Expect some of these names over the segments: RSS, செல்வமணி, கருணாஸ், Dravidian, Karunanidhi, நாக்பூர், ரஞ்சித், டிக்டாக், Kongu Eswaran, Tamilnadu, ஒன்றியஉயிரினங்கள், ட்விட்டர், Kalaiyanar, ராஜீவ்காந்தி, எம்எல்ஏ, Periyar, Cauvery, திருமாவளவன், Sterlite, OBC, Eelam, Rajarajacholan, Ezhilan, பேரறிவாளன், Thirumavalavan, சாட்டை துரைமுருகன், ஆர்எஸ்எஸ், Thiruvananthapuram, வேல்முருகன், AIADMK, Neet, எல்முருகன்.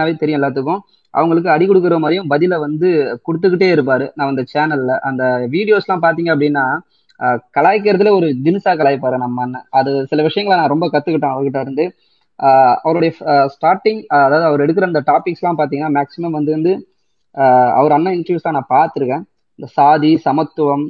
தெரியும் எல்லாத்துக்கும். அவங்களுக்கு அடி கொடுக்குற மாதிரியும் பதில வந்து கொடுத்துக்கிட்டே இருப்பாரு. நான் அந்த சேனல்ல அந்த வீடியோஸ் எல்லாம் பாத்தீங்க அப்படின்னா கலாய்க்கிறதுல ஒரு தினுசா கலாய்ப்பாரு நம்ம அண்ணன். அது சில விஷயங்களை நான் ரொம்ப கத்துக்கிட்டேன் அவர்கிட்ட இருந்து. அவருடைய ஸ்டார்டிங், அதாவது அவர் எடுக்கிற அந்த டாபிக்ஸ் எல்லாம் பாத்தீங்கன்னா மேக்சிமம் வந்து அவர் அண்ணன் இன்டர்வியூஸ் தான் நான் பார்த்துருக்கேன். இந்த சாதி, சமத்துவம்,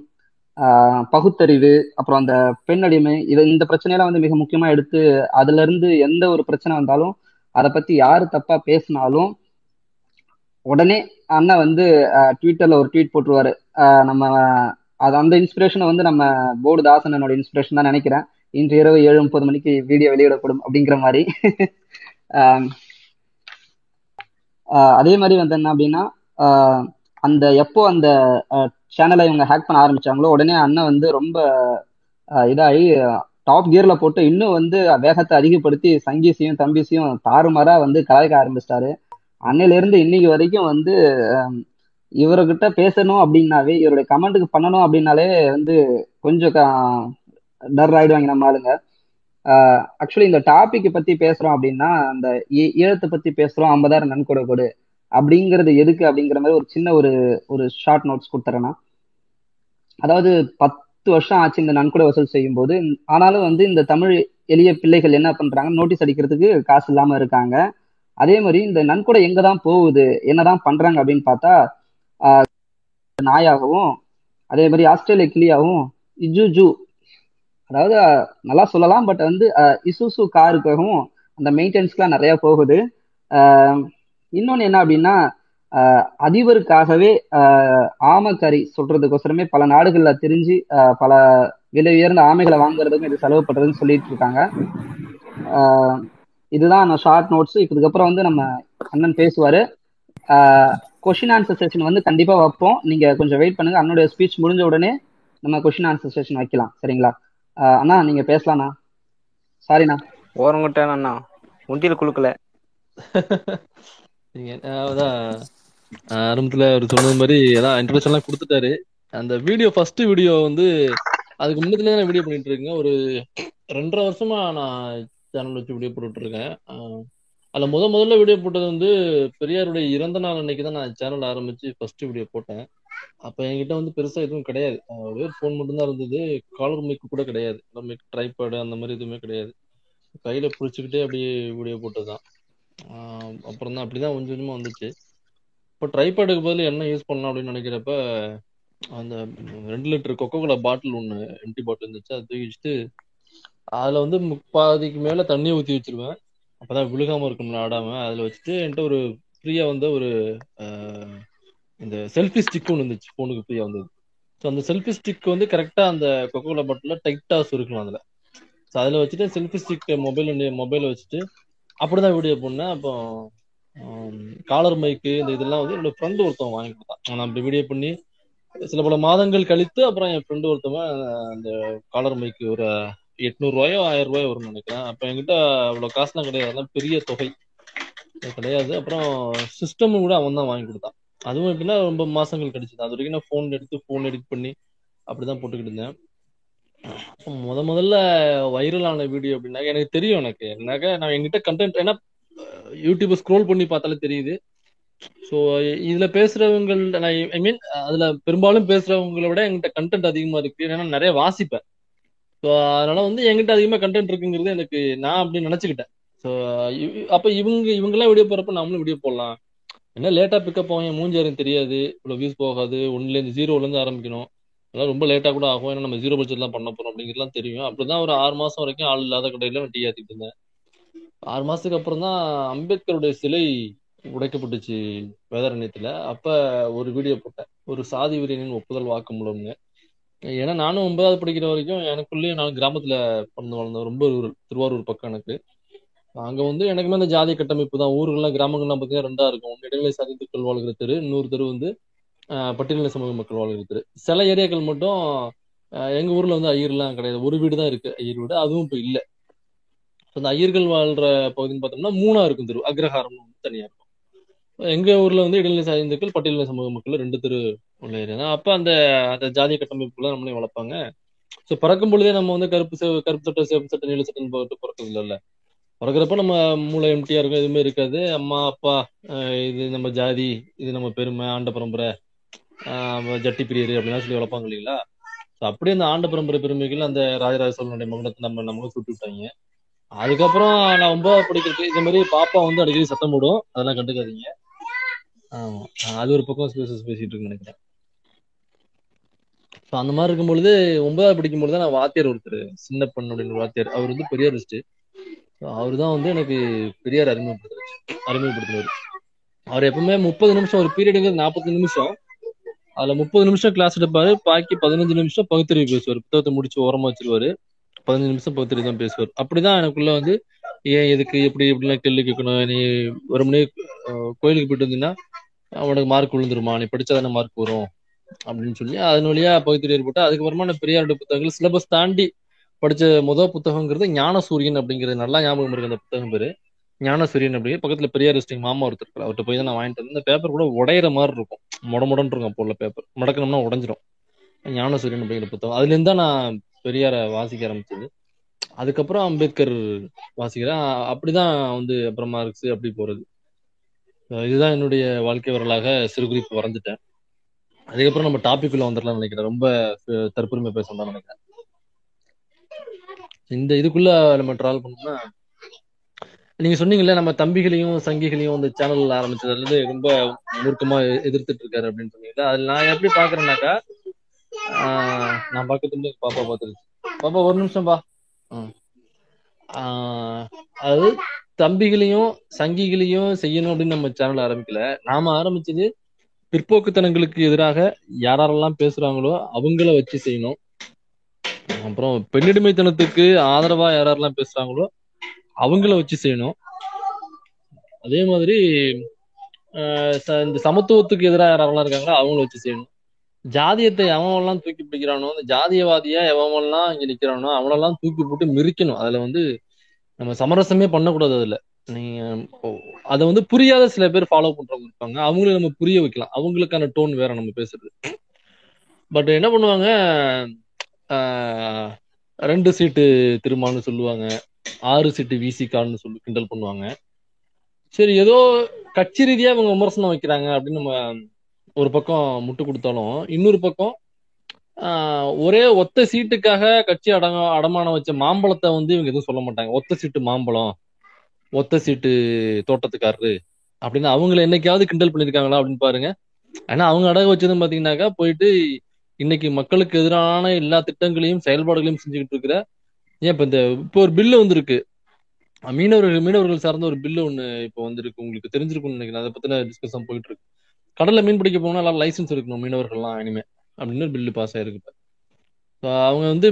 பகுத்தறிவு, அப்புறம் அந்த பெண்ணடிமை, இந்த பிரச்சனையெல்லாம் வந்து மிக முக்கியமா எடுத்து அதுல இருந்து எந்த ஒரு பிரச்சனை வந்தாலும் அதை பத்தி யாரு தப்பா பேசினாலும் உடனே அண்ணா வந்து ட்விட்டர்ல ஒரு ட்வீட் போட்டுருவாரு. நம்ம அது அந்த இன்ஸ்பிரேஷனை வந்து நம்ம போர்டு தாசனோட இன்ஸ்பிரேஷன் தான் நினைக்கிறேன். இன்று இரவு 7:30 மணிக்கு வீடியோ வெளியிடப்படும் அப்படிங்கிற மாதிரி. அதே மாதிரி வந்து என்ன அப்படின்னா, அந்த எப்போ அந்த சேனலை இவங்க ஹேக் பண்ண ஆரம்பிச்சாங்களோ உடனே அண்ணா வந்து ரொம்ப இதாகி டாப் கியர்ல போட்டு இன்னும் வந்து வேகத்தை அதிகப்படுத்தி சங்கீசியும் தம்பிசியும் தாறுமாறா வந்து கலாய்க்க ஆரம்பிச்சிட்டாரு. அன்னையிலேருந்து இன்னைக்கு வரைக்கும் வந்து இவர்கிட்ட பேசணும் அப்படின்னாவே, இவருடைய கமெண்ட்டுக்கு பண்ணணும் அப்படின்னாலே வந்து கொஞ்சம் டர் ஆயிடுவாங்க நம்ம ஆளுங்க. ஆக்சுவலி இந்த டாபிக் பத்தி பேசுறோம் அப்படின்னா, அந்த ஈழத்தை பத்தி பேசுறோம், 50,000 நன்கொடை கொடு அப்படிங்கிறது எதுக்கு அப்படிங்கிற மாதிரி ஒரு சின்ன ஒரு ஷார்ட் நோட்ஸ் கொடுத்துறேன்னா, அதாவது 10 வருஷம் ஆச்சு இந்த நன்கொடை வசூல் செய்யும் போது. ஆனாலும் வந்து இந்த தமிழ் எளிய பிள்ளைகள் என்ன பண்றாங்க, நோட்டீஸ் அடிக்கிறதுக்கு காசு இல்லாம இருக்காங்க. அதே மாதிரி இந்த நன்கொடை எங்க தான் போகுது, என்னதான் பண்றாங்க அப்படின்னு பார்த்தா, நாயாகவும் அதே மாதிரி ஆஸ்திரேலிய கிளியாகவும் இஜுஜு, அதாவது நல்லா சொல்லலாம் பட் வந்து இசுசு காருக்காகவும் அந்த மெயின்டெனன்ஸ்க்குலாம் நிறையா போகுது. இன்னொன்று என்ன அப்படின்னா, அதிபருக்காகவே ஆமைக்கறி சொல்றதுக்கோசரமே பல நாடுகளில் தெரிஞ்சு பல விலை உயர்ந்த ஆமைகளை வாங்குறதுக்கும் இது செலவு பண்றதுன்னு சொல்லிட்டு இருக்காங்க. இதுதான் நான் ஷார்ட் நோட்ஸ். இப்போ இதுக்கப்புறம் வந்து நம்ம அண்ணன் பேசுவார். கொஷின் ஆன்சர் செஷன் வந்து கண்டிப்பாக வைப்போம், நீங்கள் கொஞ்சம் வெயிட் பண்ணுங்க. அண்ணனுடைய ஸ்பீச் முடிஞ்ச உடனே நம்ம கொஷின் ஆன்சர் செஷன் வைக்கலாம், சரிங்களா அண்ணா? நீங்கள் பேசலாண்ணா. சாரிண்ணா, ஓரங்கிட்டேன் அண்ணா, முண்டியில் குழுக்கல. அதான் ஆரம்பத்தில் அவர் சொன்னது மாதிரி அதான் இன்ட்ரடக்ஷன்லாம் கொடுத்துட்டாரு. அந்த வீடியோ ஃபர்ஸ்ட் வீடியோ வந்து அதுக்கு முன்னதுலேயே நான் வீடியோ பண்ணிட்டு இருக்கேன். ஒரு 2.5 வருஷமா நான் சேனல் வச்சு வீடியோ போட்டுட்டு இருக்கேன். அதில் முதல்ல வீடியோ போட்டது வந்து பெரியாருடைய இறந்த நாள் அன்னைக்கு தான் நான் சேனல் ஆரம்பிச்சு ஃபர்ஸ்ட் வீடியோ போட்டேன். அப்போ என்கிட்ட வந்து பெருசாக எதுவும் கிடையாது, ஒரே ஃபோன் மட்டும்தான் இருந்தது. காலர் மைக்கு கூட கிடையாது, மைக் ட்ரைபேடு அந்த மாதிரி எதுவுமே கிடையாது. கையில் பிடிச்சிக்கிட்டே அப்படியே வீடியோ போட்டது தான். அப்புறம் தான் அப்படிதான் கொஞ்சம் கொஞ்சமாக வந்துச்சு. இப்போ ட்ரைபேடுக்கு பதில் என்ன யூஸ் பண்ணலாம் அப்படின்னு நினைக்கிறப்ப, அந்த 2 லிட்டர் கொக்கோகோலா பாட்டில் ஒன்று எம்டி பாட்டில் இருந்துச்சு, அதை தூக்கி வச்சுட்டு அதில் வந்து 30க்கு மேலே தண்ணியை ஊற்றி வச்சிருவேன். அப்போதான் விழுகாமல் இருக்கும்ல ஆடாம. அதில் வச்சுட்டு என்கிட்ட ஒரு ஃப்ரீயாக வந்து ஒரு இந்த செல்ஃபி ஸ்டிக் ஒன்று இருந்துச்சு, ஃபோனுக்கு ஃப்ரீயாக வந்தது. ஸோ அந்த செல்ஃபி ஸ்டிக் வந்து கரெக்டாக அந்த கொக்கோகோலா பாட்டிலில் டைட்டாக சுருக்கணும் அதில். ஸோ அதில் வச்சுட்டு செல்ஃபி ஸ்டிக் மொபைலை வச்சுட்டு அப்படிதான் வீடியோ போனேன். அப்போ காலர் மைக்கு இந்த இதெல்லாம் வந்து என்னோட ஃப்ரெண்டு ஒருத்தவன் வாங்கி கொடுத்தான். நான் அப்படி வீடியோ பண்ணி சில பல மாதங்கள் கழித்து அப்புறம் என் ஃப்ரெண்டு ஒருத்தவன் அந்த காலர் மைக்கு ஒரு 800 ரூபாயோ 1000 ரூபாயோ வரும்னு நினைக்கிறேன். அப்போ என்கிட்ட அவ்வளோ காசுலாம் கிடையாது, அதெல்லாம் பெரிய தொகை கிடையாது. அப்புறம் சிஸ்டமும் கூட அவன் தான் வாங்கி கொடுத்தான். அதுவும் எப்படின்னா ரொம்ப மாசங்கள் கிடைச்சிது. அது வரைக்கும் நான் ஃபோன் எடிட் பண்ணி அப்படிதான் போட்டுக்கிட்டு இருந்தேன். முதல்ல வைரலான வீடியோ அப்படின்னாக்க எனக்கு தெரியும். எனக்கு என்னாக்கா நான் என்கிட்ட கண்டென்ட், ஏன்னா யூடியூப் ஸ்க்ரோல் பண்ணி பார்த்தாலே தெரியுது. ஸோ இதுல பேசுறவங்க, ஐ மீன் அதுல பெரும்பாலும் பேசுறவங்களை விட என்கிட்ட கண்டென்ட் அதிகமா இருக்கு. ஏன்னா நிறைய வாசிப்பேன். ஸோ அதனால வந்து என்கிட்ட அதிகமா கண்டென்ட் இருக்குங்கிறது எனக்கு நான் அப்படி நினைச்சுக்கிட்டேன். ஸோ அப்ப இவங்கெல்லாம் வீடியோ போறப்ப நம்மளும் வீடியோ போடலாம். ஏன்னா லேட்டா பிக்கப் ஆகும், மூஞ்சாரும் தெரியாது, இவ்வளவு வியூஸ் போகாது, 0லேருந்து ஆரம்பிக்கணும், அதெல்லாம் ரொம்ப லேட்டாக கூட ஆகும். ஏன்னா நம்ம 0 பட்ஜெட்லாம் பண்ண போகிறோம் அப்படிங்கிறதுலாம் தெரியும். அப்படிதான் ஒரு 6 மாதம் வரைக்கும் ஆள் இல்லாத கடையில் நான் டீ ஆத்திட்டு இருந்தேன். 6 மாதத்துக்கு அப்புறம் தான் அம்பேத்கருடைய சிலை உடைக்கப்பட்டுச்சு வேதாரண்யத்தில். அப்போ ஒரு வீடியோ போட்டேன், ஒரு சாதி வீரனின் ஒப்புதல் வாக்குமூலம்னு. ஏன்னா நானும் 9ஆவது படிக்கிற வரைக்கும் எனக்குள்ளேயும் நான் கிராமத்தில் பிறந்து வளர்ந்தேன். ரொம்ப திருவாரூர் பக்கம் எனக்கு. அங்கே வந்து எனக்குமே அந்த ஜாதி கட்டமைப்பு தான். ஊர்கள்லாம் கிராமங்கள்லாம் பார்த்தீங்கன்னா 2ஆக இருக்கும். ஒன்று இடைநிலை சாதி மக்கள் வாழ்கிற தெரு, இன்னொரு தெரு வந்து பட்டியலின சமூக மக்கள் வாழ்கிறது. சில ஏரியாக்கள் மட்டும் எங்க ஊர்ல வந்து ஐயர்லாம் கிடையாது, ஒரு வீடு தான் இருக்கு ஐயர் வீடு. அதுவும் இப்போ இல்லை. அந்த ஐயர்கள் வாழ்ற பகுதின்னு பார்த்தோம்னா 3ஆ இருக்கும் தெரு, அக்ரஹாரம்னு வந்து தனியா இருக்கும். எங்க ஊர்ல வந்து இடைநிலை சாதிந்தர்கள், பட்டியலின சமூக மக்கள் 2 தெரு உள்ள ஏரியா தான். அப்ப அந்த ஜாதிய கட்டமைப்புலாம் நம்மளே வளர்ப்பாங்க. ஸோ பறக்கும் பொழுதே நம்ம வந்து கருப்பு சட்டை, சிவப்பு சட்டை, நீல சட்டைன்னு போட்டு பிறக்கிறது இல்லை. பிறக்கிறப்ப நம்ம மூளை எம்டியா இருக்கும், எதுவுமே இருக்காது. அம்மா அப்பா இது நம்ம ஜாதி, இது நம்ம பெருமை, ஆண்ட பரம்பரை, ஜட்டி பிரியர் அப்படின்னா சொல்லி வளர்ப்பாங்க இல்லைங்களா. ஸோ அப்படியே அந்த ஆண்ட பரம்பரை பெருமைகள் அந்த ராஜராஜ சோழனுடைய மகுடத்தை நமக்கு சுட்டு விட்டாங்க. அதுக்கப்புறம் நான் ரொம்ப பிடிக்கிறது இந்த மாதிரி பாப்பா வந்து அடிக்கடி சத்தம் போடும், அதெல்லாம் கண்டுக்காதீங்க. ஆமா, அது ஒரு பக்கம் பேசிட்டு இருக்குன்னு நினைக்கிறேன். அந்த மாதிரி இருக்கும் பொழுது 9th படிக்கும் பொழுது நான் வாத்தியார் ஒருத்தர், சின்ன பொண்ணுடைய வாத்தியார், அவர் வந்து பெரியாரிஸ்ட். அவரு தான் வந்து எனக்கு பெரியார் அறிமுகப்படுத்தினாரு. அவர் எப்பவுமே 30 நிமிஷம் ஒரு பீரியடுங்கிறது 40 நிமிஷம், அதுல 30 நிமிஷம் கிளாஸ் எடுப்பாரு, பாக்கி 15 நிமிஷம் பகுத்தறிவு பேசுவார். புத்தகத்தை முடிச்சு ஓரமா வச்சிருவாரு, 15 நிமிஷம் பகுத்தறிவு தான் பேசுவார். அப்படிதான் எனக்குள்ள வந்து ஏன் எதுக்கு எப்படி எப்படிலாம் கேள்வி கேட்கணும். நீ ஒரு மணி கோயிலுக்கு போயிட்டு வந்தீங்கன்னா அவனுக்கு மார்க் விழுந்துருமா, நீ படிச்சாதானே மார்க் வரும் அப்படின்னு சொல்லி அதன் வழியா பகுத்தறிவு போட்டு அதுக்கப்புறமா நான் பெரியாருடைய புத்தகங்கள் சிலபஸ் தாண்டி படிச்ச முதல் புத்தகங்கிறது ஞானசூரியன் அப்படிங்கிறது. நல்லா ஞாபகம் இருக்கு அந்த புத்தகம் பேரு ஞானசூரியன் அப்படிங்கிற. பக்கத்துல பெரியார் மாமா ஒருத்தர், அவர்கிட்ட போய் தான் நான் வாங்கிட்டு வந்து. இந்த பேப்பர் கூட உடையிற மாதிரி இருக்கும், முடமுடன் இருக்கும். அப்போ உள்ள பேப்பர் மடக்கணும்னா உடஞ்சிரும். ஞானசூரியன் அப்படிங்கிற புத்தகம், அதுல இருந்தா நான் பெரியார வாசிக்க ஆரம்பிச்சது. அதுக்கப்புறம் அம்பேத்கர் வாசிக்கிறேன். அப்படிதான் வந்து அப்புறம் மார்க்ஸ் அப்படி போறது. இதுதான் என்னுடைய வாழ்க்கை வரலாக சிறு குறிப்பு வரைஞ்சிட்டேன். அதுக்கப்புறம் நம்ம டாபிக் உள்ள வந்துடலாம்னு நினைக்கிறேன். ரொம்ப தற்பெருமை பேசணும்னு நினைக்கிறேன். இந்த இதுக்குள்ள நம்ம ட்ராவல் பண்ணோம்னா, நீங்க சொன்னீங்கல்ல நம்ம தம்பிகளையும் சங்கிகளையும் இந்த சேனல் ஆரம்பிச்சதுல ரொம்ப மூர்க்கமா எதிர்த்துட்டு இருக்காரு அப்படின்னு சொன்னீங்களா. அது நான் எப்படி பாக்குறேன்னாக்கா, நான் பார்க்கறது பாப்பா பார்த்துருச்சு. பாப்பா ஒரு நிமிஷம் பா. அது தம்பிகளையும் சங்கிகளையும் செய்யணும் அப்படின்னு நம்ம சேனல் ஆரம்பிக்கல. நாம ஆரம்பிச்சது பிற்போக்குத்தனங்களுக்கு எதிராக யாரெல்லாம் பேசுறாங்களோ அவங்கள வச்சு செய்யணும். அப்புறம் பெண்ணிடிமைத்தனத்துக்கு ஆதரவா யாரெல்லாம் பேசுறாங்களோ அவங்கள வச்சு செய்யணும். அதே மாதிரி இந்த சமத்துவத்துக்கு எதிராக யாரெல்லாம் இருக்காங்களோ அவங்கள வச்சு செய்யணும். ஜாதியத்தை எவனெல்லாம் தூக்கி பிடிக்கிறானோ, அந்த ஜாதியவாதியா எவனெல்லாம் இங்க நிக்கிறானோ அவனெல்லாம் தூக்கி போட்டு மிரிக்கணும். அதுல வந்து நம்ம சமரசமே பண்ணக்கூடாது. அதுல நீங்க அதை வந்து புரியாத சில பேர் ஃபாலோ பண்றவங்க இருப்பாங்க, அவங்கள நம்ம புரிய வைக்கலாம். அவங்களுக்கான டோன் வேற நம்ம பேசுறது. பட் என்ன பண்ணுவாங்க, 2 சீட்டு திருமான்னு சொல்லுவாங்க, 6 சீட்டு விசிகான்னு சொல்லி கிண்டல் பண்ணுவாங்க. சரி, ஏதோ கட்சி ரீதியா இவங்க விமர்சனம் வைக்கிறாங்க அப்படின்னு நம்ம ஒரு பக்கம் முட்டு கொடுத்தாலும், இன்னொரு பக்கம் ஒரே ஒத்த சீட்டுக்காக கட்சி அடமானம் வச்ச மாம்பழத்தை வந்து இவங்க எதுவும் சொல்ல மாட்டாங்க. ஒத்த சீட்டு மாம்பழம், ஒத்த சீட்டு தோட்டத்துக்காரரு அப்படின்னு அவங்கள என்னைக்காவது கிண்டல் பண்ணியிருக்காங்களா அப்படின்னு பாருங்க. ஆனா அவங்க அடகு வச்சது பாத்தீங்கன்னாக்கா, போயிட்டு இன்னைக்கு மக்களுக்கு எதிரான எல்லா திட்டங்களையும் செயல்பாடுகளையும் செஞ்சுக்கிட்டு இருக்கிற, ஏன் இப்ப இந்த இப்போ ஒரு பில்லு வந்திருக்கு, மீனவர்கள் சார்ந்த ஒரு பில்லு ஒண்ணு இப்போ வந்திருக்கு, உங்களுக்கு தெரிஞ்சிருக்கும்னு நினைக்கிறேன். அதை பத்தின டிஸ்கஷன் போயிட்டு இருக்கு. கடல்ல மீன் பிடிக்க போனா எல்லாம் லைசன்ஸ் இருக்கணும் மீனவர்கள்லாம் இனிமே அப்படின்னு ஒரு பில்லு பாஸ் ஆயிருக்கு. இப்போ அவங்க வந்து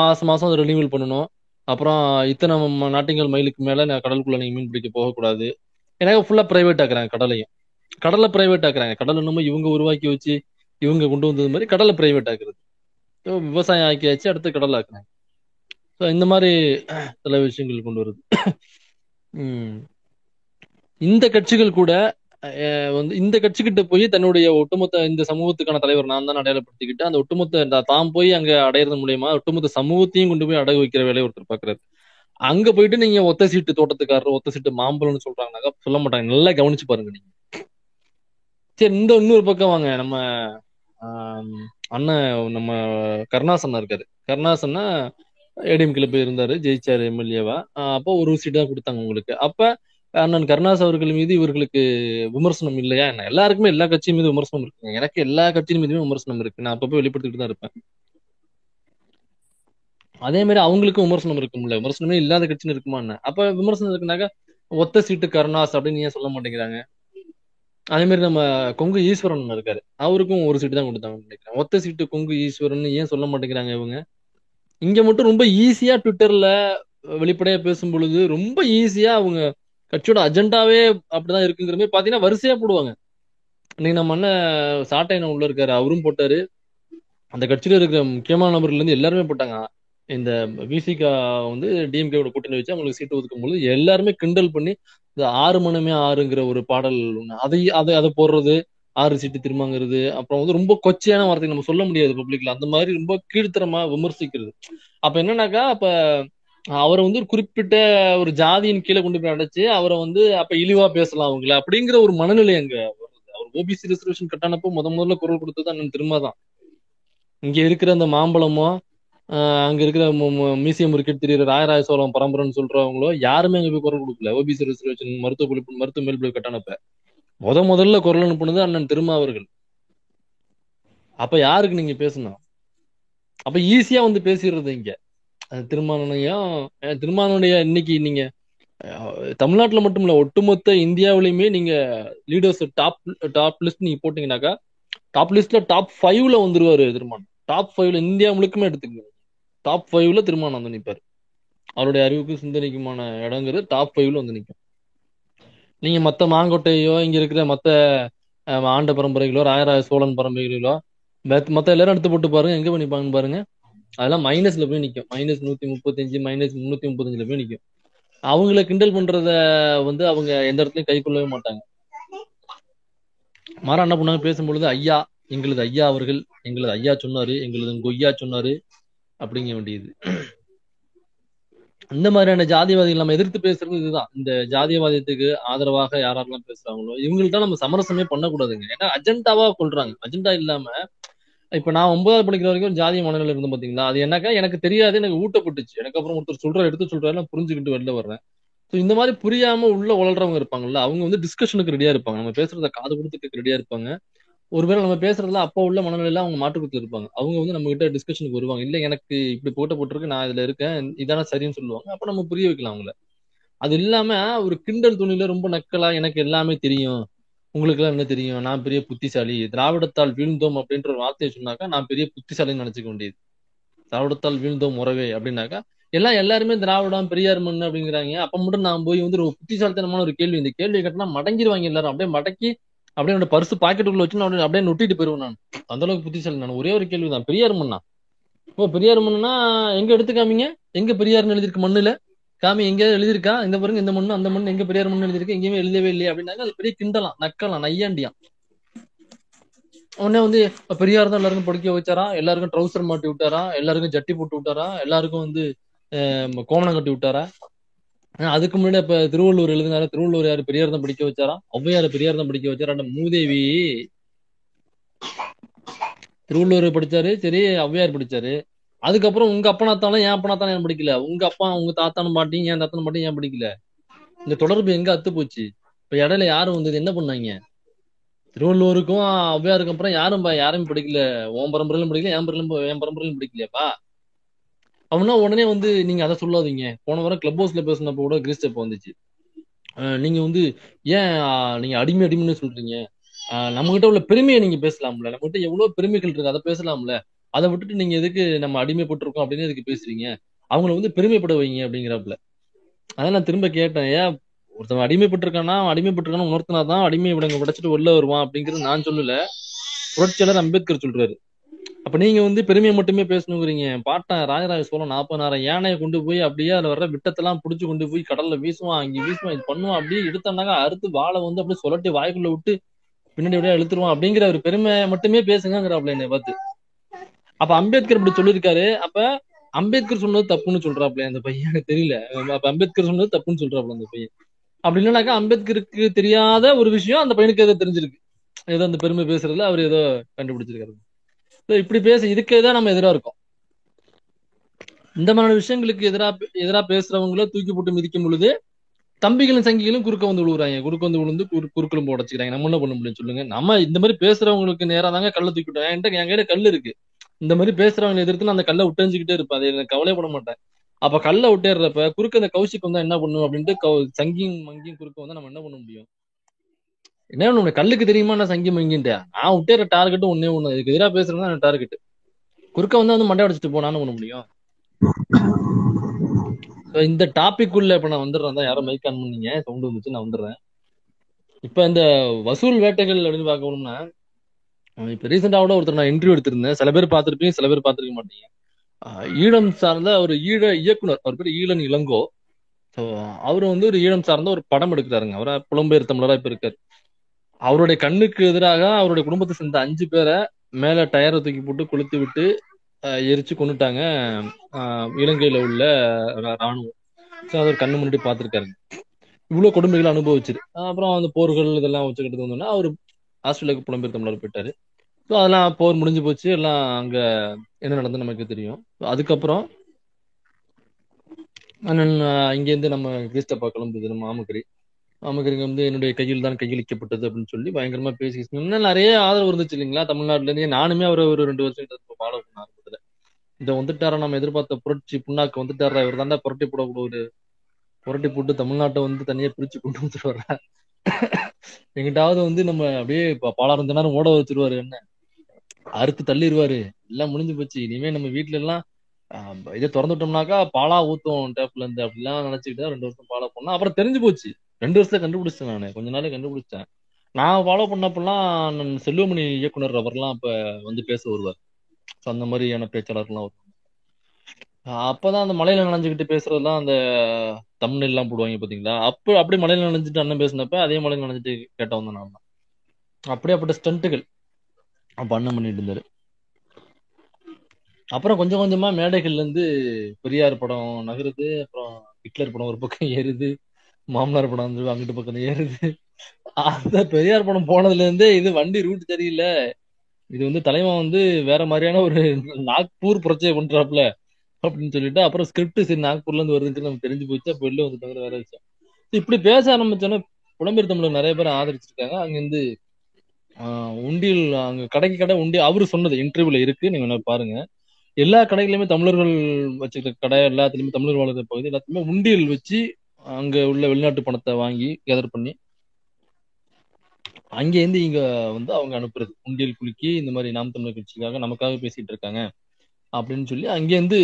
மாசம் மாசம் அதை ரினியூவல் பண்ணணும். அப்புறம் இத்தனை நாட்டிங்கள் மைலுக்கு மேல கடலுக்குள்ள நீங்க மீன் பிடிக்க போகக்கூடாது. ஏன்னா ஃபுல்லா பிரைவேட் ஆக்குறாங்க கடலையும். கடலை பிரைவேட் ஆக்குறாங்க. கடல் இன்னமும் இவங்க உருவாக்கி வச்சு இவங்க கொண்டு வந்தது மாதிரி கடலை பிரைவேட் ஆக்குறது. விவசாயம் ஆக்கியாச்சு, அடுத்து கடல் ஆக்குறாங்க. ஸோ இந்த மாதிரி சில விஷயங்கள் கொண்டு வருது. இந்த கட்சிகள் கூட வந்து இந்த கட்சிக்கிட்ட போய் தன்னுடைய ஒட்டுமொத்த இந்த சமூகத்துக்கான தலைவர் நான் தான் அடையாளப்படுத்திக்கிட்டு அந்த ஒட்டுமொத்த தான் போய் அங்க அடையிறது மூலியமா ஒட்டுமொத்த சமூகத்தையும் கொண்டு போய் அடகு வைக்கிற வேலையை ஒருத்தர் பாக்குறாரு. அங்க போயிட்டு நீங்க ஒத்த சீட்டு தோட்டத்துக்காரர், ஒத்த சீட்டு மாம்பழம்னு சொல்றாங்கனாக்கா சொல்ல மாட்டாங்க. நல்லா கவனிச்சு பாருங்க நீங்க. சரி, இந்த இன்னொரு பக்கம் வாங்க. நம்ம அண்ணன் நம்ம கருணாசன்னா இருக்காரு. கருணாசன்னா ஏடிஎம்கேல போய் இருந்தாரு, ஜெயிச்சாரு எம்எல்ஏவா. அப்போ ஒரு சீட்டு தான் கொடுத்தாங்க உங்களுக்கு. அப்ப அண்ணன் கருணாஸ் அவர்கள் மீது இவர்களுக்கு விமர்சனம் இல்லையா என்ன? எல்லாருக்குமே எல்லா கட்சியும் மீது விமர்சனம் இருக்குங்க. எனக்கு எல்லா கட்சியின் மீதுமே விமர்சனம் இருக்கு. நான் அப்பப்போ வெளிப்படுத்திக்கிட்டு தான் இருப்பேன். அதே மாதிரி அவங்களுக்கும் விமர்சனம் இருக்கும்ல. விமர்சனமே இல்லாத கட்சின்னு இருக்குமா என்ன? அப்ப விமர்சனம் இருக்குனாக்கா ஒத்த சீட்டு கருணாஸ் அப்படின்னு ஏன் சொல்ல மாட்டேங்கிறாங்க? அதே மாதிரி நம்ம கொங்கு ஈஸ்வரன் இருக்காரு, அவருக்கும் ஒரு சீட்டு தான் கொடுத்தாங்க நினைக்கிறேன். ஒத்த சீட்டு கொங்கு ஈஸ்வரன் ஏன் சொல்ல மாட்டேங்கிறாங்க இவங்க? இங்க மட்டும் ரொம்ப ஈஸியா ட்விட்டர்ல வெளிப்படையா பேசும் பொழுது ரொம்ப ஈஸியா அவங்க கட்சியோட அஜெண்டாவே அப்படிதான் இருக்குங்கிற மாதிரி பாத்தீங்கன்னா வரிசையா போடுவாங்க. இன்னைக்கு நம்ம அண்ணன் சாட்டையன உள்ள இருக்காரு, அவரும் போட்டாரு. அந்த கட்சியில இருக்கிற முக்கியமான நபர்கள் இருந்து எல்லாருமே போட்டாங்க. இந்த விசிகா வந்து டிஎம்கேவோட கூட்டணி வச்சு அவங்களுக்கு சீட்டு ஒதுக்கும் போது எல்லாருமே கிண்டல் பண்ணி இந்த 6 மணமே 6ங்கிற ஒரு பாடல் ஒண்ணு அதை போடுறது, 6 சீட்டு திரும்பங்கிறது. அப்புறம் வந்து ரொம்ப கொச்சையான வார்த்தை நம்ம சொல்ல முடியாது பப்ளிக்ல, அந்த மாதிரி ரொம்ப கீழ்த்தரமா விமர்சிக்கிறது. அப்ப என்னன்னாக்கா, அப்ப அவரை வந்து ஒரு குறிப்பிட்ட ஒரு ஜாதியின் கீழே கொண்டு போய் அடைச்சு அவரை வந்து அப்ப இழிவா பேசலாம் அவங்கள அப்படிங்கிற ஒரு மனநிலை அங்க வருது. அவர் ஓபிசி ரிசர்வேஷன் கட்டானப்போ முதல்ல குரல் கொடுத்தது அண்ணன் திருமாதான். இங்க இருக்கிற அந்த மாம்பழமோ அங்க இருக்கிற மியூசியம் கிட்ட தெரியுற ராயராஜசோழம் பரம்பரைன்னு சொல்றவங்களோ யாருமே அங்க போய் குரல் கொடுக்கல. ஓபிசி ரிசர்வேஷன் மருத்துவ மேல்படி கட்டானப்ப முதல்ல குரல் அனுப்புனது அண்ணன் திருமா அவர்கள். அப்ப யாருக்கு நீங்க பேசணும்? அப்ப ஈஸியா வந்து பேசிடுறது இங்க திருமாவனையும் திருமாவனுடைய. இன்னைக்கு நீங்க தமிழ்நாட்டுல மட்டும் இல்ல, ஒட்டுமொத்த இந்தியாவிலயுமே நீங்க லீடர்ஸ் டாப் லிஸ்ட் நீங்க போட்டீங்கன்னாக்கா டாப் லிஸ்ட்ல டாப் 5ல வந்துருவாரு திருமாவன். டாப் 5ல இந்தியா முழுக்குமே எடுத்துக்கணும். டாப் 5ல திருமாவன் வந்து நிற்பாரு. அவருடைய அறிவுக்கு சிந்தனைக்குமான இடங்கிறது டாப் 5ல வந்து நிற்கும். நீங்க மத்த மாங்கோட்டையோ இங்க இருக்கிற மத்த ஆண்ட பரம்பரைகளோ ராயராஜ சோழன் பரம்பரைகளோ மத்த எல்லாரும் எடுத்து போட்டு பாருங்க, எங்க பண்ணிப்பாங்கன்னு பாருங்க. அதெல்லாம் மைனஸ்ல போய் நிற்கும். -135, -335ல போய் நிற்கும். அவங்கள கிண்டல் பண்றத வந்து அவங்க எந்த இடத்துலயும் கை கொள்ளவே மாட்டாங்க. மாறா என்ன பண்ணாங்க, பேசும்பொழுது ஐயா எங்களது ஐயா அவர்கள் எங்களது ஐயா சொன்னாரு, எங்களது கொய்யா சொன்னாரு அப்படிங்க வேண்டியது. இந்த மாதிரியான ஜாதியவாதிகள் நம்ம எதிர்த்து பேசுறது இதுதான். இந்த ஜாதியவாதத்துக்கு ஆதரவாக யாரெல்லாம் பேசுறாங்களோ இவங்கள்தான் நம்ம சமரசமே பண்ணக்கூடாதுங்க. ஏன்னா அஜெண்டாவா கொள்றாங்க. அஜெண்டா இல்லாம இப்ப நான் 9th படிக்கிற வரைக்கும் ஒரு ஜாதிய மனநிலை இருந்தேன் பாத்தீங்களா. அது என்னக்கா எனக்கு தெரியாது, எனக்கு ஊட்டப்பட்டுச்சு. எனக்கு அப்புறம் ஒருத்தர் எடுத்து சொல்றாரு நான் புரிஞ்சுக்கிட்டு வெளில வர்றேன். ஸோ இந்த மாதிரி புரியாம உள்ள வளர்றவங்க இருப்பாங்கல்ல, அவங்க வந்து டிஸ்கஷனுக்கு ரெடியா இருப்பாங்க. நம்ம பேசுறத காது கொடுத்துக்கு ரெடியா இருப்பாங்க. ஒருவேளை நம்ம பேசுறதுல அப்போ உள்ள மனநிலையில அவங்க மாற்று கொடுத்து இருப்பாங்க. அவங்க வந்து நம்ம கிட்ட டிஸ்கஷனுக்கு வருவாங்க. இல்ல எனக்கு இப்படி போட்டிருக்கு, நான் இதுல இருக்கேன், இதான சரின்னு சொல்லுவாங்க. அப்ப நம்ம புரிய வைக்கலாம் அவங்கள. அது இல்லாம ஒரு கிண்டல் துணியில ரொம்ப நக்கலா எனக்கு எல்லாமே தெரியும், உங்களுக்கு எல்லாம் என்ன தெரியும், நான் பெரிய புத்திசாலி, திராவிடத்தால் வீழ்ந்தோம் அப்படின்ற ஒரு வார்த்தையை சொன்னாக்கா நான் பெரிய புத்திசாலின்னு நினைச்சுக்க வேண்டியது. திராவிடத்தால் வீழ்ந்தோம் உறவே அப்படின்னாக்கா எல்லாருமே திராவிடம் பெரியார் மண் அப்படிங்கிறாங்க. அப்ப மட்டும் நான் போய் வந்து ஒரு புத்திசாலித்தனமான ஒரு கேள்வி, இந்த கேள்வி கேட்டனா மடங்கிடுவாங்க எல்லாரும். அப்படியே மடக்கி அப்படியே என்னோட பர்சு பாக்கெட்டுக்குள்ள வச்சு நான் அப்படியே நொட்டிட்டு போயிருவேன். நான் அந்த அளவுக்கு புத்திசாலி. நான் ஒரே ஒரு கேள்விதான், பெரியார் மண்ணா? இப்போ பெரியார் மண்ணுன்னா எங்க எடுத்துக்காமீங்க, எங்க பெரியார்னு எழுதிருக்கு மண்ணுல காமி, எங்கேயாவது எழுதியிருக்கா? இந்த பாருங்க இந்த மண்ணு அந்த மண்ணு எங்க பெரியார் மண்ணு எழுதிருக்கு, எங்கேயுமே எழுதவே இல்லையே அப்படின்னாங்க. அது பெரிய கிண்டலாம், நக்கலாம், நையாண்டியான். உடனே வந்து பெரியார் தான் எல்லாருக்கும் படிக்க வச்சாரா, எல்லாருக்கும் ட்ரௌசர் மாட்டி விட்டாரா, எல்லாருக்கும் ஜட்டி போட்டு விட்டாரா, எல்லாருக்கும் வந்து கோமணம் கட்டி விட்டாரா? அதுக்கு முன்னாடி இப்ப திருவள்ளுவர் எழுதினாரு, திருவள்ளுவர் யாரு பெரியார் தான் படிக்க வச்சாரா, ஒளவையார் பெரியார் தான் படிக்க வச்சாரா? மூதேவி திருவள்ளுவர் படிச்சாரு, சரி ஒளவையார் படிச்சாரு. அதுக்கப்புறம் உங்க அப்பனாத்தாலும் என் அப்பனாத்தாலும் ஏன் படிக்கல, உங்க அப்பா உங்க தாத்தானு பாட்டியும் என் தாத்தானு பாட்டியும் ஏன் படிக்கல? இந்த தொடர்பு எங்க அத்து போச்சு? இப்ப இடையில யாரும் வந்தது என்ன பண்ணாங்க? திருவள்ளுவருக்கும் ஒளவையாருக்கும் அப்புறம் யாரும் படிக்கல, உன் பரம்பரையிலும் படிக்கல, என் பரம்பரையிலும் படிக்கலையாப்பா. அப்படின்னா உடனே வந்து நீங்க அதை சொல்லாதீங்க. போன வாரம் கிளப் ஹவுஸ்ல பேசினப்ப கூட கிறிஸ்டப்ப வந்துச்சு, நீங்க வந்து ஏன் நீங்க அடிமைன்னு சொல்றீங்க, நம்ம கிட்ட உள்ள பெருமையை நீங்க பேசலாம்ல, நம்ம கிட்ட எவ்வளவு பெருமைகள் இருக்கு அதை பேசலாம்ல, அதை விட்டுட்டு நீங்க எதுக்கு நம்ம அடிமைப்பட்டிருக்கோம் அப்படின்னு எதுக்கு பேசுறீங்க, அவங்கள வந்து பெருமைப்பட வைங்க அப்படிங்கிறப்பல. அதான் நான் திரும்ப கேட்டேன், ஏன் ஒருத்தவன் அடிமைப்பட்டிருக்கானா, அடிமைப்பட்டிருக்கான்னு உணர்த்தினாதான் அடிமையை விடங்க விடைச்சிட்டு உள்ள வருவான் அப்படிங்கிறது நான் சொல்லல, புரட்சியாளர் அம்பேத்கர் சொல்றாரு. அப்ப நீங்க வந்து பெருமையை மட்டுமே பேசணுங்கிறீங்க. பாட்டா ராஜராஜ சோழன் 40,000 யானையை கொண்டு போய் அப்படியே அதுல வர்ற விட்டத்தெல்லாம் புடிச்சு கொண்டு போய் கடல்ல வீசுவான், அங்கே வீசுவான், இது பண்ணுவான், அப்படியே எடுத்தானாக்கா அறுத்து வாழை வந்து அப்படியே சொலட்டி வாய்க்குள்ள விட்டு பின்னாடி விட எழுத்துருவான் அப்படிங்கிற ஒரு பெருமை மட்டுமே பேசுங்கிறாப்ல என்னை பார்த்து. அப்ப அம்பேத்கர் இப்படி சொல்லியிருக்காரு, அப்ப அம்பேத்கர் சொன்னது தப்புன்னு சொல்றாப்ல அந்த பையன். எனக்கு தெரியல, அப்ப அம்பேத்கர் சொன்னது தப்புன்னு சொல்றாப்ல அந்த பையன். அப்படி இல்லைனாக்கா அம்பேத்கருக்கு தெரியாத ஒரு விஷயம் அந்த பையனுக்கு ஏதோ தெரிஞ்சிருக்கு, ஏதோ அந்த பெருமை பேசுறதுல அவர் ஏதோ கண்டுபிடிச்சிருக்காரு. இப்படி பேச இதுக்கேதான் நம்ம எதிரா இருக்கோம். இந்த மாதிரியான விஷயங்களுக்கு எதிரா பேசுறவங்கள தூக்கி போட்டு மிதிக்கும் பொழுது தம்பிகளும் சங்கிகளும் குறுக்க வந்து விழுந்து குறுக்கெலும்பு உடச்சுக்கிறாங்க. நம்ம என்ன பண்ண முடியும் சொல்லுங்க? நம்ம இந்த மாதிரி பேசுறவங்களுக்கு நேரா தாங்க கல்லை தூக்கி விட்டோம். என்கிட்ட என் கையில கல் இருக்கு. இந்த மாதிரி பேசுறவங்களை எதிர்த்து நான் அந்த கல்லை விட்டுஞ்சுக்கிட்டே இருப்பேன். அதை எனக்கு கவலைப்பட மாட்டேன். அப்ப கல்லை விட்டேறப்ப குறுக்க அந்த கௌஷிக் வந்தா என்ன பண்ணும் அப்படின்ட்டு சங்கியும் மங்கியும் குறுக்க வந்தா நம்ம என்ன பண்ண முடியும்? என்ன ஒண்ணு கல்லுக்கு தெரியுமா நான் சங்கி மங்கின்ட்டு? நான் விட்டேற டார்கெட்டும் ஒன்னே ஒண்ணு, இதுக்கு எதிராக பேசுறதுதான் எனக்கு டார்கெட். குறுக்க வந்தா வந்து மண்டை அடிச்சுட்டு போனான்னு பண்ண முடியும்? இந்த டாபிக் உள்ள இப்ப நான் வந்துடுறேன் தான். யாரும் மைக் ஆன் பண்ணீங்க, சவுண்டு வந்துச்சு, நான் வந்துடுறேன். இப்ப இந்த வசூல் வேட்டைகள் அப்படின்னு பாக்கணும்னா, இப்ப ரீசெண்டா கூட ஒருத்தர் நான் இன்டர்வியூ எடுத்திருந்தேன். சில பேர் பார்த்திருப்பீங்க, சில பேர் பார்த்திருக்க மாட்டீங்க. ஈழம் சார்ந்த ஒரு ஈழ இயக்குனர், அவர் பேர் ஈழன் இளங்கோ. அவரு வந்து ஒரு ஈழம் சார்ந்த ஒரு படம் எடுக்கிறாருங்க. அவரை புலம்பெயர் தமிழரா இப்ப இருக்காரு. அவருடைய கண்ணுக்கு எதிராக அவருடைய குடும்பத்தை சேர்ந்த 5 பேரை மேல டயரை தூக்கி போட்டு கொளுத்து விட்டு எரிச்சு கொண்டுட்டாங்க இலங்கையில உள்ள ராணுவம். ஸோ அதை கண்ணு முன்னாடி பார்த்துருக்காருங்க. இவ்வளோ கொடுமைகளை அனுபவிச்சிரு. அப்புறம் அந்த போர்கள் இதெல்லாம் வச்சுக்கிட்டு வந்தோம்னா அவர் ஆஸ்திரேலியாவுக்கு புலம்பெயர் தமிழர் போயிட்டாரு. ஸோ அதெல்லாம் போர் முடிஞ்சு போச்சு, எல்லாம் அங்கே என்ன நடந்தது நமக்கு தெரியும். அதுக்கப்புறம் இங்கேருந்து நம்ம கிறிஸ்டப்பா கிளம்புது நம்ம ஆமகிரி. ஆமகிரிங்க வந்து என்னுடைய கையில் தான் கையளிக்கப்பட்டது அப்படின்னு சொல்லி பயங்கரமா பேசி இன்னும் நிறைய ஆதரவு இருந்துச்சு இல்லைங்களா தமிழ்நாட்டிலேருந்து. நானுமே அவர் ஒரு 2 வருஷம் ஃபாலோ பண்ண ஆரம்பத்தில் இதை வந்துட்டாரா, நம்ம எதிர்பார்த்த புரட்சி புண்ணாக்கு வந்துட்டாரா, இவர் தாண்டா புரட்டி போடக்கூட ஒரு புரட்டி போட்டு தமிழ்நாட்டை வந்து தனியாக பிரிச்சு கொண்டு வந்துட்டு வர்றா, எங்கிட்டாவது வந்து நம்ம அப்படியே பாலாயிரம் நேரம் ஓட வச்சிருவாரு, என்ன அறுத்து தள்ளிடுவாரு, எல்லாம் முடிஞ்சு போச்சு, இனிமே நம்ம வீட்டுல எல்லாம் இதை திறந்துட்டோம்னாக்கா பாலா ஊத்தும் டேப்ல இருந்து அப்படிலாம் நினைச்சுக்கிட்டா 2 வருஷம் ஃபாலோ பண்ணா. அப்புறம் தெரிஞ்சு போச்சு, 2 வருஷத்துல கண்டுபிடிச்சேன் நான், கொஞ்ச நாள் கண்டுபிடிச்சேன். நான் ஃபாலோ பண்ணப்பெல்லாம் நான் செல்வமணி இயக்குனர் அவர்லாம் இப்ப வந்து பேச வருவார். ஸோ அந்த மாதிரியான பேச்சாளர்லாம் வருவாங்க. அப்பதான் அந்த மலையில நினைஞ்சுக்கிட்டு பேசுறதுலாம் அந்த தமிழ் எல்லாம் போடுவாங்க பாத்தீங்களா. அப்படியே மலையில நினைஞ்சிட்டு அண்ணன் பேசினப்ப அதே மலையில நினைஞ்சிட்டு கேட்ட வந்தேன் நான். அப்படியே அப்பட்ட ஸ்டண்ட்டுகள் அப்ப அண்ணன் பண்ணிட்டு இருந்தாரு. அப்புறம் கொஞ்சம் கொஞ்சமா மேடைகள்ல இருந்து பெரியார் படம் நகருது, அப்புறம் ஹிட்லர் படம் ஒரு பக்கம் ஏறுது, மாமனார் படம் அங்கிட்டு பக்கம் ஏறுது. அந்த பெரியார் படம் போனதுல இருந்தே இது வண்டி ரூட் தெரியல, இது வந்து தலைவா வந்து வேற மாதிரியான ஒரு நாக்பூர் புரட்சியை பண்றாப்புல அப்படின்னு சொல்லிட்டு அப்புறம் ஸ்கிரிப்ட் சரி நாக்பூர்ல இருந்து வருதுன்னு நம்ம தெரிஞ்சு போச்சு. அப்ப வெளில வந்துட்டாங்க வேற விஷயம். இப்படி பேச ஆரம்பிச்சோன்னா புலம்பெயர் தமிழர் நிறைய பேர் ஆதரிச்சிருக்காங்க. அங்கிருந்து உண்டியில் அங்க கடைக்கு கடை உண்டி அவரு சொன்னது இன்டர்வியூல இருக்கு, நீங்க பாருங்க. எல்லா கடைகளையுமே தமிழர்கள் வச்சுக்கிற கடை எல்லாத்துலயுமே தமிழர் வாழ்கிற பகுதி எல்லாத்துலயுமே உண்டியல் வச்சு அங்க உள்ள வெளிநாட்டு பணத்தை வாங்கி கேதர் பண்ணி அங்கேருந்து இங்க வந்து அவங்க அனுப்புறது, உண்டியல் குலுக்கி இந்த மாதிரி நாம் தமிழர் கட்சிக்காக நமக்காக பேசிட்டு இருக்காங்க அப்படின்னு சொல்லி அங்கேருந்து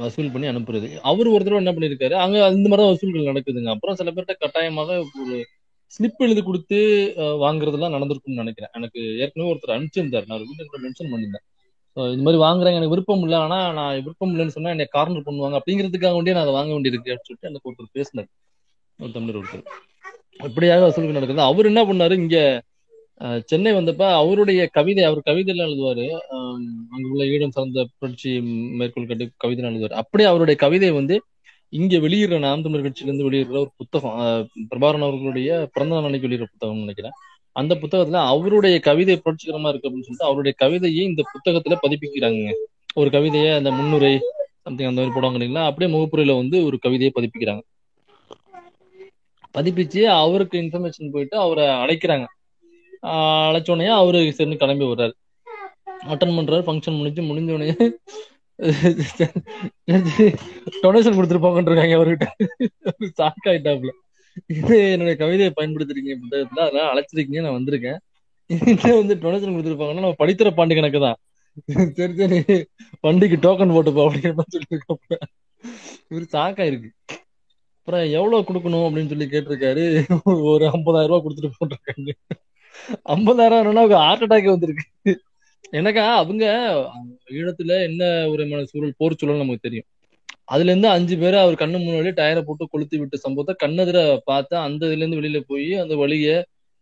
வசூல் பண்ணி அனுப்புறது. அவர் ஒரு தடவை என்ன பண்ணியிருக்காரு, அங்க இந்த மாதிரிதான் வசூல்கள் நடக்குதுங்க. அப்புறம் சில பேர்கிட்ட கட்டாயமாக ஒரு ஸ்லிப் எழுதி கொடுத்து வாங்குறதுலாம் நடந்திருக்கும்னு நினைக்கிறேன். எனக்கு ஏற்கனவே ஒருத்தர் அனுப்பிச்சிருந்தார், நான் வீட்டுக்கு மென்ஷன் பண்ணியிருந்தேன். இது மாதிரி வாங்குறாங்க, எனக்கு விருப்பம் இல்லை, ஆனா நான் விருப்பம் இல்லைன்னு சொன்னா என்னை கார்னர் பண்ணுவாங்க, அப்படிங்கிறதுக்காக வேண்டிய நான் அதை வாங்க வேண்டியிருக்கு அப்படின்னு சொல்லிட்டு எனக்கு ஒருத்தர் பேசினார், ஒரு தமிழர் ஒருத்தர். இப்படியாக வசூல்கள் நடக்குது. அவர் என்ன பண்ணாரு, இங்க சென்னை வந்தப்ப அவருடைய கவிதை, அவர் கவிதையெல்லாம் எழுதுவாரு, அங்க உள்ள ஈடம் சார்ந்த புரட்சி மேற்கோள் கட்டி கவிதைலாம் எழுதுவாரு. அப்படியே அவருடைய கவிதை வந்து இங்க வெளியிடுற நாம் தமிழர் கட்சியில இருந்து வெளியிடுற ஒரு புத்தகம், பிரபாகரன் அவர்களுடைய பிறந்த நாளைக்கு வெளியிடுற புத்தகம்னு நினைக்கிறேன். அந்த புத்தகத்துல அவருடைய கவிதை புரட்சிகரமா இருக்கு அப்படின்னு சொல்லிட்டு அவருடைய கவிதையை இந்த புத்தகத்துல பதிப்பிக்கிறாங்க. ஒரு கவிதையை அந்த முன்னுரை சம்திங் அந்த மாதிரி போடுவாங்க இல்லைங்களா, அப்படியே முகப்புரையில வந்து ஒரு கவிதையை பதிப்பிக்கிறாங்க. பதிப்பிச்சு அவருக்கு இன்ஃபர்மேஷன் போயிட்டு அவரை அழைக்கிறாங்க. அழைச்சோடனே அவரு சேர்ந்து கிளம்பி வர்றாரு, அட்டன் பண்றாரு. ஃபங்க்ஷன் முடிஞ்ச உடனே டொனேஷன் கொடுத்துருப்பாங்கன்னு இருக்காங்க அவர்கிட்ட. ஷாக் ஆயிட்டாப்ல, இது என்னுடைய கவிதையை பயன்படுத்திருக்கீங்க புத்தகத்துல, அதெல்லாம் அழைச்சிருக்கீங்க, நான் வந்திருக்கேன், இதை வந்து டொனேஷன் கொடுத்துருப்பாங்கன்னா நம்ம படித்துற பாண்டு கணக்கு தான், சரி சரி வண்டிக்கு டோக்கன் போட்டுப்பா அப்படிங்கிற மாதிரி சொல்லியிருக்கோம். இவரு சாக்கா இருக்கு. அப்புறம் எவ்வளவு கொடுக்கணும் அப்படின்னு சொல்லி கேட்டிருக்காரு. ஒரு 50,000 ரூபாய் கொடுத்துட்டு போட்டிருக்காங்க. 50,000 ரூபான்னா அவங்க ஹார்ட் அட்டாக் வந்துருக்கு. எனக்கா அவங்க ஈழத்துல என்ன ஒரு சூழல், போர் சூழல் நமக்கு தெரியும். அதுல இருந்து 5 பேரை அவர் கண்ணு முன்னாடி டயரை போட்டு கொளுத்து விட்டு சம்பவத்தை கண்ணெதிர பார்த்தா அந்த இதுல இருந்து வெளியில போய் அந்த வழிய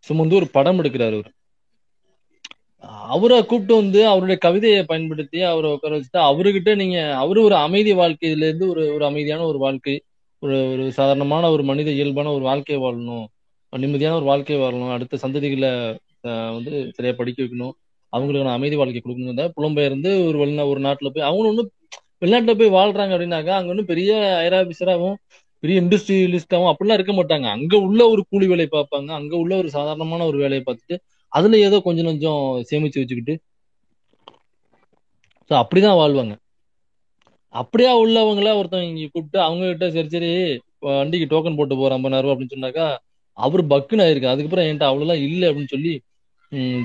சுமந்து ஒரு படம் எடுக்கிறாரு. அவரு அவரை கூப்பிட்டு வந்து அவருடைய கவிதையை பயன்படுத்தி அவரை உட்கார வச்சுட்டு அவர்கிட்ட நீங்க அவரு ஒரு அமைதி வாழ்க்கை, இதுல இருந்து ஒரு ஒரு அமைதியான ஒரு வாழ்க்கை, ஒரு ஒரு சாதாரணமான ஒரு மனித இயல்பான ஒரு வாழ்க்கையை வாழணும், நிம்மதியான ஒரு வாழ்க்கையை வாழணும், அடுத்த சந்ததிகளை வந்து சரியா படிக்க வைக்கணும், அவங்களுக்கான அமைதி வாழ்க்கை கொடுக்கணுங்க. புலம்பெயர்ந்து ஒரு ஒரு நாட்டுல போய் அவங்க ஒன்றும் வெளிநாட்டுல போய் வாழ்றாங்க அப்படின்னாக்கா அங்க ஒன்றும் பெரிய ஐராபிசராகவும் பெரிய இண்டஸ்ட்ரியலிஸ்டாகவும் அப்படிலாம் இருக்க மாட்டாங்க. அங்க உள்ள ஒரு கூலி வேலை பார்ப்பாங்க, அங்க உள்ள ஒரு சாதாரணமான ஒரு வேலையை பார்த்துட்டு அதுல ஏதோ கொஞ்சம் சேமிச்சு வச்சுக்கிட்டு அப்படிதான் வாழ்வாங்க. அப்படியா உள்ளவங்கள ஒருத்தவங்க இங்க கூப்பிட்டு அவங்க கிட்ட சரி சரி வண்டிக்கு டோக்கன் போட்டு போற 50,000 ரூபா அப்படின்னு சொன்னாக்கா அவரு பக்குன்னு ஆயிருக்கு. அதுக்கப்புறம் என்கிட்ட அவ்வளவுலாம் இல்லை அப்படின்னு சொல்லி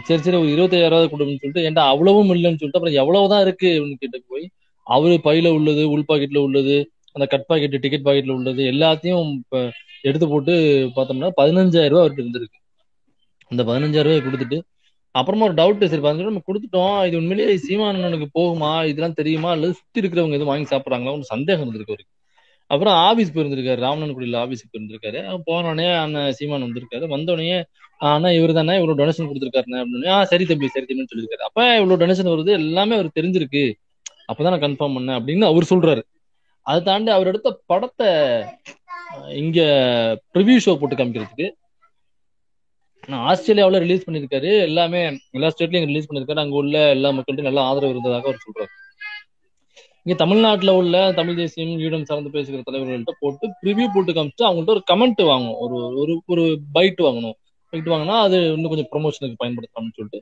சரி சரி ஒரு 25,000 கொடுக்குன்னு சொல்லிட்டு என்கிட்ட அவ்வளவும் இல்லைன்னு சொல்லிட்டு அப்புறம் எவ்வளவுதான் இருக்கு அப்படின்னு கிட்ட போய் அவரு பையில உள்ளது, உள் பாக்கெட்ல உள்ளது, அந்த கட் பாக்கெட்டு டிக்கெட் பாக்கெட்ல உள்ளது எல்லாத்தையும் எடுத்து போட்டு பார்த்தோம்னா 15,000 ரூபாய் அவருக்கு இருந்திருக்கு. அந்த 15,000 ரூபாய் கொடுத்துட்டு அப்புறமா ஒரு டவுட், சரி 15,000 நம்ம கொடுத்துட்டோம், இது உண்மையிலேயே சீமானனுக்கு போகுமா, இதெல்லாம் தெரியுமா, அல்லது சுத்தி இருக்கிறவங்க எதுவும் வாங்கி சாப்பிட்றாங்களா, ஒரு சந்தேகம் இருந்திருக்கு அவருக்கு. அப்புறம் ஆபீஸ் போயிருந்திருக்காரு, ராமநாதன்குடியில் ஆபீஸுக்கு போயிருந்திருக்காரு. போனோடனே அண்ணன் சீமான் வந்திருக்காரு. வந்தோடனே ஆனா இவர் தானே இவ்வளோ டொனேஷன் கொடுத்துருக்காருண்ணே அப்படின்னு. சரி தம்பி சரி தம்பின்னு சொல்லியிருக்காரு. அப்ப இவ்வளோ டொனேஷன் வருது எல்லாமே அவர் தெரிஞ்சிருக்கு, அப்பதான் நான் கன்ஃபார்ம் பண்ணேன் அப்படின்னு அவர் சொல்றாரு. அதை தாண்டி அவர் எடுத்த படத்தை இங்க ப்ரிவியூ ஷோ போட்டு காமிக்கிறதுக்கு ஆஸ்திரேலியாவில் ரிலீஸ் பண்ணியிருக்காரு, எல்லாமே எல்லா ஸ்டேட்லயும் ரிலீஸ் பண்ணியிருக்காரு. அங்க உள்ள எல்லா மக்கள்கிட்டையும் நல்லா ஆதரவு இருந்ததாக அவர் சொல்றாரு. இங்க தமிழ்நாட்டில் உள்ள தமிழ் தேசியம் ஈடம் சார்ந்து பேசுகிற தலைவர்கள்ட்ட போட்டு ப்ரிவியூ போட்டு காமிச்சு அவங்கள்ட்ட ஒரு கமெண்ட் வாங்கணும், ஒரு பைட் வாங்கணும். பைட் வாங்கினா அது இன்னும் கொஞ்சம் ப்ரொமோஷனுக்கு பயன்படுத்தலாம்னு சொல்லிட்டு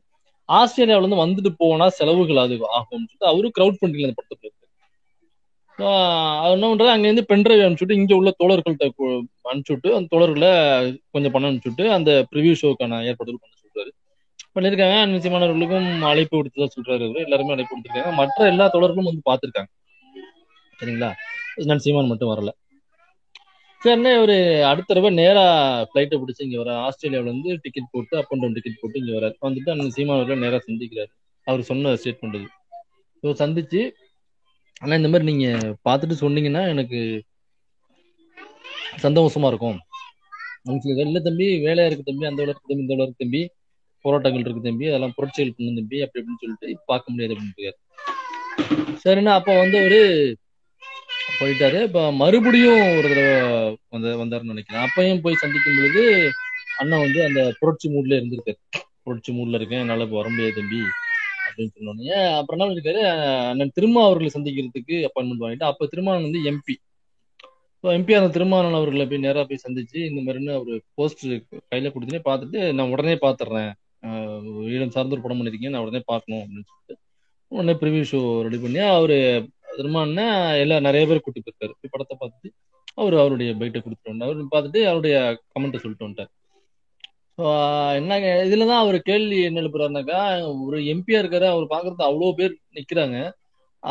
ஆஸ்திரேலியாவில இருந்து வந்துட்டு போனா செலவுகள் அது ஆகும்னு சொல்லிட்டு அவரு கிரௌட் ஃபண்டிங்ல அந்த படத்தை போயிருக்கு. என்ன பண்றது, அங்கேருந்து பென்ட்ரைவ் அனுப்பிச்சுட்டு இங்க உள்ள தோழர்கள்ட்ட அனுப்பிச்சுட்டு அந்த தோழர்களை கொஞ்சம் பணம் அனுப்பிச்சுட்டு அந்த ப்ரிவியூ ஷோக்கான ஏற்பாடுகள் பண்ண சொல்றாரு, பண்ணியிருக்காங்க. நிச்சயமானவர்களுக்கும் அழைப்பு விடுத்ததா சொல்றாரு அவரு. எல்லாருமே அழைப்பு விடுத்திருக்காங்க. மற்ற எல்லா தோழர்களும் வந்து பார்த்துருக்காங்க. சரிங்களா, நான் சீமான் மட்டும் வரல. சரிண்ணே ஒரு அடுத்த தடவை நேரா ஃபிளைட்டை பிடிச்சி இங்க வர ஆஸ்திரேலியாவில இருந்து டிக்கெட் போட்டு அப் அண்ட் டவுன் டிக்கெட் போட்டு இங்க வர வந்துட்டு அண்ணன் சீமான் அவர்களை நேரா சந்திக்கிறாரு. அவர் சொன்ன ஸ்டேட்மெண்ட் இது. ஸோ சந்திச்சு, ஆனா இந்த மாதிரி நீங்க பார்த்துட்டு சொன்னீங்கன்னா எனக்கு சந்தோஷமா இருக்கும். இல்லை தம்பி, வேலையா இருக்கு தம்பி, அந்த வேலை இருக்கு தம்பி, இந்த வேலை இருக்கு தம்பி, போராட்டங்கள் இருக்கு தம்பி, அதெல்லாம் புரட்சிகள் பண்ணு தம்பி, அப்படி அப்படின்னு சொல்லிட்டு பார்க்க முடியாது அப்படின்னு. சரிண்ணா, அப்ப வந்து அவரு போயிட்டாரு. இப்ப மறுபடியும் ஒரு தடவை வந்தாருன்னு நினைக்கிறேன். அப்பயும் போய் சந்திக்கும் பொழுது அண்ணன் வந்து அந்த புரட்சி மூட்ல இருந்திருக்காரு. புரட்சி மூட்ல இருக்கேன், என்னால இப்ப வர முடியாது தம்பி அப்படின்னு சொன்னோடனே அப்புறம் என்ன பண்ணிருக்காரு, அண்ணன் திரும்ப அவர்களை சந்திக்கிறதுக்கு அப்பாயின்மெண்ட் வாங்கிட்டு அப்ப திருமாவளவன் வந்து எம்பி. ஸோ எம்பி அந்த திருமாவளவன் அவர்களை போய் நேராக போய் சந்திச்சு இந்த மாதிரின்னு அவர் போஸ்ட் கையில கொடுத்துனே பார்த்துட்டு நான் உடனே பார்த்துடுறேன், ஈழம் சார்ந்த ஒரு படம் பண்ணிருக்கீங்க, நான் உடனே பார்க்கணும் அப்படின்னு சொல்லிட்டு உடனே ப்ரிவியூ ஷோ ரெடி பண்ணி அவரு திருமாவளவன் எல்லாம் நிறைய பேர் கூட்டி போயிருக்காரு. படத்தை பார்த்துட்டு அவர் அவருடைய பைட்டை கொடுத்துட்டு வந்தார். அவர் பார்த்துட்டு அவருடைய கமெண்ட்டை சொல்லிட்டு வந்துட்டார். என்னங்க இதுலதான் அவர் கேள்வி என்ன எழுப்புறாருனாக்கா, ஒரு எம்பியா இருக்காரு, அவர் பாக்குறது அவ்வளோ பேர் நிக்கிறாங்க,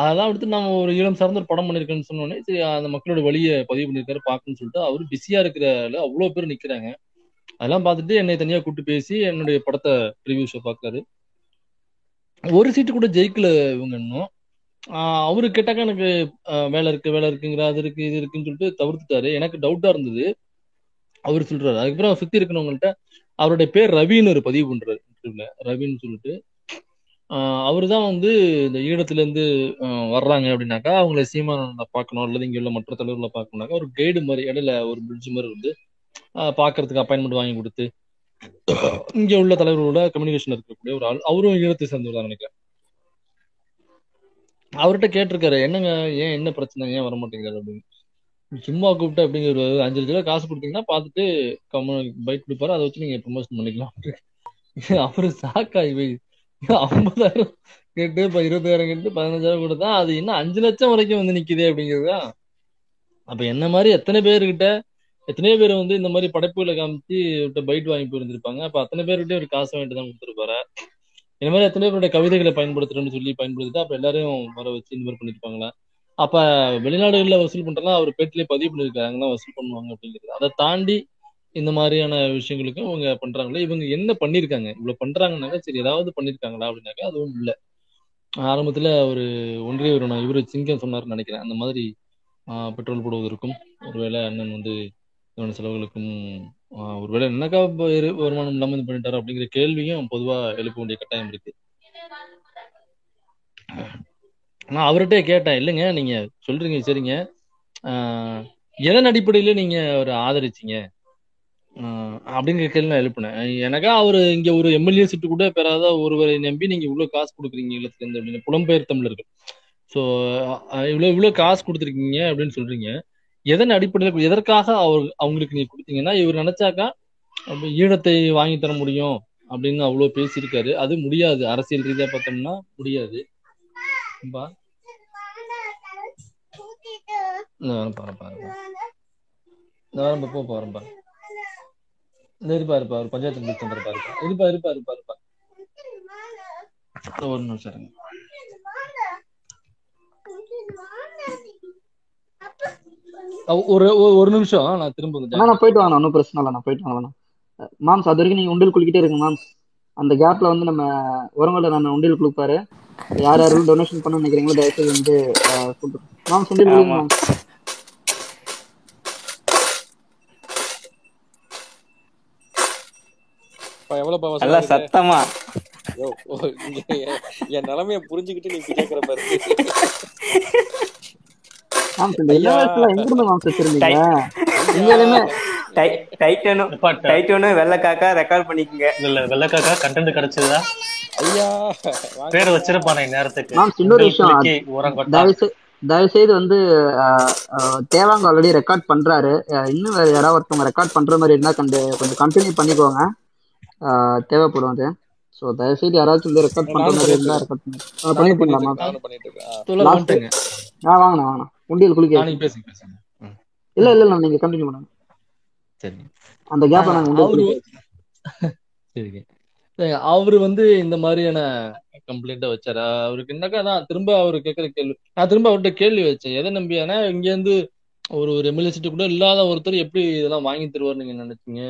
அதெல்லாம் எடுத்து நம்ம ஒரு ஈழம் சார்ந்த ஒரு படம் பண்ணிருக்கேன்னு சொன்னோடனே சரி அந்த மக்களோட வழியை பதிவு பண்ணியிருக்காரு பாக்குன்னு சொல்லிட்டு அவரு பிஸியா இருக்கிறால அவ்வளோ பேர் நிக்கிறாங்க, அதெல்லாம் பார்த்துட்டு என்னை தனியா கூப்பிட்டு பேசி என்னுடைய படத்தை ரிவ்யூ ஷோ பாக்குறாரு. ஒரு சீட்டு கூட ஜெயிக்கல இவங்க இன்னும். அவரு கேட்டாக்கா எனக்கு வேலை இருக்கு, வேலை இருக்குங்கிற அது இருக்கு இது இருக்குன்னு சொல்லிட்டு தவிர்த்துட்டாரு. எனக்கு டவுட்டா இருந்தது அவர் சொல்றாரு. அதுக்கப்புறம் சுத்தி இருக்கிறவங்கள்ட்ட அவருடைய பேர் ரவின்னு ஒரு பதிவு பண்றாரு இன்டர்வியூல. ரவின்னு சொல்லிட்டு அவரு தான் வந்து இந்த ஈழத்துல இருந்து வர்றாங்க அப்படின்னாக்கா அவங்கள சீமான பார்க்கணும் அல்லது இங்க உள்ள மற்ற தலைவர்களை பார்க்கணும்னாக்கா ஒரு கைடு மாதிரி இடையில ஒரு பிரிட்ஜ் மாதிரி வந்து பாக்குறதுக்கு அப்பாயின்மெண்ட் வாங்கி கொடுத்து இங்க உள்ள தலைவர்களோட கம்யூனிகேஷன் இருக்கக்கூடிய ஒரு ஆள். அவரும் ஈழத்தை சேர்ந்தவர் தான் நினைக்கிறேன். அவர்கிட்ட கேட்டிருக்காரு, என்னங்க ஏன் என்ன பிரச்சனை, ஏன் வர மாட்டேங்கிறாரு அப்படின்னு. சும்மா கூப்பிட்டு அப்படிங்கிற ஒரு 5 லட்ச ரூபா காசு கொடுத்தீங்கன்னா பார்த்துட்டு பைக் கொடுப்பாரு, அதை வச்சு நீங்க ப்ரமோஷன் பண்ணிக்கலாம். அவரு சாக்காய் போய் 50,000 கேட்டு 20,000 கேட்டு 15,000 கொடுத்தா அது இன்னும் 5 லட்சம் வரைக்கும் வந்து நிக்குது அப்படிங்கிறதுதான். அப்ப என்ன மாதிரி எத்தனையோ பேர் வந்து இந்த மாதிரி படைப்புகளை காமிச்சு பைட் வாங்கி போயிருந்திருப்பாங்க. அப்ப அத்தனை பேருக்கிட்டே ஒரு காசு வாங்கிட்டு தான் கொடுத்துருப்பாரு. இந்த மாதிரி எத்தனை பேருடைய கவிதைகளை பயன்படுத்துறேன்னு சொல்லி பயன்படுத்திட்டு அப்ப எல்லாரும் வர வச்சு இந்த மாதிரி பண்ணிருப்பாங்களா. அப்ப வெளிநாடுகளில் வசூல் பண்றதுலாம் அவர் பேட்டிலேயே பதிவு பண்ணியிருக்காரு, அங்கெல்லாம் வசூல் பண்ணுவாங்க அப்படிங்கிறது. அதை தாண்டி இந்த மாதிரியான விஷயங்களுக்கும் இவங்க பண்றாங்களே, இவங்க என்ன பண்ணிருக்காங்க, இவ்வளவு பண்றாங்கன்னாக்கா சரி ஏதாவது பண்ணிருக்காங்களா அப்படின்னாக்கா அதுவும் இல்லை. ஆரம்பத்துல ஒரு ஒன்றிய இவரு சிங்கம் சொன்னார்னு நினைக்கிறேன், அந்த மாதிரி பெட்ரோல் போடுவதற்கும் ஒருவேளை அண்ணன் வந்து செலவுகளுக்கும் ஒருவேளை என்னக்கா வருமானம் இல்லாம இது பண்ணிட்டாரு அப்படிங்கிற கேள்வியும் பொதுவா எழுப்ப வேண்டிய கட்டாயம் இருக்கு. நான் அவர்கிட்டே கேட்டேன், இல்லைங்க நீங்க சொல்றீங்க சரிங்க, எதன் அடிப்படையில நீங்க அவரை ஆதரிச்சிங்க அப்படிங்கிற கேள்வி நான் எழுப்பினேன். எனக்கா அவரு இங்க ஒரு எம்எல்ஏ சீட்டு கூட பெறாத ஒருவரை நம்பி நீங்க இவ்வளவு காசு கொடுக்குறீங்க ஈழத்துலேருந்து அப்படின்னு, புலம்பெயர் தமிழர்கள், ஸோ இவ்வளவு காசு கொடுத்துருக்கீங்க அப்படின்னு சொல்றீங்க, எதன் அடிப்படையில் எதற்காக அவங்களுக்கு நீங்க கொடுத்தீங்கன்னா இவர் நினைச்சாக்கா ஈழத்தை வாங்கி தர முடியும் அப்படின்னு அவ்வளோ பேசியிருக்காரு. அது முடியாது, அரசியல் ரீதியா பார்த்தோம்னா முடியாது. ஒரு நிமிஷம் நான் திரும்ப போயிட்டு வாங்க, ஒன்னும் பிரச்சனை இல்லை, நான் போயிட்டு வாங்க மேம்ஸ். அது வரைக்கும் நீங்க உண்டியல் குளிக்கிட்டே இருக்கு மேம்ஸ். அந்த கேப்ல வந்து நம்ம உரங்கள்ல நான் உண்டியல் குளிப்பாரு. யார் யாரும் டொனேஷன் பண்ண நினைக்கிறீங்களோ தயவுசெய்து வந்து மேம் சொல்லி சத்தமா என் நிலைமைய புரிஞ்சுக்கிட்டு நீ கேக்குற பாரு. வெள்ளக்காக்கா ரெக்கார்ட் பண்ணிக்கங்க. இல்ல வெள்ளக்காக்கா கண்டென்ட் கிடைச்சதா ஐயா பேர் வச்சிருப்பானே நேரத்துக்கு. தயவுசெய்து வந்து தேவாங்க ஆல்ரெடி ரெக்கார்ட் பண்றாரு, இன்னும் யாராவது ஒருத்தவங்க ரெக்கார்ட் பண்ற மாதிரி இருந்தா கொஞ்சம் கண்டினியூ பண்ணிக்கோங்க, தேவைப்படும் அது. சோ தயவுசெய்து யாராவது வந்து ரெக்கார்ட் பண்ற மாதிரி இருந்தா ரெக்கார்ட் பண்ணலாமா? வாங்கண்ணா வாங்கண்ணா உண்டியல் குளிக்க இல்ல இல்ல இல்ல நீங்க கண்டினியூ பண்ணுங்க. சரி அந்த கேப்ப நாங்க அவரு வந்து இந்த மாதிரியான கம்ப்ளைண்ட்டை வச்சாரு. அவருக்கு என்னக்கா தான் திரும்ப அவரு கேட்கற கேள்வி, நான் திரும்ப அவர்கிட்ட கேள்வி வச்சேன், எதை நம்பி? ஏன்னா இங்க இருந்து ஒரு எம்எல்ஏ சீட்டு கூட இல்லாத ஒருத்தர் எப்படி இதெல்லாம் வாங்கி தருவார் நீங்க நினைச்சீங்க?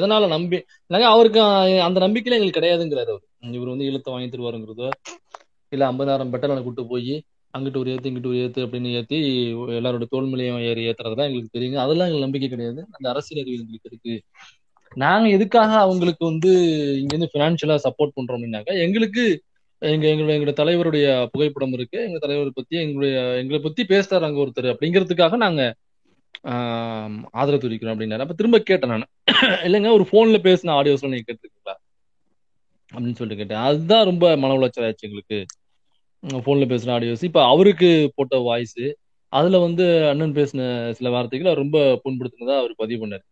எதனால நம்பி நாங்க அவருக்கு அந்த நம்பிக்கையில எங்களுக்கு கிடையாதுங்கிறாரு. அவர் இவர் வந்து இழுத்த வாங்கி தருவாருங்கிறதோ இல்ல 50,000 பெட்டலான கூட்டு போய் அங்கிட்டு ஒரு ஏத்து இங்கிட்டு ஒரு ஏத்து அப்படின்னு ஏத்தி எல்லாரோட தோல்மலையும் ஏறி ஏத்துறதுதான் எங்களுக்கு தெரியுங்க. அதெல்லாம் எங்களுக்கு நம்பிக்கை கிடையாது, அந்த அரசியல் அறிவு எங்களுக்கு இருக்கு. நாங்க எதுக்காக அவங்களுக்கு வந்து இங்க இருந்து பினான்சியலா சப்போர்ட் பண்றோம் அப்படின்னாக்கா, எங்களுக்கு எங்களோட தலைவருடைய புகைப்படம் இருக்கு, எங்க தலைவரை பத்தி எங்களை பத்தி பேசுறாரு அங்க ஒருத்தர் அப்படிங்கிறதுக்காக நாங்க ஆதரவு தெரிவிக்கிறோம் அப்படின்னாரு. அப்ப திரும்ப கேட்டேன் நான், இல்லைங்க ஒரு போன்ல பேசின ஆடியோஸ்லாம் நீங்க கேட்டுருக்கீங்களா அப்படின்னு சொல்லிட்டு கேட்டேன். அதுதான் ரொம்ப மன உளைச்சல் ஆயிடுச்சு எங்களுக்கு. போன்ல பேசின ஆடியோஸ் இப்ப அவருக்கு போட்ட வாய்ஸ், அதுல வந்து அண்ணன் பேசின சில வார்த்தைகள் அவர் ரொம்ப புண்படுத்தினதா அவர் பதிவு பண்ணாரு.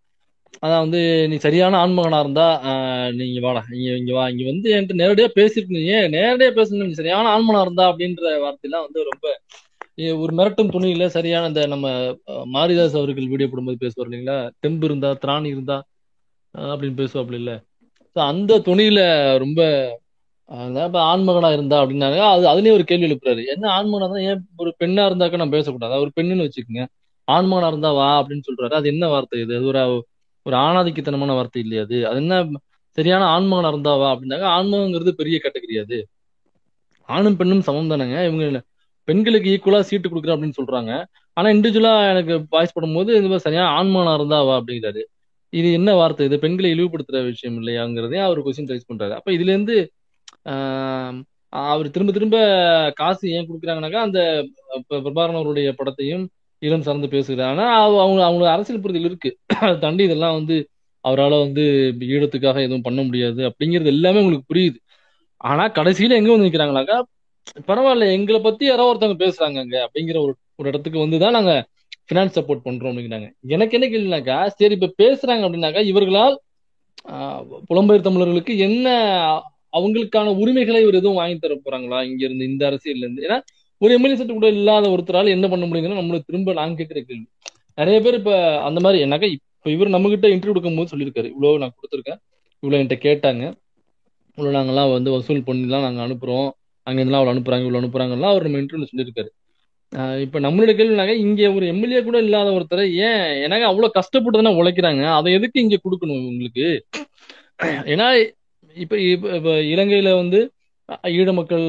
அதான் வந்து நீ சரியான ஆண்மகனா இருந்தா நீங்க வாடா இங்க வா, இங்க வந்து என்கிட்ட நேரடியா பேசிருக்கீங்க, நேரடியா பேசணும், நீ சரியான ஆண்மகனா இருந்தா அப்படின்ற வார்த்தையெல்லாம் வந்து ரொம்ப ஒரு மிரட்டும் துணியில சரியான. இந்த நம்ம மாரிதாஸ் அவர்கள் வீடியோ போடும்போது பேசுவார் இல்லைங்களா, தெம்பு இருந்தா திராணி இருந்தா அப்படின்னு பேசுவாப்ல இல்ல, அந்த துணியில ரொம்ப ஆண்மகனா இருந்தா அப்படின்னாங்க. அது அதுலயே ஒரு கேள்வி எழுப்புறாரு, என்ன ஆண்மகனா இருந்தா? ஏன் ஒரு பெண்ணா இருந்தாக்க நான் பேசக்கூடாது? ஒரு பெண்ணுன்னு வச்சுக்கோங்க, ஆண்மகனா இருந்தா வா அப்படின்னு சொல்றாரு. அது என்ன வார்த்தை இது? அது ஒரு ஆணாதிக்கத்தனமான வார்த்தை இல்லையா? அது அது என்ன சரியான ஆண்மகனா இருந்தாவா அப்படின்னாங்க. ஆண்மகங்கிறது பெரிய கேட்டகரி, அது ஆணும் பெண்ணும் சமம் தானேங்க. இவங்க பெண்களுக்கு ஈக்குவலா சீட்டு கொடுக்குறேன் அப்படின்னு சொல்றாங்க, ஆனா இண்டிவிஜுவலா எனக்கு வாய்ஸ் படும் போது இந்த மாதிரி சரியான ஆண்மகனா இருந்தாவா அப்படிங்கிறாரு. இது என்ன வார்த்தை? இது பெண்களை இழிவுபடுத்துற விஷயம் இல்லையாங்கிறதையும் அவர் கொஸ்டின் ரைஸ் பண்றாரு. அப்ப இதுல இருந்து அவர் திரும்ப திரும்ப காசு ஏன் கொடுக்குறாங்கனாக்கா, அந்த பிரபாகரன் அவருடைய படத்தையும் இளம் சார்ந்து பேசுகிறாங்க. அவங்க அவங்களோட அரசியல் புரிதல் இருக்கு, தாண்டி இதெல்லாம் வந்து அவரால் வந்து ஈழத்துக்காக எதுவும் பண்ண முடியாது அப்படிங்கிறது எல்லாமே உங்களுக்கு புரியுது. ஆனா கடைசியில எங்க வந்து நிற்கிறாங்கனாக்கா, பரவாயில்ல எங்களை பத்தி யாரோ ஒருத்தவங்க பேசுறாங்க அங்க அப்படிங்கிற ஒரு இடத்துக்கு வந்துதான் நாங்க பினான்ஸ் சப்போர்ட் பண்றோம் அப்படிங்கிறாங்க. எனக்கு என்ன கேள்வினாக்கா, சரி இப்ப பேசுறாங்க அப்படின்னாக்கா இவர்களால் புலம்பெயர் தமிழர்களுக்கு என்ன அவங்களுக்கான உரிமைகளை இவர் எதுவும் வாங்கி தர போறாங்களா இங்க இருந்து இந்த அரசியல இருந்து? ஏன்னா ஒரு எம்எல்ஏ சீட்டு கூட இல்லாத ஒருத்தரால் என்ன பண்ண முடியுங்கன்னா நம்மளுக்கு திரும்ப நாங்க கேட்கிற கேள்வி. நிறைய பேர் இப்ப அந்த மாதிரி என்னக்கா இப்ப இவர் நம்ம கிட்ட இன்டர்வியூ கொடுக்கும் போது சொல்லியிருக்காரு, இவ்வளவு நான் கொடுத்துருக்கேன், இவ்வளவு என்கிட்ட கேட்டாங்க, இவ்வளவு நாங்கெல்லாம் வந்து வசூல் பண்ணிலாம் நாங்க அனுப்புறோம், அங்க இருந்தாலும் அவ்வளவு அனுப்புறாங்க இவ்வளவு அனுப்புறாங்கலாம் அவர் நம்ம இன்டர்வியூ சொல்லியிருக்காரு. இப்ப நம்மளோட கேள்வினாங்க, இங்க ஒரு எம்எல்ஏ கூட இல்லாத ஒருத்தரை ஏன் எனக்கு அவ்வளவு கஷ்டப்பட்டு தானே உழைக்கிறாங்க, அதை எதுக்கு இங்க கொடுக்கணும் உங்களுக்கு? ஏன்னா இப்ப இப்ப இலங்கையில வந்து ஈழ மக்கள்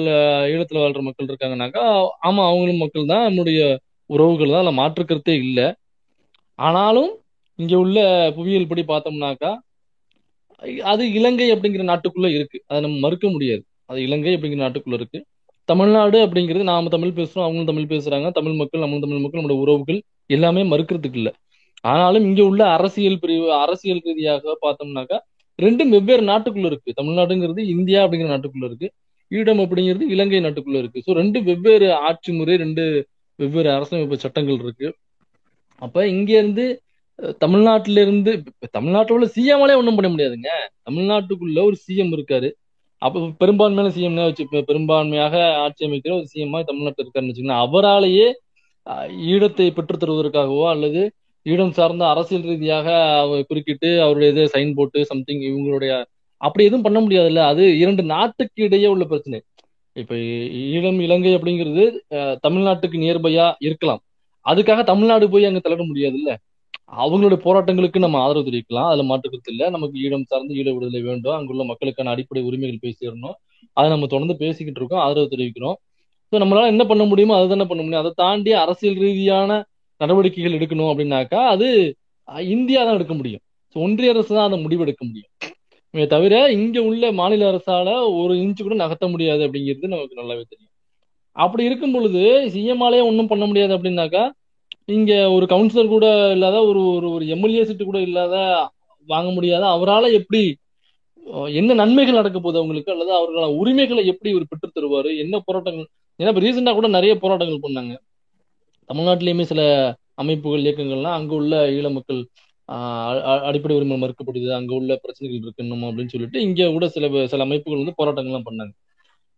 ஈழத்துல வாழ்ற மக்கள் இருக்காங்கனாக்கா, ஆமா அவங்களும் மக்கள் தான், நம்முடைய உறவுகள் தான், அதுல மாற்றுக்கிறதே இல்லை. ஆனாலும் இங்க உள்ள புவியியல் படி பார்த்தோம்னாக்கா அது இலங்கை அப்படிங்கிற நாட்டுக்குள்ள இருக்கு, அதை நம்ம மறுக்க முடியாது. அது இலங்கை அப்படிங்கிற நாட்டுக்குள்ள இருக்கு. தமிழ்நாடு அப்படிங்கிறது நாம தமிழ் பேசுறோம், அவங்களும் தமிழ் பேசுறாங்க, தமிழ் மக்கள் நம்மளும் தமிழ் மக்கள், நம்மளோட உறவுகள் எல்லாமே மறுக்கிறதுக்கு இல்லை. ஆனாலும் இங்க உள்ள அரசியல் பிரிவு அரசியல் ரீதியாக பார்த்தோம்னாக்கா ரெண்டும் வெவ்வேறு நாட்டுக்குள்ள இருக்கு. தமிழ்நாடுங்கிறது இந்தியா அப்படிங்கிற நாட்டுக்குள்ள இருக்கு, ஈழம் அப்படிங்கிறது இலங்கை நாட்டுக்குள்ள இருக்கு. ஸோ ரெண்டு வெவ்வேறு ஆட்சி முறை, ரெண்டு வெவ்வேறு அரசமைப்பு சட்டங்கள் இருக்கு. அப்ப இங்க இருந்து தமிழ்நாட்டில இருந்து தமிழ்நாட்டில் உள்ள சிஎம்லே ஒன்றும் பண்ண முடியாதுங்க. தமிழ்நாட்டுக்குள்ள ஒரு சிஎம் இருக்காரு, அப்போ பெரும்பான்மையான சிஎம்னா வச்சு பெரும்பான்மையாக ஆட்சி அமைக்கிற ஒரு சிஎம்மா தமிழ்நாட்டில் இருக்காருன்னு வச்சுக்கோங்க. அவராலேயே ஈழத்தை பெற்றுத் தருவதற்காகவோ அல்லது ஈடம் சார்ந்த அரசியல் ரீதியாக அவர் குறுக்கிட்டு அவருடைய இதை சைன் போட்டு சம்திங் இவங்களுடைய அப்படி எதுவும் பண்ண முடியாதுல்ல. அது இரண்டு நாட்டுக்கு இடையே உள்ள பிரச்சனை. இப்ப ஈழம் இலங்கை அப்படிங்கிறது தமிழ்நாட்டுக்கு நியர்பையா இருக்கலாம், அதுக்காக தமிழ்நாடு போய் அங்க தலையிட முடியாது இல்ல. அவங்களுடைய போராட்டங்களுக்கு நம்ம ஆதரவு தெரிவிக்கலாம், அதுல மாற்றுக்கிறது இல்லை. நமக்கு ஈழம் சார்ந்து ஈழ விடுதலை வேண்டும், அங்குள்ள மக்களுக்கான அடிப்படை உரிமைகள் பேசிடணும், அதை நம்ம தொடர்ந்து பேசிக்கிட்டு இருக்கோம், ஆதரவு தெரிவிக்கிறோம். ஸோ நம்மளால என்ன பண்ண முடியுமோ அதை தானே பண்ண முடியும். அதை தாண்டி அரசியல் ரீதியான நடவடிக்கைகள் எடுக்கணும் அப்படின்னாக்கா அது இந்தியா தான் எடுக்க முடியும். ஸோ ஒன்றிய அரசு தான் அதை முடிவெடுக்க முடியும். தவிர இங்க உள்ள மாநில அரசால ஒரு இன்ச்சு கூட நகர்த்த முடியாது அப்படிங்கிறது நமக்கு நல்லாவே தெரியும். அப்படி இருக்கும் பொழுது சிஎம்ஆலே ஒன்றும் பண்ண முடியாது அப்படின்னாக்கா, இங்க ஒரு கவுன்சிலர் கூட இல்லாத ஒரு எம்எல்ஏ சீட்டு கூட இல்லாத வாங்க முடியாத அவரால் எப்படி என்ன நன்மைகள் நடக்க போகுது அவங்களுக்கு, அல்லது அவர்களால் உரிமைகளை எப்படி ஒரு பெற்று தருவார், என்ன போராட்டங்கள். ஏன்னா இப்போ ரீசெண்டாக கூட நிறைய போராட்டங்கள் பண்ணாங்க தமிழ்நாட்டிலையுமே. சில அமைப்புகள் இயக்கங்கள்லாம் அங்கே உள்ள ஈழ மக்கள் அடிப்படை உரிமை மறுக்கப்படுது, அங்கே உள்ள பிரச்சனைகள் இருக்கணும் அப்படின்னு சொல்லிட்டு இங்கே கூட சில அமைப்புகள் வந்து போராட்டங்கள்லாம் பண்ணாங்க.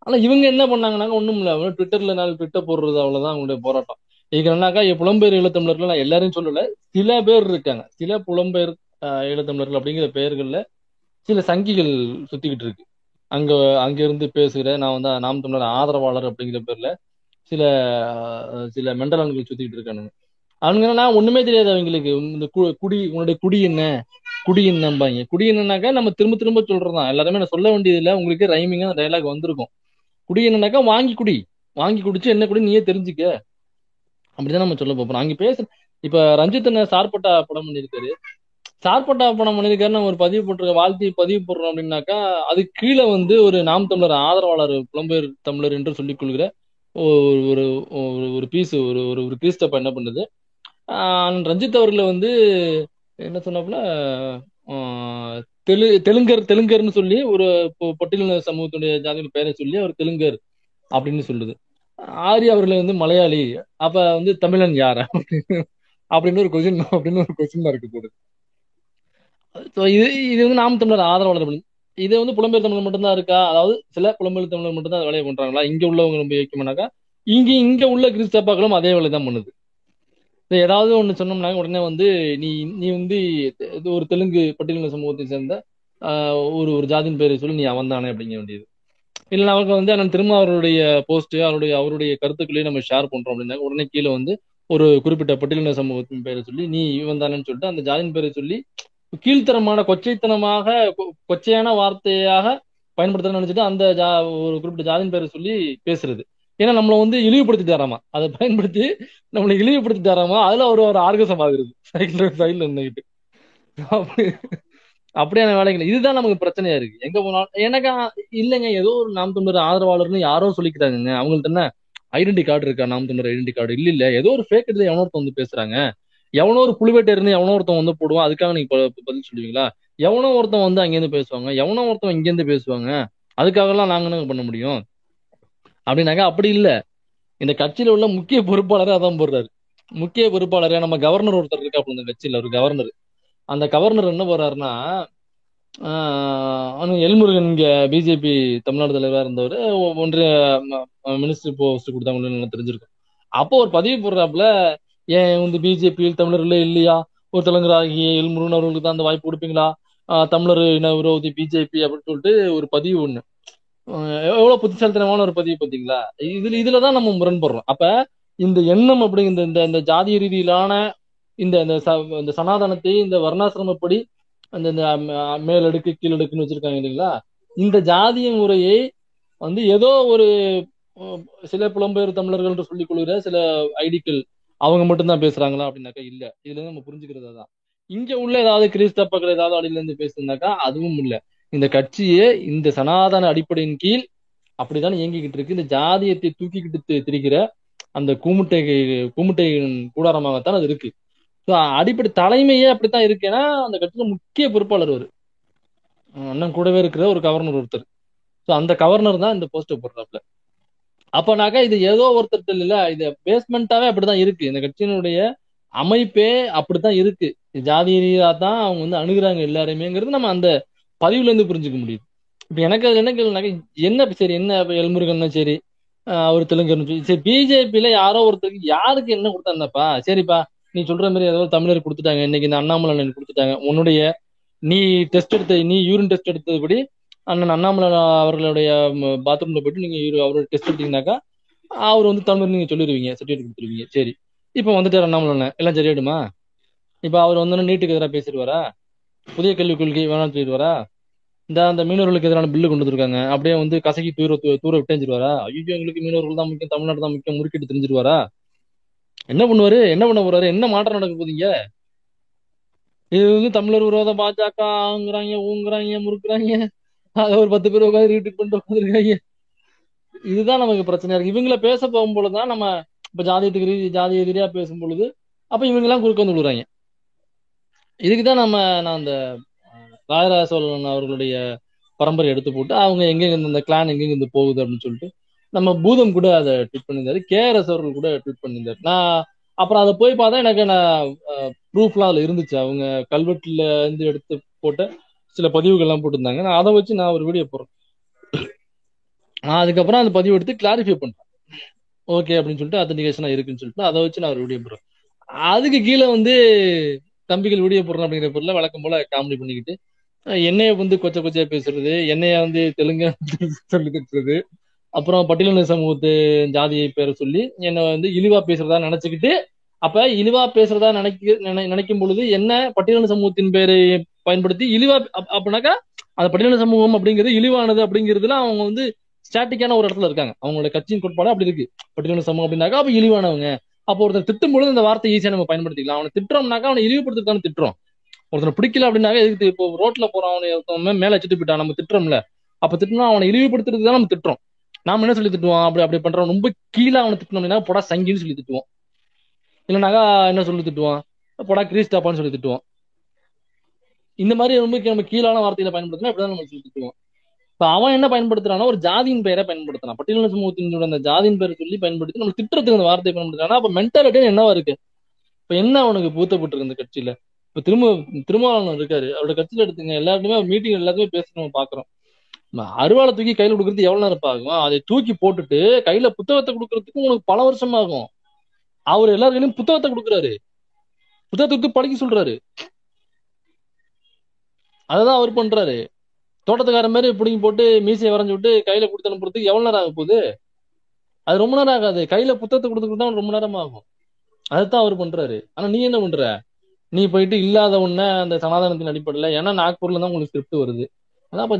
ஆனால் இவங்க என்ன பண்ணாங்கன்னாக்கா, ஒன்றும் இல்லை, அவங்க ட்விட்டரில் நாலு ட்விட்டர் போடுறது, அவ்வளோதான் அவங்களுடைய போராட்டம். இதுக்குனாக்கா புலம்பெயர் ஈழத்தமிழர்கள், நான் எல்லாரையும் சொல்லலை, சில பேர் இருக்காங்க, சில புலம்பெயர் ஈழத்தமிழர்கள் அப்படிங்கிற பெயர்களில் சில சங்கிகள் சுற்றிக்கிட்டு இருக்கு. அங்கேருந்து பேசுகிற நான் வந்து நாம் தமிழர் ஆதரவாளர் அப்படிங்கிற பேரில் சில மெண்டலான்கள் சுற்றிக்கிட்டு இருக்கானுங்க. அவனுங்கன்னா ஒன்றுமே தெரியாது அவங்களுக்கு. இந்த குடி, உன்னுடைய குடி என்ன, குடி என்னம்பாங்க. குடி என்னன்னாக்கா நம்ம திரும்ப திரும்ப சொல்கிறதான், எல்லாருமே நான் சொல்ல வேண்டியதில்லை, உங்களுக்கு ரைமிங்காக டைலாக் வந்திருக்கும். குடி என்னன்னாக்கா வாங்கி குடி, வாங்கி குடிச்சு என்ன குடி நீயே தெரிஞ்சுக்க, அப்படிதான் நம்ம சொல்ல போறோம். அங்கே பேச இப்போ ரஞ்சித்தனை சார்பட்டா படம் பண்ணியிருக்காரு, சார்பட்டா படம் பண்ணியிருக்காருன்னு ஒரு பதிவு போட்டிருக்க, வாழ்த்தி பதிவு போடுறோம் அப்படின்னாக்கா, அது கீழே வந்து ஒரு நாம் தமிழர் ஆதரவாளர் புலம்பெயர் தமிழர் என்று சொல்லிக் கொள்கிற ஒரு ஒரு பீஸ் ஒரு ஒரு கிறிஸ்டப்பா என்ன பண்ணுது, ரஞ்சித் அவர்களை வந்து என்ன சொன்னாப்புல, தெலுங்கர்னு சொல்லி ஒரு பட்டியலின சமூகத்துடைய ஜாதிகள் பெயரை சொல்லி அவர் தெலுங்கர் அப்படின்னு சொல்லுது. ஆரிய அவர்களை வந்து மலையாளி, அப்ப வந்து தமிழன் யார் அப்படின்னு ஒரு கொஸ்டின் மார்க்கு போடுது. இது இது வந்து நாம் தமிழர் ஆதரவாளர். இது வந்து புலம்பெயர் தமிழர் மட்டும்தான் இருக்கா, அதாவது சில புலம்பெயர் தமிழர் மட்டும்தான் வேலையை பண்றாங்களா, இங்க உள்ளவங்க ரொம்ப யோக்கியமானாக்கா இங்க உள்ள கிறிஸ்தப்பாக்களும் அதே வேலை தான் பண்ணுது. ஏதாவது ஒன்று சொன்னோம்னா உடனே வந்து நீ வந்து ஒரு தெலுங்கு பட்டியலின சமூகத்தை சேர்ந்த ஒரு ஜாதியின் பேரை சொல்லி நீ அவன் தானே அப்படிங்க வேண்டியது. இல்லை நமக்கு வந்து நான் திரும்ப அவருடைய போஸ்ட்டு அவருடைய கருத்துக்களையும் நம்ம ஷேர் பண்ணுறோம் அப்படின்னாக்க, உடனே கீழே வந்து ஒரு குறிப்பிட்ட பட்டியலின சமூகத்தின் பேரை சொல்லி நீ இவன் தானேன்னு சொல்லிட்டு அந்த ஜாதியின் பேரை சொல்லி கீழ்த்தரமான கொச்சையான வார்த்தையாக பயன்படுத்துறேன்னு நினைச்சிட்டு அந்த ஒரு குறிப்பிட்ட ஜாதியின் பேரை சொல்லி பேசுறது. ஏன்னா நம்மளை வந்து இழிவுபடுத்தி தராமா, அதை பயன்படுத்தி நம்மளை இழிவுபடுத்தி தராமா, அதுல ஒரு ஆர்கசம் ஆகுது சைட்ல நின்றுகிட்டு அப்படியான வேலைகள். இதுதான் நமக்கு பிரச்சனையா இருக்கு எங்க போனாலும். எனக்கா இல்லைங்க, ஏதோ ஒரு நாம் தமிழர் ஆதரவாளர்னு யாரோ சொல்லிக்கிறாங்க, அவங்கள்ட்ட என்ன ஐடென்டி கார்டு இருக்கா, நாம் தமிழர் ஐடென்டி கார்டு இல்லை, ஏதோ ஒரு ஃபேக் எடுத்து எவனோ ஒருத்தன் வந்து பேசுறாங்க, எவனோ ஒரு புலிவேட்டை இருந்து எவனோ ஒருத்தன் வந்து போடுவான், அதுக்காக நீங்க பதில் சொல்லுவீங்களா, எவனோ ஒருத்தன் வந்து அங்கேருந்து பேசுவாங்க, எவனோ ஒருத்தன் இங்கேருந்து பேசுவாங்க, அதுக்காகலாம் நாங்க என்ன பண்ண முடியும் அப்படின்னாக்கா. அப்படி இல்லை, இந்த கட்சியில உள்ள முக்கிய பொறுப்பாளரே அதான் போடுறாரு. முக்கிய பொறுப்பாளரே நம்ம கவர்னர் ஒருத்தர் இருக்கா அப்படின்னு, கட்சியில் ஒரு கவர்னர். அந்த கவர்னர் என்ன போறாருன்னா, எல்முருகன் இங்க பிஜேபி தமிழ்நாடு தலைவராக இருந்தவர், ஒன்றிய மினிஸ்டர் போஸ்ட் கொடுத்தாங்க தெரிஞ்சிருக்கும். அப்போ ஒரு பதிவு போடுறாப்புல, ஏன் வந்து பிஜேபியில் தமிழர்களே இல்லையா, ஒரு தெலுங்கராகிய எல்முருகன் அவர்களுக்கு தான் அந்த வாய்ப்பு கொடுப்பீங்களா, தமிழர் இன விரோதி பிஜேபி அப்படின்னு சொல்லிட்டு ஒரு பதிவு ஒண்ணு. எவ்வளவு புத்திசாலித்தனமான ஒரு பதிவு பார்த்தீங்களா. இதுலதான் நம்ம முரண்படுறோம். அப்ப இந்த எண்ணம் அப்படிங்கிற இந்த ஜாதிய ரீதியிலான இந்த சனாதனத்தை இந்த வர்ணாசிரமப்படி அந்த மேலடுக்கு கீழடுக்குன்னு வச்சிருக்காங்க இல்லைங்களா. இந்த ஜாதிய முறையை வந்து ஏதோ ஒரு சில புலம்பெயர் தமிழர்கள் என்று சொல்லிக் கொள்கிற சில ஐடிக்கள் அவங்க மட்டும்தான் பேசுறாங்களா அப்படின்னாக்கா இல்லை. இதுல இருந்து நம்ம புரிஞ்சுக்கிறதா தான் இங்க உள்ள ஏதாவது கிறிஸ்தப்பாக்கள் ஏதாவது அடியில இருந்து பேசுனாக்கா அதுவும் இல்லை. இந்த கட்சியே இந்த சனாதன அடிப்படையின் கீழ் அப்படித்தானே இயங்கிக்கிட்டு இருக்கு. இந்த ஜாதியத்தை தூக்கிக்கிட்டு திரிக்கிற அந்த கூமுட்டையின் கூடாரமாகத்தான் அது இருக்கு. அடிப்படை தலைமையே அப்படித்தான் இருக்குன்னா அந்த கட்சியில முக்கிய பொறுப்பாளர் ஒரு அண்ணன் கூடவே இருக்கிற ஒரு கவர்னர் ஒருத்தர். அந்த கவர்னர் தான் இந்த போஸ்டை போடுறாப்புல. அப்பனாக்கா இது ஏதோ ஒருத்தர் இல்ல, இது பேஸ்மெண்டாவே அப்படித்தான் இருக்கு. இந்த கட்சியினுடைய அமைப்பே அப்படித்தான் இருக்கு. ஜாதி தான் அவங்க வந்து அணுகுறாங்க எல்லாருமேங்கிறது நம்ம அந்த பதிவுல இருந்து புரிஞ்சுக்க முடியுது. இப்ப எனக்கு அதுல என்ன கேள்வினாக்கா, என்ன சரி என்ன எல்முருகன்னா சரி ஒரு தெலுங்கர்னு சொல்லி சரி பிஜேபியில யாரோ ஒருத்தருக்கு யாருக்கு என்ன கொடுத்தாங்கப்பா, சரிப்பா நீ சொல்ற மாதிரி ஏதோ தமிழர் கொடுத்துட்டாங்க, இன்னைக்கு இந்த அண்ணாமலை அண்ணன் கொடுத்துட்டாங்க, உன்னுடைய நீ யூரின் டெஸ்ட் எடுத்ததுபடி அண்ணன் அண்ணாமலை அவர்களுடைய பாத்ரூம்ல போயிட்டு நீங்க அவரோட டெஸ்ட் எடுத்தீங்கன்னாக்கா அவர் வந்து தமிழர் நீங்க சொல்லிடுவீங்க, சர்டிஃபிகேட் கொடுத்துருவீங்க. சரி இப்போ வந்துட்டார் அண்ணாமலை அண்ணன், எல்லாம் சரியாயிடுமா? இப்போ அவர் வந்து நீட்டுக்கு எதிராக பேசிடுவாரா, புதிய கல்விக் கொள்கை வேணாம்னு சொல்லிடுவாரா, அந்த மீனவர்களுக்கு எதிரான பில்லு கொண்டு வந்துருக்காங்க அப்படியே வந்து கசக்கி தூர விட்டேஞ்சிருவாரா, ஐயோ எங்களுக்கு மீனவர்கள் தான் முக்கியம், தமிழ்நாடு தான் முக்கியம் முறுக்கிட்டு தெரிஞ்சிருவாரா, என்ன பண்ணுவாரு, என்ன பண்ண போறாரு, என்ன மாற்றம் நடக்க போதீங்க? இது வந்து தமிழர் விரோத பாஜக ஆங்குறாங்க ஊங்குறாங்க முறுக்குறாங்க, அதை ஒரு 10 பேர் உட்காந்து ரீட்வீட் பண்ணிட்டு உட்காந்துருக்காங்க. இதுதான் நமக்கு பிரச்சனையா இருக்கு. இவங்கள பேச போகும்பொழுதுதான் நம்ம இப்ப ஜாதியத்துக்கு ஜாதிய ரீதியா பேசும் பொழுது அப்ப இவங்க எல்லாம் குறுக்க வந்து விடுறாங்க. இதுக்குதான் நான் அந்த ராஜராஜசோழன் அவர்களுடைய பரம்பரை எடுத்து போட்டு அவங்க எங்கெங்க இந்த கிளான் எங்கெங்க இருந்து போகுது அப்படின்னு சொல்லிட்டு நம்ம பூதம் கூட அதை ட்வீட் பண்ணியிருந்தாரு, கேஆர்எஸ் அவர்கள் கூட ட்வீட் பண்ணியிருந்தாரு. நான் அப்புறம் அதை போய் பார்த்தா எனக்கு ப்ரூஃப்லாம் அதில் இருந்துச்சு. அவங்க கல்வெட்டுல இருந்து எடுத்து போட்ட சில பதிவுகள்லாம் போட்டிருந்தாங்க. நான் அதை வச்சு நான் ஒரு வீடியோ போடுறேன். நான் அதுக்கப்புறம் அந்த பதிவு எடுத்து கிளாரிஃபை பண்றேன், ஓகே அப்படின்னு சொல்லிட்டு அத்தன்டிகேஷனாக இருக்குன்னு சொல்லிட்டு அதை வச்சு நான் ஒரு வீடியோ போடுறேன். அதுக்கு கீழே வந்து தம்பிகள் வீடியோ போடுறேன் அப்படிங்கிற பொருளை வழக்கம் போல காமெடி பண்ணிக்கிட்டு என்னைய வந்து கொச்சையா பேசுறது, என்னைய வந்து தெலுங்கு சொல்லி திட்டுறது, அப்புறம் பட்டியலின சமூகத்து ஜாதியை பேரை சொல்லி என்னை வந்து இழிவா பேசுறதா நினைச்சுக்கிட்டு, அப்ப இழிவா பேசுறதா நினைக்கும் பொழுது என்ன பட்டியலின சமூகத்தின் பேரை பயன்படுத்தி இழிவா அப்படின்னாக்கா அந்த பட்டியலின சமூகம் அப்படிங்கிறது இழிவானது அப்படிங்கிறதுல அவங்க வந்து ஸ்டாட்டிக்கான ஒரு இடத்துல இருக்காங்க. அவங்களோட கட்சியின் கோட்பாடு அப்படி இருக்கு, பட்டியலின சமூகம் அப்படின்னாக்கா அப்ப இழிவானவங்க. அப்போ ஒருத்தர் திட்டும் பொழுது அந்த வார்த்தை ஈஸியா நம்ம பயன்படுத்திக்கலாம். அவனை திட்டுறோம்னாக்கா அவனை இழிவுபடுத்துறதுக்கான திட்டுறோம். ஒருத்தனை பிடிக்கல அப்படின்னாக்கா எதுக்கு இப்போ ரோட்ல போறோம் அவனை மேல வச்சுட்டு போயிட்டான் நம்ம திட்டுறோம்ல, அப்ப திட்டணும் அவனை இழிவுபடுத்துறதுக்கு தான் நம்ம திட்டுறோம். நாம என்ன சொல்லி திட்டுவோம், அப்படி அப்படி பண்றோம் ரொம்ப கீழே அவனை திட்டணும்னா பொடா சங்கின்னு சொல்லி திட்டுவோம், இல்லைனாக்கா என்ன சொல்லி திட்டுவோம், பொடா கிரீஸ்டாப்பான்னு சொல்லி திட்டுவோம். இந்த மாதிரி ரொம்ப நம்ம கீழான வார்த்தையில பயன்படுத்தினா அப்படிதான் நம்ம சொல்லி திட்டுவோம். இப்ப அவன் என்ன பயன்படுத்துறான்னா ஒரு ஜாதியின் பெயரை பயன்படுத்தினான், பட்டியலின சமூகத்தினோட அந்த ஜாதியின் பெயரை சொல்லி பயன்படுத்தி நம்ம திட்டுறதுக்கு அந்த வார்த்தையை பயன்படுத்தினா அப்ப மென்டாலிட்டி என்னவா இருக்கு, இப்ப என்ன அவனுக்கு பூத்தப்பட்டிருக்கு அந்த கட்சியில. இப்ப திருமாவளவன் இருக்காரு, அவரோட கட்சியில எடுத்துங்க எல்லாருமே மீட்டிங் எல்லாத்தையுமே பேசணும் பாக்குறோம். அருவாளை தூக்கி கையில கொடுக்கறது எவ்வளவு நேரம் ஆகும், அதை தூக்கி போட்டுட்டு கையில புத்தகத்தை கொடுக்கறதுக்கு உனக்கு பல வருஷம் ஆகும். அவர் எல்லாருக்கும் புத்தகத்தை கொடுக்குறாரு, புத்தகத்துக்கு படிக்க சொல்றாரு, அததான் அவர் பண்றாரு. தோட்டத்துக்கார மாதிரி பிடிங்கி போட்டு மீசையை வரைஞ்சு விட்டு கையில கொடுத்து அனுப்புறதுக்கு எவ்வளவு நேரம் ஆக போகுது, அது ரொம்ப நேரம் ஆகாது. கையில புத்தகத்தை கொடுத்துக்கிட்டு ரொம்ப நேரம் ஆகும், அதைத்தான் அவர் பண்றாரு. ஆனா நீ என்ன பண்ற, நீ போயிட்டு இல்லாத ஒண்ணு அந்த சனாதனத்தின் அடிப்படையில, ஏன்னா நாக்பூர்ல தான் உங்களுக்கு ஸ்கிரிப்ட் வருது, அதான் அப்ப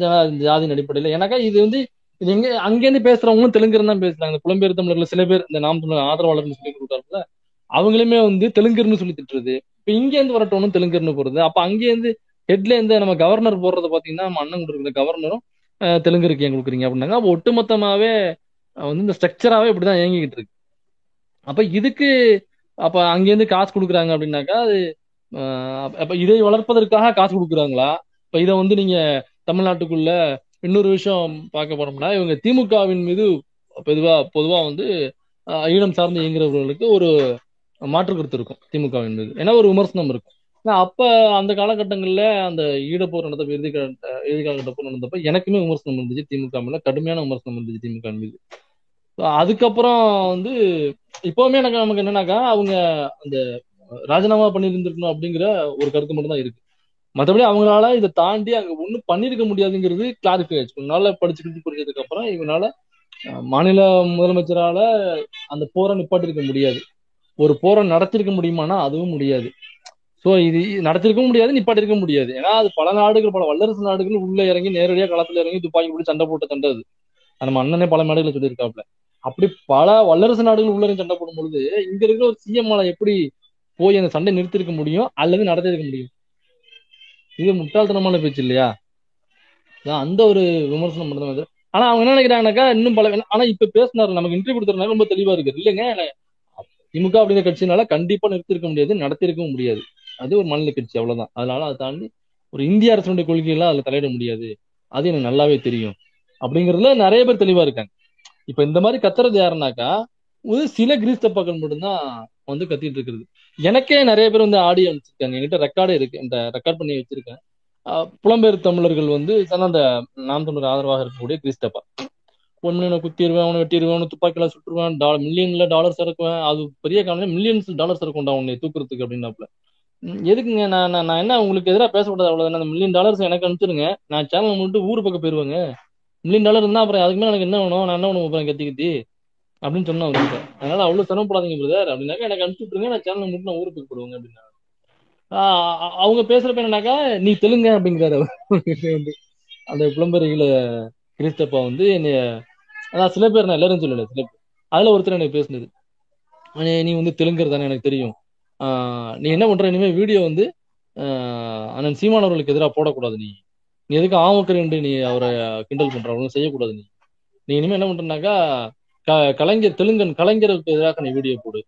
ஜாதியின் அடிப்படையில. ஏன்னாக்கா இது வந்து இது எங்க அங்கேருந்து பேசுறவங்களும் தெலுங்குன்னு தான் பேசுறாங்க. இந்த புலம்பெயர் தமிழர்ல சில பேர் இந்த நாம் தமிழர் ஆதரவாளர்னு சொல்லி கொடுத்தாருல அவங்களுமே வந்து தெலுங்குன்னு சொல்லி திட்டுறது. இப்ப இங்கேருந்து வரட்டோம்னு தெலுங்குன்னு போறது. அப்ப அங்கேருந்து ஹெட்ல இருந்து நம்ம கவர்னர் போடுறது பாத்தீங்கன்னா நம்ம அண்ணன் கொடுக்குற கவர்னரும் தெலுங்குக்கு ஏன் கொடுக்குறீங்க அப்படின்னாங்க. அப்போ ஒட்டுமொத்தமாவே வந்து இந்த ஸ்ட்ரக்சராவே இப்படிதான் இயங்கிக்கிட்டு இருக்கு. அப்ப இதுக்கு அப்ப அங்கேருந்து காசு கொடுக்குறாங்க அப்படின்னாக்கா அது அப்ப இதை வளர்ப்பதற்காக காசு கொடுக்குறாங்களா. இப்ப இதை வந்து நீங்க தமிழ்நாட்டுக்குள்ள இன்னொரு விஷயம் பார்க்க போனோம்னா இவங்க திமுகவின் மீது பொதுவா வந்து ஈழம் சார்ந்து இயங்குறவர்களுக்கு ஒரு மாற்று கருத்து இருக்கும் திமுகவின் மீது, ஏன்னா ஒரு விமர்சனம் இருக்கும். ஏன்னா அப்ப அந்த காலகட்டங்கள்ல அந்த ஈழப்போர் நடந்தப்ப இறுதி காலகட்டப்போர் நடந்தப்ப எனக்குமே விமர்சனம் இருந்துச்சு திமுக மீது, கடுமையான விமர்சனம் இருந்துச்சு திமுக மீது. அதுக்கப்புறம் வந்து இப்பவுமே நமக்கு என்னன்னாக்கா அவங்க அந்த ராஜினாமா பண்ணியிருந்திருக்கணும் அப்படிங்கிற ஒரு கருத்து மட்டும்தான் இருக்கு. மற்றபடி அவங்களால இதை தாண்டி அங்க ஒன்றும் பண்ணிருக்க முடியாதுங்கிறது கிளாரிஃபை ஆச்சு. இவனால படிச்சுக்கிட்டு புரிஞ்சதுக்கு அப்புறம் இவனால மாநில முதலமைச்சரால அந்த போரை நிப்பாட்டிருக்க முடியாது. ஒரு போரை நடத்திருக்க முடியுமானா அதுவும் முடியாது. ஸோ இது நடத்திருக்க முடியாது, நிப்பாட்டிருக்க முடியாது. ஏன்னா அது பல நாடுகள் பல வல்லரசு நாடுகள் உள்ள இறங்கி நேரடியாக களத்துல இறங்கி துப்பாக்கி போட்டு சண்டை போட்ட சண்டை அது. நம்ம அண்ணனே பல நாடுகளை சொல்லியிருக்காப்ல. அப்படி பல வல்லரசு நாடுகள் உள்ள சண்டை போடும் பொழுது இங்க இருக்கிற ஒரு சிஎம்ஆல எப்படி போய் அந்த சண்டை நிறுத்திருக்க முடியும் அல்லது நடத்திருக்க முடியும்? இது முட்டாள்தனமான பேச்சு இல்லையா? அந்த ஒரு விமர்சனம் மட்டும்தான். ஆனா அவங்க என்ன நினைக்கிறாங்கனாக்கா இன்னும் பல, ஆனா இப்ப பேசினாரு நமக்கு இன்டர்வியூ கொடுத்துருந்தாங்க ரொம்ப தெளிவா இருக்கு, இல்லைங்க திமுக அப்படிங்கிற கட்சியினால கண்டிப்பா நிறுத்திருக்க முடியாது, நடத்திருக்கவும் முடியாது. அது ஒரு மாநில கட்சி அவ்வளவுதான். அதனால அதை தாண்டி ஒரு இந்திய அரசனுடைய கொள்கையெல்லாம் அதுல தலையிட முடியாது, அது எனக்கு நல்லாவே தெரியும் அப்படிங்கிறதுல நிறைய பேர் தெளிவா இருக்காங்க. இப்ப இந்த மாதிரி கத்துறது யாருனாக்கா ஒரு சில கிரீஸ்தப்பாக்கள் மட்டும்தான் வந்து கத்திட்டு இருக்கிறது. எனக்கே நிறைய பேர் வந்து ஆடியோ அனுப்பிச்சிருக்காங்க, என்கிட்ட ரெக்கார்டே இருக்கு, என்கிட்ட ரெக்கார்ட் பண்ணி வச்சிருக்கேன். புலம்பெயர் தமிழர்கள் வந்து அந்த நாம் தமிழர் ஆதரவாக இருக்கக்கூடிய கிறிஸ்தப்பா ஒன்னு நான் குத்திடுவேன், அவனை வெட்டிடுவேன், அவனை துப்பாக்கியெல்லாம் சுட்டுருவேன், மில்லியன்ல டாலர்ஸ் இருக்குவேன், அது பெரிய காலம் மில்லியன்ஸ் டாலர்ஸ் இருக்கும்டா உன்னை தூக்குறதுக்கு அப்படின்னாப்புல. எதுக்குங்க நான் என்ன உங்களுக்கு எதிராக பேசக்கூடாது அவ்வளவுதானே, அந்த $1,000,000 எனக்கு அனுப்பிச்சிருங்க, நான் சேனல் மட்டும் ஊர் பக்கம் போயிருவாங்க. $1,000,000 இருந்தா அப்புறம் அதுக்கு மேலே எனக்கு என்ன வேணும், நான் என்ன வேணும் அப்புறம் கத்தி அப்படின்னு சொன்னா அவங்க. அதனால அவ்வளவு சிரமப்படாதீங்க பிரதர் அப்படின்னாக்கா எனக்கு அனுப்பிச்சுட்டுருங்க, நான் சேனல் மட்டும் நான் ஊருக்கு போடுவேங்க அப்படின்னா. அவங்க பேசுறப்ப என்னன்னாக்கா நீ தெலுங்க அப்படிங்கிறாரு வந்து அந்த புலம்பெயர்கள கிறிஸ்தப்பா வந்து என்னைய, அதான் சில பேர், நான் எல்லாரும் சொல்லல சில பேர், அதுல ஒருத்தர் எனக்கு பேசுனது நீ வந்து தெலுங்குறதானே எனக்கு தெரியும், நீ என்ன பண்ற இனிமேல் வீடியோ வந்து அண்ணன் சீமான் அவர்களுக்கு எதிராக போடக்கூடாது, நீ நீ எதுக்கு ஆமக்கர் என்று நீ அவரை கிண்டல் பண்றவங்க செய்யக்கூடாது, நீ நீ இனிமேல் என்ன பண்றனாக்கா கலைஞர் தெலுங்கன் கலைஞருக்கு எதிராக நீ வீடியோ போடு,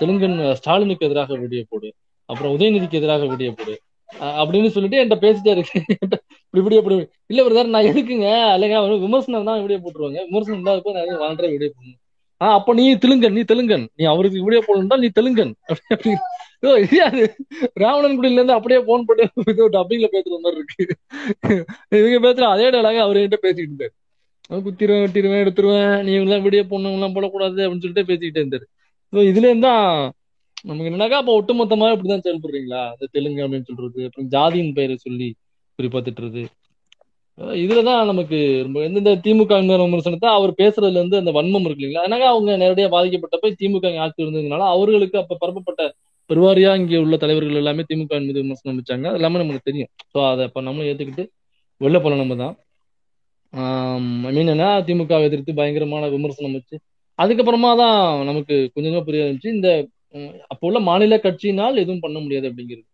தெலுங்கன் ஸ்டாலினுக்கு எதிராக வீடியோ போடு, அப்புறம் உதயநிதிக்கு எதிராக வீடியோ போடு அப்படின்னு சொல்லிட்டு என்கிட்ட பேசிட்டே இருக்கு. இப்படி எப்படி இல்ல ஒரு நான் எடுக்குங்க இல்லைங்க விமர்சனம் தான் வீடியோ போட்டுருவாங்க, விமர்சனம் தான் இருக்கும் நிறைய வாழ்ற வீடியோ போடணும். அப்ப நீ தெலுங்கன், நீ தெலுங்கன், நீ அவருக்கு வீடியோ போடணும்னா நீ தெலுங்கன் அப்படி அது ராவணன் குடியில இருந்து அப்படியே போன் போட்டு டப்பிங்ல பேசுற மாதிரி இருக்கு. இவங்க பேசுற அதே டைலாக அவர் என்கிட்ட பேசிக்கிட்டு இருந்தாரு, குத்திருவேன் வெட்டிடுவேன் எடுத்துருவேன் நீ எல்லாம் வீடியோ போடணும் எல்லாம் போடக்கூடாது அப்படின்னு சொல்லிட்டு பேசிக்கிட்டே இருந்தாரு. இதுல இருந்தான் நமக்கு என்னன்னாக்கா அப்ப ஒட்டுமொத்தமாக இப்படிதான் செயல்படுறீங்களா இந்த தெலுங்கு அப்படின்னு சொல்றது, அப்புறம் ஜாதியின் பெயரை சொல்லி குறிப்பாத்துட்டுறது. இதுலதான் நமக்கு ரொம்ப எந்தெந்த திமுக விமர்சனத்தை அவர் பேசுறதுல இருந்து அந்த வன்மம் இருக்கு இல்லைங்களா, அதனால அவங்க நேரடியா பாதிக்கப்பட்டப்ப திமுக ஆட்சி இருந்ததுனால அவர்களுக்கு அப்ப பரப்பப்பட்ட பெருவாரியா இங்கே உள்ள தலைவர்கள் எல்லாமே திமுக மீது விமர்சனம் வச்சாங்க, அது எல்லாமே நமக்கு தெரியும். ஸோ அதை அப்ப நம்மளும் ஏத்துக்கிட்டு வெளில போல நம்ம தான் ஐ மீன் என்ன திமுகவை எதிர்த்து பயங்கரமான விமர்சனம் வச்சு அதுக்கப்புறமா தான் நமக்கு கொஞ்சமா புரிய இருந்துச்சு இந்த அப்போ உள்ள மாநில கட்சியினால் எதுவும் பண்ண முடியாது அப்படிங்கிறது.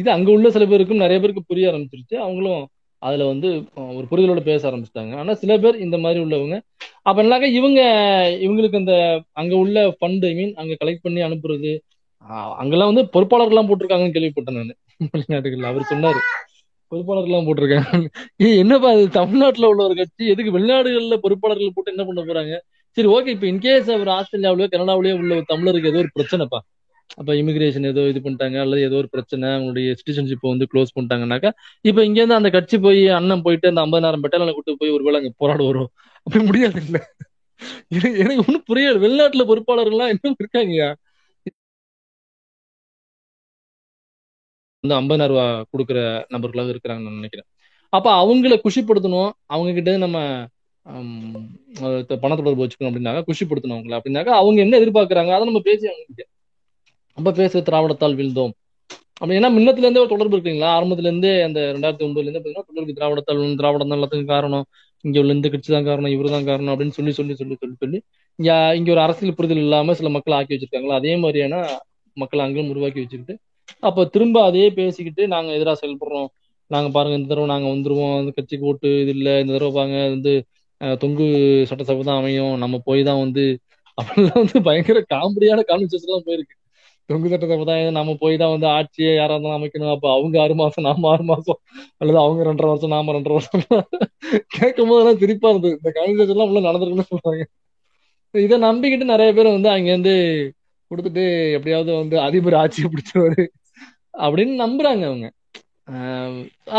இது அங்க உள்ள சில பேருக்கும் நிறைய பேருக்கு புரிய ஆரம்பிச்சிருச்சு, அவங்களும் அதுல வந்து ஒரு புரிதலோட பேச ஆரம்பிச்சிட்டாங்க. ஆனா சில பேர் இந்த மாதிரி உள்ளவங்க அப்ப என்னாக்கா இவங்களுக்கு அந்த அங்க உள்ள ஃபண்ட் ஐ மீன் அங்க கலெக்ட் பண்ணி அனுப்புறது, அங்கெல்லாம் வந்து பொறுப்பாளர்கள்லாம் போட்டிருக்காங்கன்னு கேள்விப்பட்டேன் நான் வெளிநாட்டுகள்ல. அவர் சொன்னாரு பொறுப்பாளர்கள்லாம் போட்டிருக்காங்க. என்னப்பா அது தமிழ்நாட்டுல உள்ள ஒரு கட்சி எதுக்கு வெளிநாடுகள்ல பொறுப்பாளர்கள் போட்டு என்ன பண்ண போறாங்க? சரி ஓகே, இப்ப இன்கேஸ் அவர் ஆஸ்திரேலியாவிலயோ கனடாவிலயோ உள்ள தமிழருக்கு ஏதோ ஒரு பிரச்சனைப்பா, அப்ப இமிகிரேஷன் ஏதோ இது பண்ணிட்டாங்க அல்லது ஏதோ ஒரு பிரச்சனை அவங்களுடைய சிட்டிசன்ஷிப்பை வந்து க்ளோஸ் பண்ணிட்டாங்கன்னாக்கா இப்ப இங்க இருந்து அந்த கட்சி போய் அண்ணன் போயிட்டு அந்த 50,000 பெட்டாலியனை கூட்டு போய் ஒருவேளை அங்க போராட வரும் அப்படி முடியாது இல்ல. எனக்கு ஒன்னும் புரியல, வெளிநாட்டுல பொறுப்பாளர்கள்லாம் இன்னும் இருக்காங்கயா, வந்து 50,000 கொடுக்குற நபர்களாக இருக்கிறாங்க நான் நினைக்கிறேன். அப்ப அவங்கள குஷிப்படுத்தணும், அவங்க கிட்ட நம்ம பண தொடர்பு வச்சுக்கணும் அப்படின்னாக்கா குஷிப்படுத்தணும் அவங்கள. அப்படின்னாக்கா அவங்க என்ன எதிர்பார்க்கிறாங்க அதை நம்ம பேசி அவங்ககிட்ட அப்ப பேச திராவிடத்தால் வீழ்ந்தோம் அப்படி. ஏன்னா முன்னத்துல இருந்தே ஒரு தொடர்பு இருக்குங்களா, ஆரம்பத்துல இருந்தே அந்த 2009 இருந்து பாத்தீங்கன்னா தொடர்பு திராவிடத்தால் திராவிடம் எல்லாத்துக்கும் காரணம் இங்க உள்ள இந்த கட்சி தான் காரணம் இவரு தான் காரணம் அப்படின்னு சொல்லி சொல்லி சொல்லி சொல்லி சொல்லி இங்க ஒரு அரசியல் புரிதல் இல்லாம சில மக்களை ஆக்கி வச்சிருக்காங்களா, அதே மாதிரியான மக்களை அங்கேயும் உருவாக்கி வச்சுக்கிட்டு அப்ப திரும்ப அதையே பேசிக்கிட்டு நாங்க எதிராக செயல்படுறோம், நாங்க பாருங்க இந்த தடவை நாங்க வந்துருவோம், அந்த கட்சிக்கு ஓட்டு இது இல்ல, இந்த தடவை பாருங்க வந்து தொங்கு சட்டசபை தான் அமையும், நம்ம போய் தான் வந்து அப்படிலாம் வந்து பயங்கர காமெடியான கான்வர்சேஷன் தான் போயிருக்கு. தொங்கு சட்டசபை தான் நம்ம போய் தான் வந்து ஆட்சியை யாரா இருந்தாலும் அமைக்கணும், அப்ப அவங்க 6 மாசம் நாம 6 மாசம் அல்லது அவங்க 2.5 வருஷம் நாம 2.5 வருஷம் கேட்கும் போதெல்லாம் சிரிப்பா இருந்தது. இந்த கான்வர்சேஷன் எல்லாம் உள்ள நடந்திருக்குன்னு சொல்றாங்க. இதை நம்பிக்கிட்டு நிறைய பேர் வந்து அங்க இருந்து கொடுத்துட்டு எப்படியாவது வந்து அதிபர் ஆட்சியை பிடிச்சவரு அப்படின்னு நம்புறாங்க அவங்க.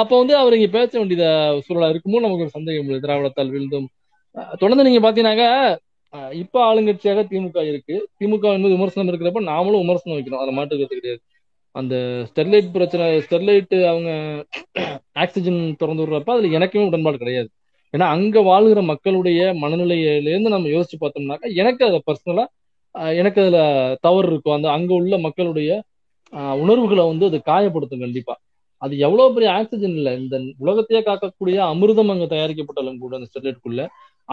அப்ப வந்து அவர் இங்க பேச வேண்டியத சூழலா இருக்குமோ நமக்கு ஒரு சந்தேகம் இல்லை. திராவிடத்தால் வீழ்ந்தும் தொடர்ந்து நீங்க பாத்தீங்கன்னாக்கா இப்ப ஆளுங்கட்சியாக திமுக இருக்கு, திமுக என்பது விமர்சனம் இருக்கிறப்ப நாமளும் விமர்சனம் வைக்கிறோம், அதை மாற்றுக்கிறது கிடையாது. அந்த ஸ்டெர்லைட் பிரச்சனை, ஸ்டெர்லைட் அவங்க ஆக்சிஜன் திறந்து விடுறப்ப அதுல எனக்குமே உடன்பாடு கிடையாது. ஏன்னா அங்க வாழ்கிற மக்களுடைய மனநிலையிலேருந்து நம்ம யோசிச்சு பார்த்தோம்னாக்கா எனக்கு அதை பர்சனலா எனக்கு அதுல தவறு இருக்கும். அந்த அங்க உள்ள மக்களுடைய உணர்வுகளை வந்து அது காயப்படுத்தும் கண்டிப்பா. அது எவ்வளவு பெரிய ஆக்சிஜன் இல்லை, இந்த உலகத்தையே காக்கக்கூடிய அமிர்தம் அங்க தயாரிக்கப்பட்டாலும் கூட அந்த ஸ்டெர்லைட்டுக்குள்ள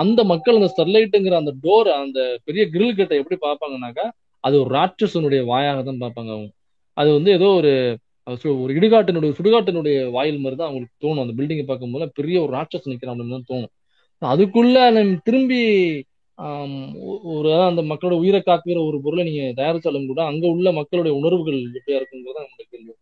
அந்த மக்கள் அந்த ஸ்டெர்லைட்டுங்கிற அந்த டோர் அந்த பெரிய கிரில் கிட்ட எப்படி பார்ப்பாங்கன்னாக்கா அது ஒரு ராட்சசனுடைய வாயாக தான் பார்ப்பாங்க அவங்க. அது வந்து ஏதோ ஒரு சுடுகாட்டினுடைய வாயில் மாதிரி தான் அவங்களுக்கு தோணும். அந்த பில்டிங்கை பார்க்கும்போது பெரிய ஒரு ராட்சசன் நிற்கிற அப்படின்னு தான் தோணும். அதுக்குள்ள நம்ம திரும்பி ஒரு அந்த மக்களோட உயிரை காக்குற ஒரு பொருளை நீங்க தயாரிச்சாலும் கூட அங்க உள்ள மக்களுடைய உணர்வுகள் எப்படியா இருக்குங்கிறத நம்மளுக்கு தெரியும்.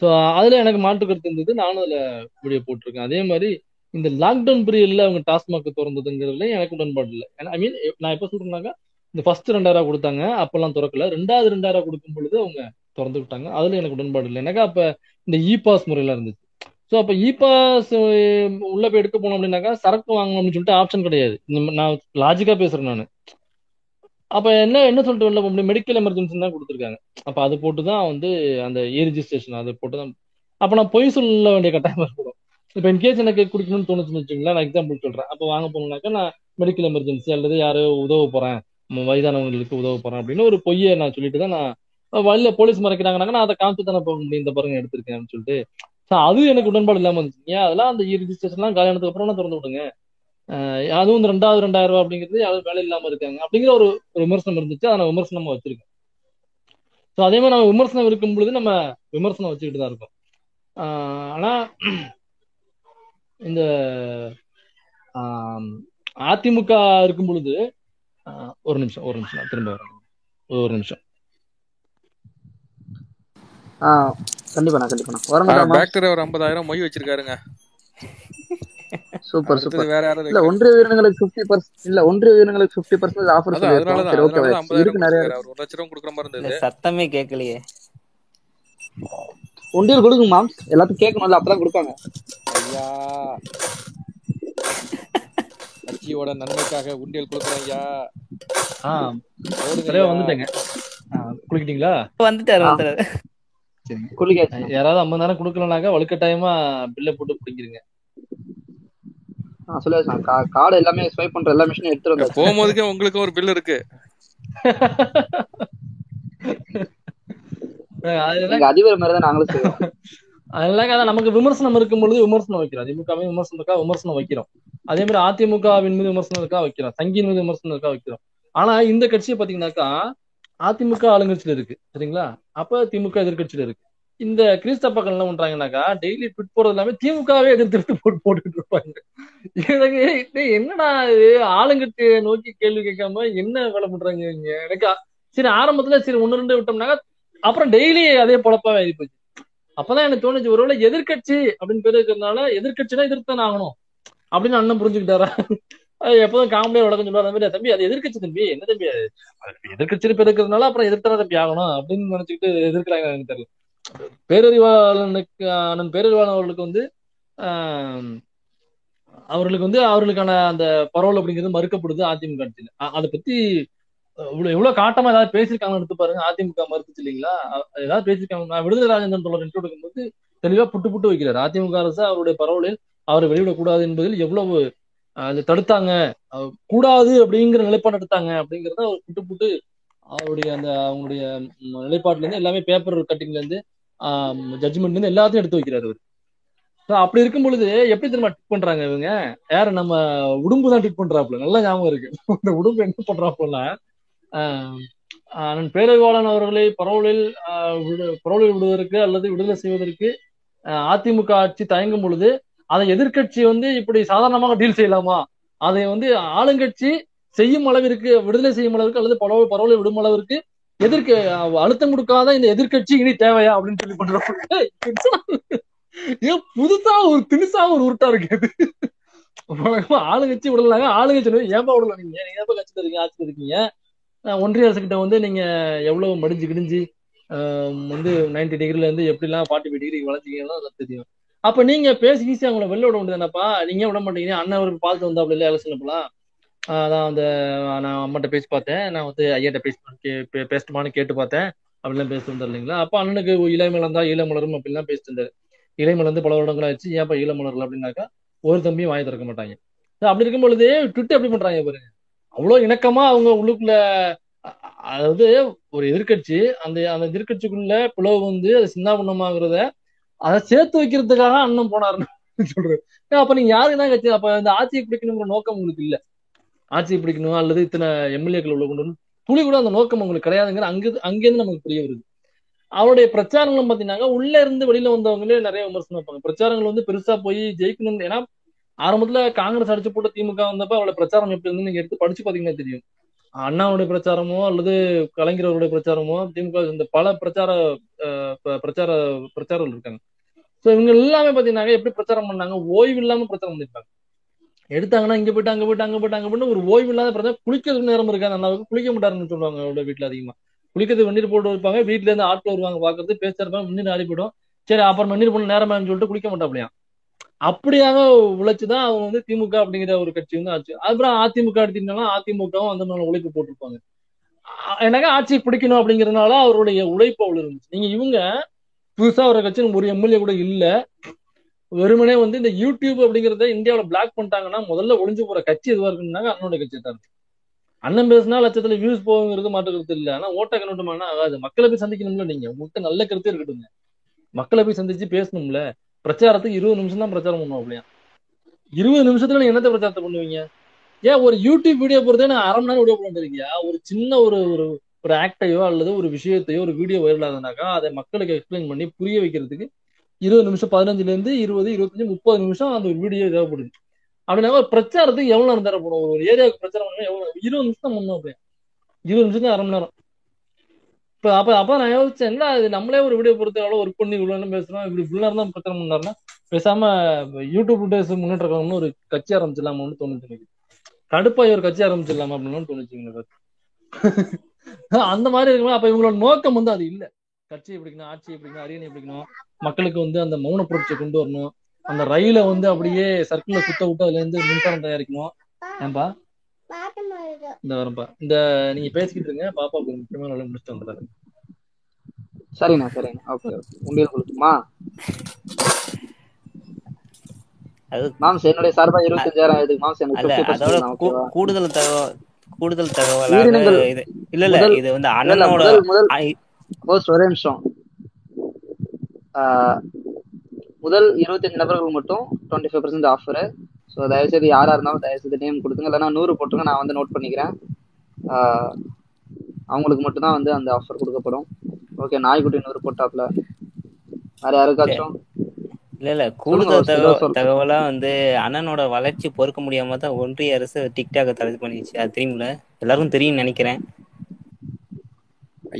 ஸோ அதுல எனக்கு மாற்று கருத்து இருந்தது, நானும் அதுல வீடியோ போட்டிருக்கேன். அதே மாதிரி இந்த லாக்டவுன் பீரியட்ல அவங்க டாஸ்மாக் திறந்ததுங்கிறதுல எனக்கு உடன்பாடு இல்லை. ஐ மீன் நான் எப்ப சொல்றேன்னாக்கா இந்த ஃபர்ஸ்ட் 2,000 கொடுத்தாங்க, அப்பெல்லாம் திறக்கல, ரெண்டாவது 2,000 கொடுக்கும் பொழுது அவங்க திறந்து விட்டாங்க, அதுல எனக்கு உடன்பாடு இல்லை. எனக்கா அப்ப இந்த இ பாஸ் முறையெல்லாம் இருந்துச்சு. ஸோ அப்போ இ பாஸ் உள்ள போய் எடுக்க போனோம் அப்படின்னாக்கா சரக்கு வாங்கணும் அப்படின்னு சொல்லிட்டு ஆப்ஷன் கிடையாது. நான் லாஜிக்கா பேசுறேன் நான். அப்போ என்ன சொல்லிட்டு வெளில போக முடியும், மெடிக்கல் எமர்ஜென்சி தான் கொடுத்துருக்காங்க. அப்போ அது போட்டு தான் வந்து அந்த ஏ ரிஜிஸ்ட்ரேஷன் அதை போட்டு தான் அப்போ நான் பொய் சொல்ல வேண்டிய கட்டாயம் இருக்கணும். இப்போ இன்கேஸ் எனக்கு குடிக்கணும்னு தோணுச்சுன்னு வச்சுக்கோங்களேன், நான் எக்ஸாம்பிள் சொல்றேன். அப்போ வாங்க போனோம்னாக்கா நான் மெடிக்கல் எமர்ஜென்சி அல்லது யாரோ உதவ போறேன், வயதானவங்களுக்கு உதவ போறேன் அப்படின்னு ஒரு பொய்யை நான் சொல்லிட்டு தான் நான் வழியில போலீஸ் மறைக்கிறாங்கனாக்கா நான் அதை காமிச்சு தானே போக முடியும், இந்த பாருங்க எடுத்திருக்கேன் அப்படின்னு சொல்லிட்டு. அது எனக்கு உடன்பாடு இல்லாம இருந்துச்சு. ஏன் அதெல்லாம் அந்த ரிஜிஸ்ட்ரேஷன்லாம் கல்யாணத்துக்கு அப்புறம் திறந்து விடுங்க, அதுவும் இந்த 2,000 அப்படிங்கிறது யாரும் வேலை இல்லாம இருக்காங்க அப்படிங்கிற ஒரு விமர்சனம் இருந்துச்சு. அதை நான் விமர்சனமா வச்சிருக்கேன். ஸோ அதே மாதிரி நம்ம விமர்சனம் இருக்கும் பொழுது நம்ம விமர்சனம் வச்சுக்கிட்டு தான் இருக்கோம். ஆனால் இந்த அதிமுக இருக்கும் பொழுது ஒரு நிமிஷம் திரும்ப ஒரு நிமிஷம் நன்மைக்காக உண்டியல் குளிக்கிட்டீங்களா? யாராவது 50,000 குடுக்கலனாக்கா வலுக்கட்டாயமா பில்ல போட்டு பிடிக்கிறீங்க. போகும்போதுக்கே உங்களுக்கு ஒரு பில் இருக்கு. அதெல்லாம் நமக்கு விமர்சனம் இருக்கும் பொழுது விமர்சனம் வைக்கிறோம். அதிமுகவே விமர்சனம் வைக்கிறோம். அதே மாதிரி அதிமுகவின் மீது விமர்சனம் இருக்கா வைக்கிறோம், தங்கியின் மீது விமர்சனம் இருக்கா வைக்கிறோம். ஆனா இந்த கட்சியை பாத்தீங்கன்னாக்கா அதிமுக ஆளுங்கட்சியில இருக்கு, சரிங்களா? அப்ப திமுக எதிர்கட்சியில இருக்கு. இந்த கிறிஸ்தப்பாக்கள் என்ன பண்றாங்கன்னாக்கா டெய்லி ட்விட் போறது எல்லாமே திமுகவே எதிர்த்து போட்டுக்கிட்டு இருப்பாங்க. எனக்கு என்னடா இது, ஆளுங்கட்சியை நோக்கி கேள்வி கேட்காம என்ன வேலை பண்றாங்க இவங்க? எனக்கு சரி ஆரம்பத்துல சரி 1-2 விட்டோம்னாக்கா அப்புறம் டெய்லி அதே பொழப்பாவே ஆயிப்போச்சு. அப்பதான் எனக்கு தோணுச்சு, ஒருவேளை எதிர்கட்சி அப்படின்னு பேர் இருக்கிறதுனால எதிர்கட்சினா எதிர்த்தான ஆகணும் அப்படின்னு அண்ணன் புரிஞ்சுக்கிட்டாரா? எப்போதும் காமெடியா வழக்கம் சொல்லுவாங்க, அந்த மாதிரி தம்பி அது எதிர்கட்சி தம்பி, என்ன தம்பி எதிர்கட்சி பேர் இருக்கிறதுனால அப்புறம் எதிர்த்தான தம்பி ஆகணும் அப்படின்னு நினைச்சுக்கிட்டு எதிர்க்கிறாங்க. எனக்கு தெரியல. பேரறிவாளன் அவர்களுக்கு அவர்களுக்கான அந்த பரவல் அப்படிங்கிறது மறுக்கப்படுது அதிமுக ஆட்சியில. அதை பத்தி எவ்வளவு காட்டமா ஏதாவது பேசியிருக்காங்கன்னு எடுத்து பாருங்க. அதிமுக மறுத்துச்சு இல்லைங்களா? ஏதாவது பேசியிருக்காங்க? விடுதலை ராஜேந்திரன் தொடர் இன்ட்ரோ எடுக்கும்போது தெளிவா புட்டு வைக்கிறார். அதிமுக அரசு அவருடைய பரவலில் அவரை வெளியிடக்கூடாது என்பதில் எவ்வளவு தடுத்தாங்க, கூடாது அப்படிங்கிற நிலைப்பாடு எடுத்தாங்க அப்படிங்கிறத அவர் புட்டு அவருடைய அந்த அவங்களுடைய நிலைப்பாட்டுல இருந்து எல்லாமே பேப்பர் கட்டிங்ல இருந்து ஜட்ஜ்மெண்ட்ல இருந்து எல்லாத்தையும் எடுத்து வைக்கிறாரு அவரு. அப்படி இருக்கும் பொழுது எப்படி திரும்ப ட்ரீட் பண்றாங்க இவங்க? யாரு நம்ம உடும்பு தான் ட்ரீட் பண்றாப்புல, நல்லா ஞாபகம் இருக்கு. அந்த உடும்பு என்ன பண்றாப்புல, பேரறிவாளன் அவர்களை பரவலில் விடுவதற்கு அல்லது விடுதலை செய்வதற்கு அதிமுக ஆட்சி தயங்கும் பொழுது அதை எதிர்கட்சி இப்படி சாதாரணமாக டீல் செய்யலாமா, அதை ஆளுங்கட்சி செய்யும் அளவிற்கு, விடுதலை செய்யும் அளவிற்கு அல்லது பரவலை விடும் அளவிற்கு எதிர்க்க அழுத்தம் கொடுக்காத இந்த எதிர்கட்சி இனி தேவையா அப்படின்னு சொல்லி பண்றாங்க. புதுசா ஒரு திணிசா ஒரு உருட்டா இருக்கு. ஆளுங்கட்சி விடலாங்க, ஆளுங்கட்சி ஏன்பா விடலாம், நீங்க ஏன்பா கட்சியில இருக்கீங்க, ஆட்சியில இருக்கீங்க, ஒன்றிய அரசுகிட்ட நீங்க எவ்வளவு மடிஞ்சு கிடிஞ்சு 90 டிகிரில இருந்து எப்படிலாம் 45 டிகிரிக்கு வளர்த்தீங்கன்னா தெரியும். அப்ப நீங்க பேசி ஈஸியா உங்களை வெளில விட முடியாதுப்பா, நீங்க விட மாட்டீங்கன்னா அண்ணன் அவருக்கு பார்த்து வந்தா அப்படி இல்லையா எலெக்ஷன் போலாம். நான் அம்மாட்ட பேசி பார்த்தேன், நான் ஐயாட்ட பேசட்டுமான்னு கேட்டு பார்த்தேன் அப்படிலாம் பேசிட்டு இருந்தார் இல்லைங்களா? அப்போ அண்ணனுக்கு இளமலர் தான் இளமலரும் அப்படிலாம் பேசிட்டு இருந்தாரு. இளமலர் பல வருடங்கள் ஆச்சு, ஏன்ப்பா இளமலர் அப்படின்னாக்கா ஒரு தம்பியும் வாங்கி திறக்க மாட்டாங்க. அப்படி இருக்கும் பொழுது ட்விட்டு எப்படி பண்றாங்க பாருங்க, அவ்வளோ இணக்கமா அவங்க உள்ளுக்குள்ள. அதாவது ஒரு எதிர்கட்சி அந்த அந்த எதிர்கட்சிக்குள்ள பிளவு அது சின்னாபுண்ணமாகறத அதை சேர்த்து வைக்கிறதுக்காக அண்ணன் போனாருன்னு சொல்றாரு. அப்ப நீங்க யாருக்கு தான் கட்சி, அப்ப இந்த ஆட்சியை பிடிக்கணுங்கிற நோக்கம் உங்களுக்கு இல்லை, ஆட்சியை பிடிக்கணும் அல்லது இத்தனை எம்எல்ஏக்கள் உள்ள கொண்டு வரணும் துளி கூட அந்த நோக்கம் உங்களுக்கு கிடையாதுங்கிற அங்கேருந்து நமக்கு புரிய வருது. அவருடைய பிரச்சாரங்களும் பாத்தீங்கன்னா உள்ள இருந்து வெளியில வந்தவங்களே நிறைய விமர்சனம் வைப்பாங்க. பிரச்சாரங்கள் பெருசா போய் ஜெயிக்கணும். ஏன்னா ஆரம்பத்துல காங்கிரஸ் அடிச்சு போட்டு திமுக வந்தப்ப அவளோட பிரச்சாரம் எப்படி இருந்து நீங்க எடுத்து படிச்சு பாத்தீங்கன்னா தெரியும். அண்ணாவுடைய பிரச்சாரமோ அல்லது கலைஞர் அவருடைய பிரச்சாரமோ திமுக இந்த பல பிரச்சாரம் இருக்காங்க. சோ இவங்க எல்லாமே பாத்தீங்கன்னா எப்படி பிரச்சாரம் பண்ணாங்க, ஓய்வு இல்லாம பிரச்சாரம் பண்ணிருக்காங்க. எடுத்தாங்கன்னா இங்க போயிட்டு அங்க போயிட்டு அங்க போயிட்டு அங்க போயிட்டு ஒரு ஓய்வு இல்லாத பிரச்சனை. குளிக்கிறதுக்கு நேரம் இருக்காது அண்ணாவுக்கு, குளிக்க மாட்டாருன்னு சொல்லுவாங்க அவரோட வீட்டுல. அதிகமா குளிக்கிறதுக்கு வெந்நீர் போட்டு வைப்பாங்க, வீட்டுல இருந்து ஆட்கள் வருவாங்க பாக்குறது, பேசுறப்பாங்க, வெந்நீர் ஆடி போயிடும். சரி அப்புறம் வெந்நீர் போன நேரமான்னு சொல்லிட்டு குளிக்க மாட்டாப்லையா. அப்படியாக உழைச்சுதான் அவங்க திமுக அப்படிங்கிற ஒரு கட்சி ஆச்சு. அப்புறம் அதிமுக எடுத்துக்கிட்டோம்னா அதிமுகவும் அந்த மாதிரி உழைப்பு போட்டிருப்பாங்க. எனக்கு ஆட்சியை பிடிக்கணும் அப்படிங்கறதுனால அவருடைய உழைப்பு அவ்வளவு இருந்துச்சு. நீங்க இவங்க புதுசா ஒரு கட்சி, ஒரு எம்எல்ஏ கூட இல்ல, வெறுமனே இந்த யூடியூப் அப்படிங்கறத இந்தியாவில பிளாக் பண்ணிட்டாங்கன்னா முதல்ல ஒளிஞ்சு போற கட்சி எதுவா இருக்குன்னாங்க அண்ணனுடைய கட்சியை தான் இருக்கு. அண்ணன் பேசுனா லட்சத்துல வியூஸ் போகுங்கிறது மாற்றுக்கிறது இல்லை. ஆனா ஓட்ட கண்ணோட்டமானா ஆகாது. மக்களை போய் சந்திக்கணும்ல, நீங்க உங்கள்கிட்ட நல்ல கருத்தே இருக்கட்டுங்க, மக்களை போய் சந்திச்சு பேசணும்ல. பிரச்சாரத்துக்கு 20 நிமிஷம் தான் பிரச்சாரம் பண்ணுவோம் அப்படியா? 20 நிமிஷத்துல நீங்க என்னத்த பிரச்சாரத்தை பண்ணுவீங்க? ஏன் ஒரு யூடியூப் வீடியோ போறதே நான் 1/2 மணி நேரம் வீடியோ பண்ணிட்டு இருக்கீங்க? ஒரு சின்ன ஒரு ஒரு ஆக்டையோ அல்லது ஒரு விஷயத்தையோ ஒரு வீடியோ வைரல் ஆகுதுனாக்கா அதை மக்களுக்கு எக்ஸ்பிளைன் பண்ணி புரிய வைக்கிறதுக்கு 20 நிமிஷம், 15லேருந்து 20, 25, 30 நிமிஷம் அந்த ஒரு வீடியோ தேவைப்படுது. அப்படின்னா பிரச்சாரத்துக்கு எவ்வளோ நேரம் தரப்படும்? ஒரு ஏரியாவுக்கு பிரச்சாரம் பண்ணால் எவ்வளோ? 20 நிமிஷம் தான் பண்ணணும். அப்படியே 20 நிமிஷம் தான், அரை மணி நேரம். இப்போ அப்போ நான் யோசிச்சேன், என்ன அது நம்மளே ஒரு வீடியோ பொறுத்த எவ்வளோ ஒர்க் பண்ணி இவ்வளோ நேரம் பேசுகிறோம், இப்படி இவ்வளோ நேரம் தான் பிரச்சாரம் பண்ணாருன்னா பேசாமல் யூடியூப் டேஸ் முன்னேற்றம்னு ஒரு கட்சி ஆரம்பிச்சிடலாமான்னு தோணுச்சு எனக்கு. கடுப்பாக ஒரு கட்சி ஆரம்பிச்சிடலாமா அப்படின்னு தோணுச்சு எனக்கு. அந்த மாதிரி இருக்கும்போது அப்ப இவங்களோட நோக்கம் வந்து அது இல்லை, கட்சியை பிடிக்கணும், ஆட்சியை பிடிக்கணும், அரியணை பிடிக்கணும், மக்களுக்கு வந்து அந்த மௌன புரட்சியை கொண்டு வரணும், அந்த ரயில வந்து அப்படியே சர்க்கிளை சுத்த விட்டு அதுல இருந்து மின்சாரம் தயாரிக்கணும். ஏன்பா இந்த வரம்பா இந்த நீங்க பேசிக்கிட்டு இருங்க, பாப்பாவுக்கு முக்கியமான வேலை முடிச்சுட்டு வந்துட்டாரு. சரிங்கண்ணா சரிங்கண்ணா, ஓகே ஓகே. உங்களுக்கு கொடுக்குமா? அது மாம்ஸ் என்னுடைய சார்பா 25,000 இதுக்கு மாம்ஸ் எனக்கு கூடுதல் கூடுதல் தகவல். இல்ல இல்ல இது வந்து அண்ணனோட ஒரே நிமிஷம். முதல் 25 நபர்கள் மட்டும் 25% ஆஃபரு. ஸோ தயவுசெய்து யாராக இருந்தாலும் தயவுசெய்து நேம் கொடுத்துங்க, இல்லைன்னா 100 போட்டுங்க, நான் வந்து நோட் பண்ணிக்கிறேன். அவங்களுக்கு மட்டும்தான் வந்து அந்த ஆஃபர் கொடுக்கப்படும். ஓகே, நாய்க்குட்டி 100 போட்டாப்ல வேற யாருக்காச்சும்? இல்ல இல்ல கூடுதல் தகவலா வந்து அண்ணனோட வளர்ச்சி பொறுக்க முடியாம தான் ஒன்றிய அரசு டிக்டாக தடை பண்ணிடுச்சு. அது தெரியுமில்ல, எல்லாரும் தெரியும் நினைக்கிறேன்.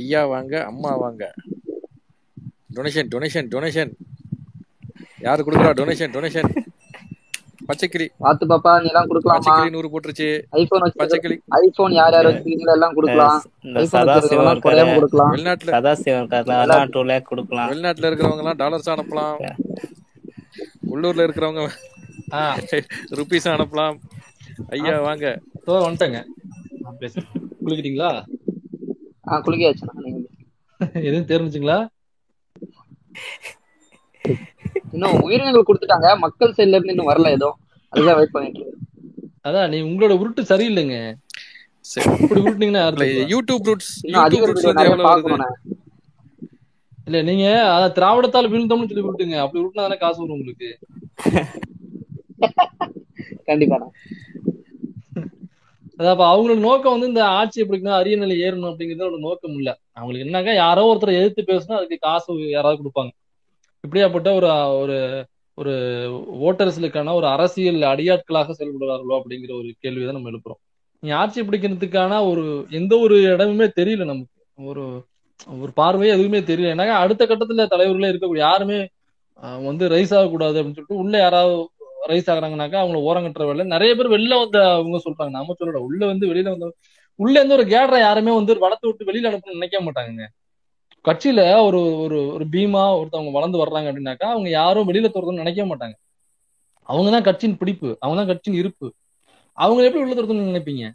ஐயா வாங்க, அம்மா வாங்க, டொனேஷன் டொனேஷன் டொனேஷன், யாரு குடுக்குறா டொனேஷன் டொனேஷன்? பச்சைக்கிளி வாத்து பாப்பா, நீ எல்லாம் குடுக்கலாம். பச்சைக்கிளி 100 போட்டுருச்சு. ஐபோன் பச்சைக்கிளி, ஐபோன் யார் யார் வச்சிருக்கீங்களோ எல்லாம் குடுக்கலாம். சதாசிவம் குடுக்கலாம், வெளிநாட்டுல சதாசிவம் கார்ல குடுக்கலாம், வெளிநாட்டுல இருக்கிறவங்க எல்லாம் டாலர்ஸ் அனுப்பலாம், உள்ளூர்ல இருக்கிறவங்க ருபீஸ் அனுப்பலாம். ஐயா வாங்க, வந்துட்டேங்க. குளிக்கிட்டீங்களா? குளிக்காச்சுண்ணா, எதுவும் தெரிஞ்சுங்களா? இன்னும் உயிரினங்கள் கொடுத்துட்டாங்க, மக்கள் சைட்ல இருந்து இன்னும் வரல, ஏதோ அதுதான் வெயிட் பண்ணிட்டு இருக்கு. அதான் நீ உங்களோட உருட்டு சரியில்லைங்க. இப்படி உருட்டுனீங்கன்னா யூடியூப் ரூட்ஸ் இல்ல, நீங்க அத திராவிடத்தால் வீழ்ந்தோம்னு சொல்லி விட்டுங்க. அப்படி விட்டுனா தானே காசு வரும் உங்களுக்கு. கண்டிப்பா அதான் அவங்களோட நோக்கம் வந்து இந்த ஆட்சி பிடிக்கணும், அரிய நிலை ஏறணும் அப்படிங்கறத நோக்கம் இல்ல அவங்களுக்கு. என்னக்கா யாரோ ஒருத்தரை எதிர்த்து பேசணும், அதுக்கு காசு யாராவது கொடுப்பாங்க. இப்படியாப்பட்ட ஒரு ஒரு ஒரு ஓட்டரசுக்கான ஒரு அரசியல் அடியாட்களாக செயல்படுவார்களோ அப்படிங்கிற ஒரு கேள்விதான் நம்ம எழுப்புறோம். நீ ஆட்சி பிடிக்கிறதுக்கான ஒரு எந்த ஒரு இடமுமே தெரியல நமக்கு, ஒரு ஒரு பார்வையே எதுவுமே தெரியல. ஏன்னா அடுத்த கட்டத்துல தலைவர்களே இருக்கக்கூடிய யாருமே வந்து ரைஸ் ஆகக்கூடாது அப்படின்னு சொல்லிட்டு உள்ள யாராவது ரைஸ் ஆகுறாங்கனாக்கா அவங்களை ஓரங்கட்டுற வேலை நிறைய பேர் வெளில வந்து அவங்க சொல்றாங்க. நம்ம சொல்லல, உள்ள வந்து வெளியில வந்து உள்ள இருந்து ஒரு கேடரை யாருமே வந்து வளர்த்து விட்டு வெளியில அனுப்பணும்னு நினைக்க மாட்டாங்க. கட்சியில ஒரு ஒரு பீமா ஒருத்தவங்க வளர்ந்து வர்றாங்க அப்படின்னாக்கா அவங்க யாரும் வெளியில துரத்தணும்னு நினைக்க மாட்டாங்க. அவங்கதான் கட்சியின் பிடிப்பு, அவங்கதான் கட்சியின் இருப்பு. அவங்க எப்படி உள்ள துரத்தணும்னு நினைப்பீங்க?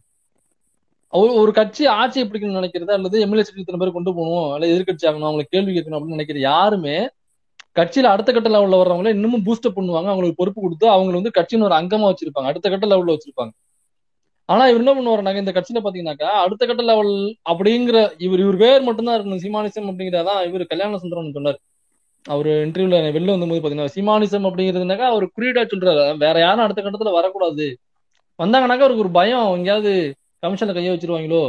ஒரு கட்சி ஆட்சியை பிடிக்கணும்னு நினைக்கிறது அல்லது எம்எல்ஏ இத்தனை பேர் கொண்டு போகணும் அல்லது எதிர்கட்சி ஆகணும், அவங்களை கேள்வி கேட்கணும் அப்படின்னு நினைக்கிற யாருமே கட்சியில அடுத்த கட்ட லெவலில் வர்றவங்கள இன்னமும் பூஸ்டப் பண்ணுவாங்க, அவங்களுக்கு பொறுப்பு கொடுத்து அவங்களை வந்து கட்சியின் ஒரு அங்கமா வச்சிருப்பாங்க, அடுத்த கட்ட லெவலில் வச்சிருப்பாங்க. ஆனா இவர் என்ன பண்ணுவாருனாக்க இந்த கட்சியில பாத்தீங்கன்னாக்கா அடுத்த கட்ட லெவல் அப்படிங்கிற இவர் பேர் மட்டும்தான் இருக்கணும். சீமானிசம் அப்படிங்கிறதான் இவர் கல்யாண சுந்தரம் சொன்னார் அவரு இன்டர்வியூல வெளில வந்தபோது பாத்தீங்கன்னா. சீமானிசம் அப்படிங்கிறதுனாக்கா அவர் குறியீடா சொல்றாரு, வேற யாரும் அடுத்த கட்டத்துல வரக்கூடாது. வந்தாங்கன்னாக்கா அவருக்கு ஒரு பயம், எங்கேயாவது கமிஷன்ல கையை வச்சிருவாங்களோ,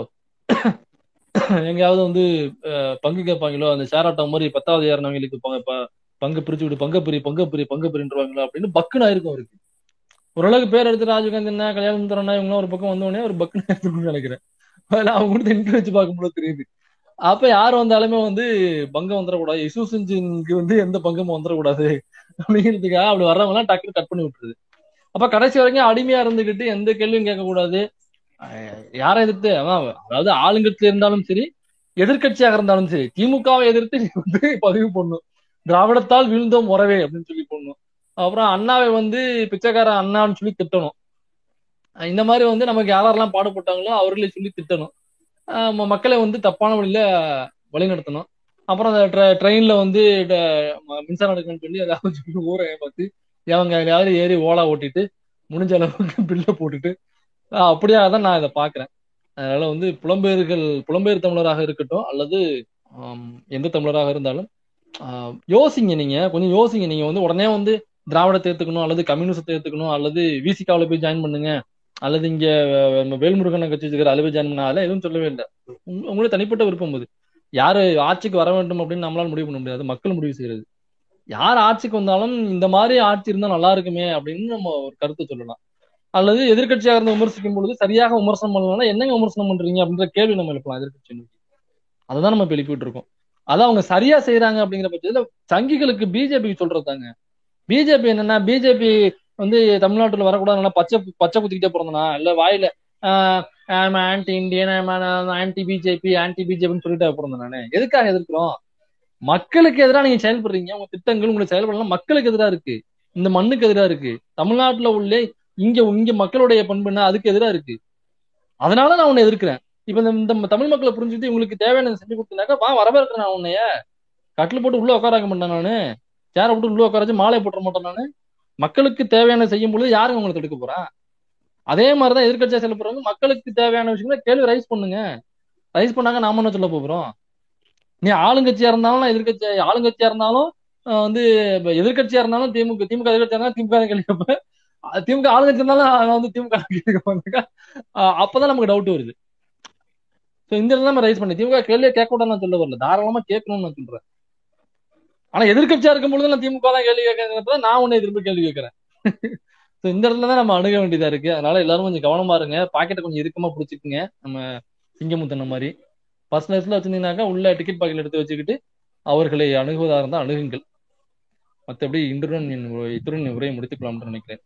எங்கேயாவது வந்து பங்கு கேட்பாங்களோ, அந்த சேராட்டம் மாதிரி 10வது ஏறினவங்களுக்கு பங்கு பிரிச்சு விட்டு பங்கு பிரின்றுவாங்களோ அப்படின்னு பக்குன்னு ஆயிருக்கும் அவருக்கு. ஓரளவுக்கு பேர் எடுத்து ராஜீவ்காந்தி என்ன கல்யாணம் இவங்களாம் ஒரு பக்கம் வந்தோடனே ஒரு பக்குன்னு ஆயிருக்குன்னு நினைக்கிறேன். அதில் அவங்க கொடுத்து என்கரேஜ் பார்க்கும்போது தெரியுது. அப்ப யார் வந்தாலுமே வந்து பங்கம் வந்துடக்கூடாது, இஸ்யூ செஞ்சுக்கு வந்து எந்த பங்கமும் வந்துடக்கூடாது அப்படிங்கிறதுக்காக அப்படி வர்றவங்க எல்லாம் டக்குனு கட் பண்ணி விட்டுருது. அப்ப கடைசி வரைக்கும் அடிமையா இருந்துகிட்டு எந்த கேள்வியும் கேட்கக்கூடாது. யாரை எதிர்த்து, அதாவது ஆளுங்கட்சியில இருந்தாலும் சரி எதிர்கட்சியாக இருந்தாலும் சரி, திமுகவை எதிர்த்து நீ வந்து பதிவு பண்ணும், திராவிடத்தால் வீழ்ந்தோம் உறவே அப்படின்னு சொல்லி போடணும். அப்புறம் அண்ணாவை வந்து பிச்சைக்கார அண்ணான்னு சொல்லி திட்டணும். இந்த மாதிரி வந்து நமக்கு யாரெல்லாம் பாடுபட்டாங்களோ அவர்களே சொல்லி திட்டணும், மக்களை வந்து தப்பான வழியில வழி நடத்தணும். அப்புறம் அந்த ட்ரெயின்ல வந்து மின்சாரம் எடுக்கணும்னு சொல்லி அதாவது சொல்லி ஊரை பார்த்து அவங்க யாரு ஏறி ஓலா ஓட்டிட்டு முடிஞ்ச அளவுக்கு பில்லை போட்டுட்டு அப்படியாக தான் நான் இதை பாக்குறேன். அதனால வந்து புலம்பெயர் தமிழராக இருக்கட்டும் அல்லது எந்த தமிழராக இருந்தாலும் யோசிங்க, நீங்க கொஞ்சம் யோசிங்க. நீங்க வந்து உடனே வந்து திராவிடத்தை ஏத்துக்கணும் அல்லது கம்யூனிஸ்டத்தை ஏத்துக்கணும் அல்லது விசிகாவில போய் ஜாயின் பண்ணுங்க அல்லது இங்க வேல்முருகனை கட்சி வச்சுக்கிற அலுவலி ஜான்மனால எதுவும் சொல்லவே இல்லை. உங்களோட தனிப்பட்ட விருப்பம் அது. யாரு ஆட்சிக்கு வர வேண்டும் அப்படின்னு நம்மளால முடிவு பண்ண முடியாது, மக்கள் முடிவு செய்யறது. யார் ஆட்சிக்கு வந்தாலும் இந்த மாதிரி ஆட்சி இருந்தா நல்லா இருக்குமே அப்படின்னு நம்ம ஒரு கருத்தை சொல்லலாம். அல்லது எதிர்கட்சியாக இருந்து விமர்சிக்கும் பொழுது சரியாக விமர்சனம் பண்ணலாம், என்னங்க விமர்சனம் பண்றீங்க அப்படின்ற கேள்வி நம்ம எழுப்பலாம் எதிர்கட்சி. அதைதான் நம்ம இப்ப எழுப்பிட்டு இருக்கோம். அதான் அவங்க சரியா செய்யறாங்க அப்படிங்கிற பட்சத்துல சங்கிகளுக்கு பிஜேபிக்கு சொல்றதாங்க. பிஜேபி என்னன்னா, பிஜேபி வந்து தமிழ்நாட்டுல வரக்கூடாதுனால பச்சை குத்திக்கிட்டே பிறந்தனா இல்ல வாயில ஆன்டி இந்தியன் ஆன்டி பிஜேபின்னு சொல்லிட்டு பிறந்தேன் நானு. எதுக்காக எதிர்க்கிறோம்? மக்களுக்கு எதிராக நீங்க செயல்படுறீங்க. உங்க திட்டங்கள் உங்களை செயல்படலாம் மக்களுக்கு எதிராக இருக்கு, இந்த மண்ணுக்கு எதிராக இருக்கு, தமிழ்நாட்டுல உள்ள இங்க மக்களுடைய பண்புன்னா அதுக்கு எதிராக இருக்கு. அதனால நான் உன்னை எதிர்க்கிறேன். இப்ப இந்த தமிழ் மக்களை புரிஞ்சுட்டு உங்களுக்கு தேவையானது செஞ்சு கொடுத்தீங்கன்னாக்கா வா வரவேற்கிறேன். நான் உன்னைய கட்டில் போட்டு உள்ள உட்காராக்க மாட்டேன், நானு சேரை போட்டு உள்ள உட்காராச்சு மாலை போட்டுற மாட்டேன். நானு மக்களுக்கு தேவையான செய்யும் பொழுது யாருங்க உங்களை தடுக்க போறா? அதே மாதிரிதான் எதிர்கட்சியா செயல்படுறவங்க மக்களுக்கு தேவையான விஷயங்கள கேள்வி ரைஸ் பண்ணுங்க. ரைஸ் பண்ணாங்க நாம என்ன சொல்ல போறோம்? நீ ஆளுங்கட்சியா இருந்தாலும் நான் ஆளுங்கட்சியா இருந்தாலும் வந்து எதிர்கட்சியா இருந்தாலும் திமுக எதிர்கட்சியா இருந்தாலும் திமுக கேள்விப்பேன், திமுக ஆளுங்கட்சி இருந்தாலும் நான் வந்து திமுக கேட்க. அப்பதான் நமக்கு டவுட் வருது. ஸோ இந்த இடத்துல நம்ம ரைஸ் பண்ணி திமுக கேள்வியை கேட்கக்கூடாது நான் சொல்ல வரல, தாராளமா கேட்கணும்னு நான் சொல்றேன். ஆனா எதிர்கட்சியா இருக்கும்பொழுது நான் திமுக தான் கேள்வி கேட்கறதுல நான் உன்னை திரும்ப கேள்வி கேட்கறேன். ஸோ இந்த இடத்துலதான் நம்ம அணுக வேண்டியதா இருக்கு. அதனால எல்லாரும் கொஞ்சம் கவனமா இருங்க, பாக்கெட்டை கொஞ்சம் இறுக்கமா பிடிச்சிக்குங்க. நம்ம சிங்கமுத்தன மாதிரி பர்சனல்ஸ்ல வச்சிருந்தீங்கன்னாக்கா உள்ள டிக்கெட் பாக்கெட் எடுத்து வச்சுக்கிட்டு அவர்களை அணுகுவதாக இருந்தால் அணுகுங்கள். மற்றபடி இத்துடன் உரையை முடித்துக்கலாம்னு நினைக்கிறேன்.